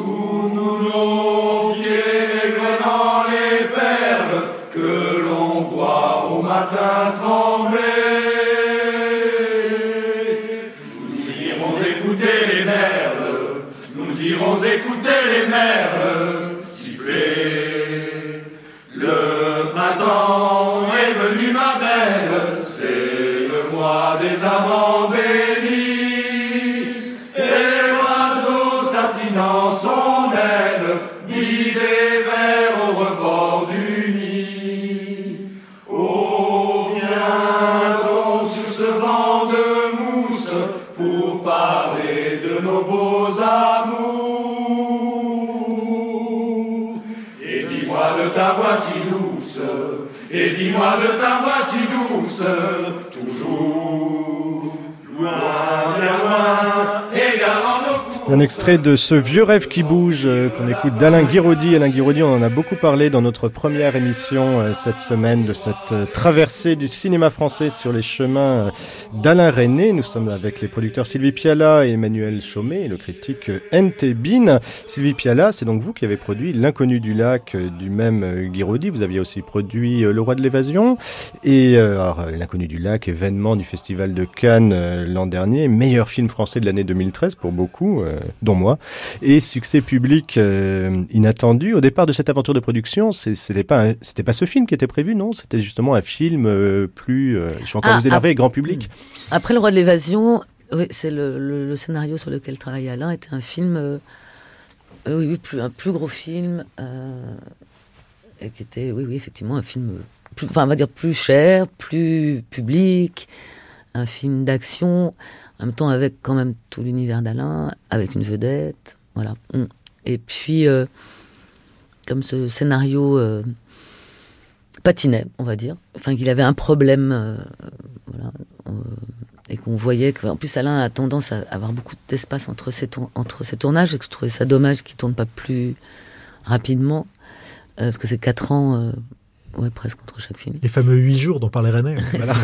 nos pieds grenant les perles que l'on voit au matin trembler. Nous irons écouter les merles, nous irons écouter les merles. Le d'idées vers au rebord du nid. Oh, viens donc sur ce banc de mousse pour parler de nos beaux amours. Et dis-moi de ta voix si douce, et dis-moi de ta voix si douce, toujours loin, bien loin. Un extrait de ce vieux rêve qui bouge qu'on écoute d'Alain Guiraudy. Alain Guiraudy, on en a beaucoup parlé dans notre première émission cette semaine de cette traversée du cinéma français sur les chemins d'Alain Resnais. Nous sommes avec les producteurs Sylvie Pialat et Emmanuel Chomet et le critique N.T. Binh. Sylvie Pialat, c'est donc vous qui avez produit L'Inconnu du lac du même Guiraudy. Vous aviez aussi produit Le Roi de l'évasion et alors, L'Inconnu du lac, événement du Festival de Cannes l'an dernier, meilleur film français de l'année 2013 pour beaucoup, dont moi, et succès public inattendu. Au départ de cette aventure de production, c'était pas ce film qui était prévu, non? C'était justement un film je suis encore vous énervé, grand public. Après Le Roi de l'évasion, oui, c'est le scénario sur lequel travaille Alain, était un film, un plus gros film, et qui était, oui, effectivement, un film, plus cher, plus public, un film d'action, en même temps avec quand même tout l'univers d'Alain, avec une vedette, voilà. Et puis, comme ce scénario patinait, on va dire, enfin qu'il avait un problème, et qu'on voyait que, en plus Alain a tendance à avoir beaucoup d'espace entre ses tournages, et que je trouvais ça dommage qu'il ne tourne pas plus rapidement, parce que c'est 4 ans, presque entre chaque film. Les fameux 8 jours dont parlait Resnais. Voilà.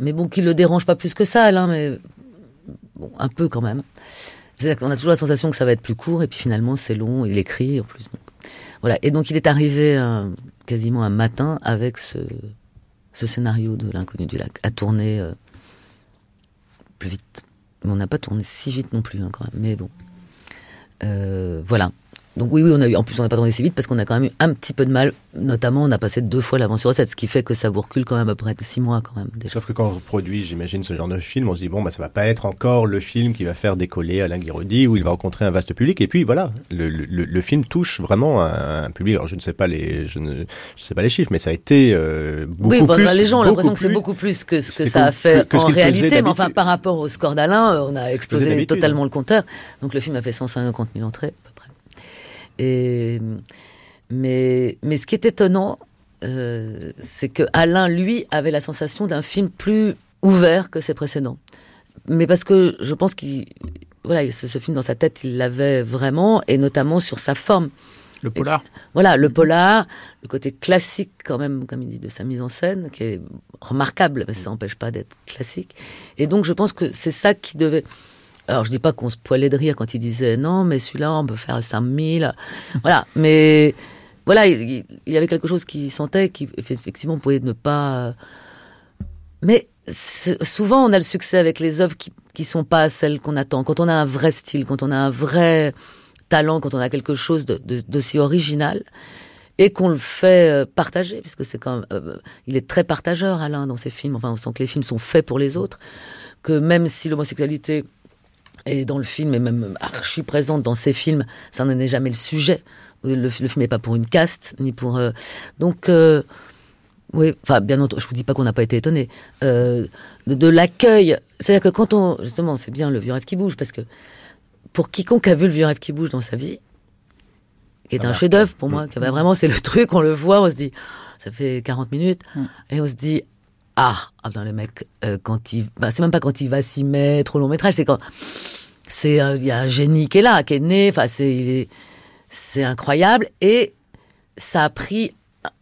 Mais bon, qu'il ne le dérange pas plus que ça, Alain, mais bon, un peu quand même. C'est-à-dire qu'on a toujours la sensation que ça va être plus court, et puis finalement, c'est long, il écrit en plus. Donc. Voilà. Et donc, il est arrivé quasiment un matin avec ce scénario de L'Inconnu du lac, à tourner plus vite. Mais on n'a pas tourné si vite non plus, hein, quand même, mais bon. Voilà. Donc oui, on n'a pas tourné si vite, parce qu'on a quand même eu un petit peu de mal, notamment on a passé 2 fois l'avance sur recette, ce qui fait que ça vous recule quand même après 6 mois quand même. Déjà. Sauf que quand on produit, j'imagine, ce genre de film, on se dit ça va pas être encore le film qui va faire décoller Alain Guiraudy, où il va rencontrer un vaste public, et puis voilà, le film touche vraiment un public. Alors je ne sais pas les chiffres, mais ça a été beaucoup plus. Oui, les gens ont l'impression que c'est beaucoup plus que ce que ça a fait en réalité, mais enfin par rapport au score d'Alain, on a explosé totalement le compteur. Donc le film a fait 150 000 entrées à peu près. Mais ce qui est étonnant, c'est que Alain, lui, avait la sensation d'un film plus ouvert que ses précédents. Mais parce que je pense qu'il, ce film dans sa tête, il l'avait vraiment, et notamment sur sa forme. Le polar. Le polar, le côté classique quand même, comme il dit, de sa mise en scène, qui est remarquable, mais ça n'empêche pas d'être classique. Et donc je pense que c'est ça qui devait... Alors, je dis pas qu'on se poilait de rire quand il disait non, mais celui-là, on peut faire 5000. Voilà. Mais, il y avait quelque chose qu'il sentait, qui, effectivement, on pouvait ne pas. Mais, souvent, on a le succès avec les œuvres qui sont pas celles qu'on attend. Quand on a un vrai style, quand on a un vrai talent, quand on a quelque chose d'aussi original, et qu'on le fait partager, puisque c'est quand même, il est très partageur, Alain, dans ses films. Enfin, on sent que les films sont faits pour les autres, que même si l'homosexualité, et dans le film, et même archi présente dans ses films, ça n'en est jamais le sujet. Le film n'est pas pour une caste, ni pour... oui, enfin, bien entendu, je ne vous dis pas qu'on n'a pas été étonnés. De l'accueil, c'est-à-dire que quand on... Justement, c'est bien le vieux rêve qui bouge, parce que pour quiconque a vu le vieux rêve qui bouge dans sa vie, qui est un chef-d'œuvre pour moi, qui, vraiment, c'est le truc, on le voit, on se dit, ça fait 40 minutes, et on se dit... Ah putain, le mec, c'est même pas quand il va s'y mettre au long métrage, c'est quand il y a un génie qui est là, qui est né, enfin c'est incroyable, et ça a pris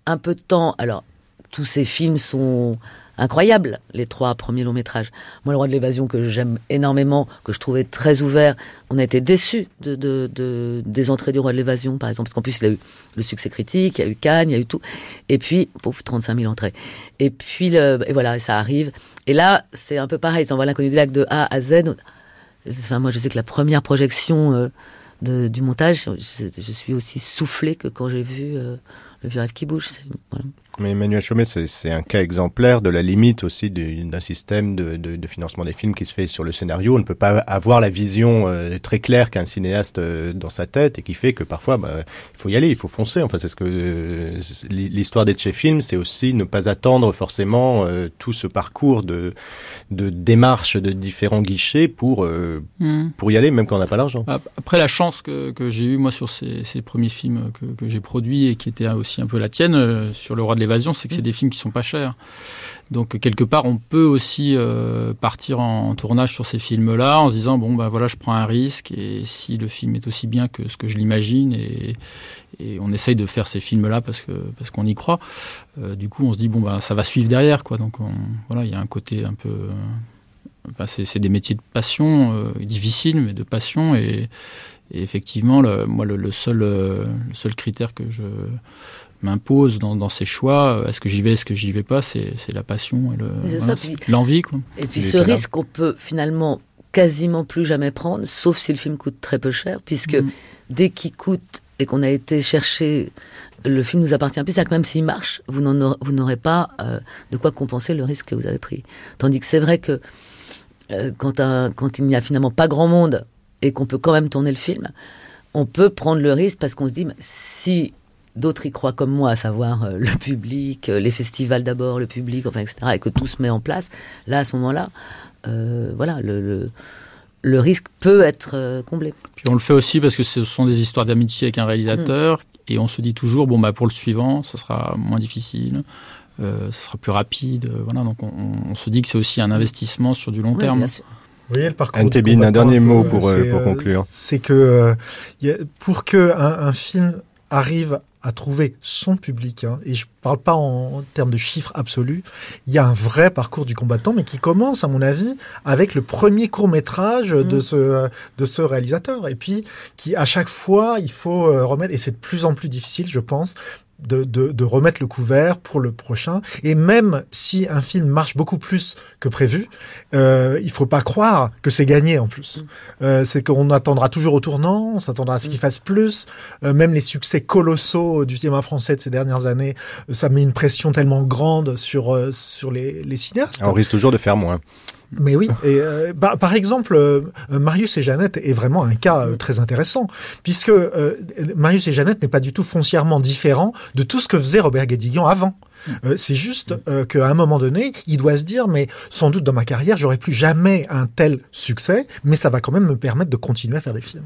un peu de temps. Alors tous ces films sont incroyables, les 3 premiers longs métrages. Moi, Le Roi de l'évasion, que j'aime énormément, que je trouvais très ouvert, on a été déçus des entrées du Roi de l'évasion, par exemple, parce qu'en plus il a eu le succès critique, il y a eu Cannes, il y a eu tout, et puis pauvre 35 000 entrées. Et puis ça arrive. Et là, c'est un peu pareil, ils envoient L'Inconnu du lac de A à Z. Enfin, moi, je sais que la première projection du montage, je suis aussi soufflée que quand j'ai vu Le vieux rêve qui bouge. C'est, voilà. Mais Emmanuel Chomet, c'est un cas exemplaire de la limite aussi d'un système de financement des films qui se fait sur le scénario. On ne peut pas avoir la vision très claire qu'un cinéaste dans sa tête et qui fait que parfois, il faut y aller, il faut foncer. Enfin, c'est ce que l'histoire des Tchéfilms, c'est aussi ne pas attendre forcément tout ce parcours de démarches de différents guichets pour y aller, même quand on n'a pas l'argent. Après, la chance que j'ai eue, moi, sur ces premiers films que j'ai produits et qui étaient aussi un peu la tienne, sur Le Roi de l'évasion, c'est que c'est des films qui sont pas chers. Donc quelque part, on peut aussi partir en tournage sur ces films-là en se disant bon ben voilà, je prends un risque et si le film est aussi bien que ce que je l'imagine et on essaye de faire ces films-là parce qu'on y croit. Du coup, on se dit bon ben ça va suivre derrière quoi. Donc il y a un côté un peu. C'est des métiers de passion, difficiles mais de passion et effectivement le seul critère que je m'impose dans ses choix, est-ce que j'y vais pas, c'est la passion et l'envie quoi. Et puis ce risque qu'on peut finalement quasiment plus jamais prendre, sauf si le film coûte très peu cher, puisque dès qu'il coûte et qu'on a été chercher, le film nous appartient plus. C'est-à-dire que même s'il marche, vous n'aurez pas de quoi compenser le risque que vous avez pris. Tandis que c'est vrai que quand il n'y a finalement pas grand monde et qu'on peut quand même tourner le film, on peut prendre le risque parce qu'on se dit si d'autres y croient comme moi, à savoir le public, les festivals d'abord, le public, enfin, etc., et que tout se met en place, là, à ce moment-là, le risque peut être comblé. Puis on le fait aussi parce que ce sont des histoires d'amitié avec un réalisateur, et on se dit toujours, pour le suivant, ça sera moins difficile, ça sera plus rapide, donc on se dit que c'est aussi un investissement sur du long terme. Bien sûr. Vous voyez le parcours. N.T. Binh, un dernier mot pour conclure. C'est que pour qu'un film arrive à trouver son public, et je parle pas en termes de chiffres absolus, il y a un vrai parcours du combattant, mais qui commence, à mon avis, avec le premier court-métrage de ce réalisateur. Et puis, à chaque fois, il faut remettre, et c'est de plus en plus difficile, je pense, de remettre le couvert pour le prochain. Et même si un film marche beaucoup plus que prévu, il faut pas croire que c'est gagné en plus. C'est qu'on attendra toujours au tournant, on s'attendra à ce qu'il fasse plus. Même les succès colossaux du cinéma français de ces dernières années, ça met une pression tellement grande sur les cinéastes. On risque toujours de faire moins. Mais oui, et par exemple, Marius et Jeannette est vraiment un cas très intéressant, puisque Marius et Jeannette n'est pas du tout foncièrement différent de tout ce que faisait Robert Guédiguian avant. C'est juste qu'à un moment donné, il doit se dire, mais sans doute dans ma carrière, j'aurai plus jamais un tel succès, mais ça va quand même me permettre de continuer à faire des films.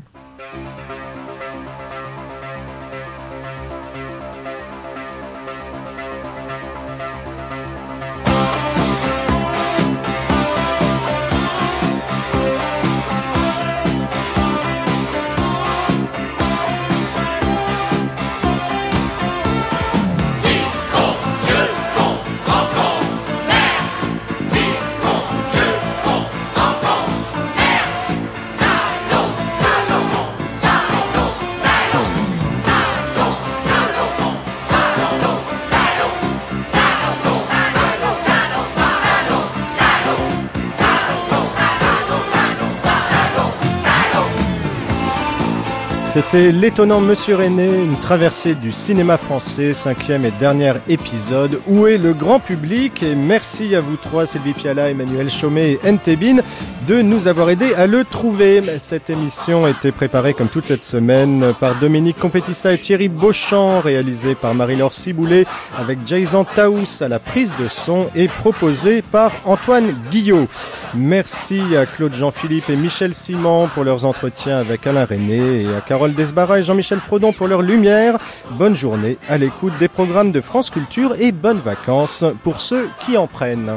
C'était l'étonnant Monsieur Resnais, une traversée du cinéma français, 5e et dernier épisode. Où est le grand public ? Et merci à vous trois, Sylvie Pialat, Emmanuel Chomet et N.T. Binh, de nous avoir aidés à le trouver. Cette émission était préparée, comme toute cette semaine, par Dominique Compétissa et Thierry Beauchamp, réalisée par Marie-Laure Ciboulet, avec Jason Taous à la prise de son et proposée par Antoine Guillot. Merci à Claude Jean-Philippe et Michel Simon pour leurs entretiens avec Alain Resnais et à Carole Desbarra et Jean-Michel Frodon pour leur lumière. Bonne journée à l'écoute des programmes de France Culture et bonnes vacances pour ceux qui en prennent.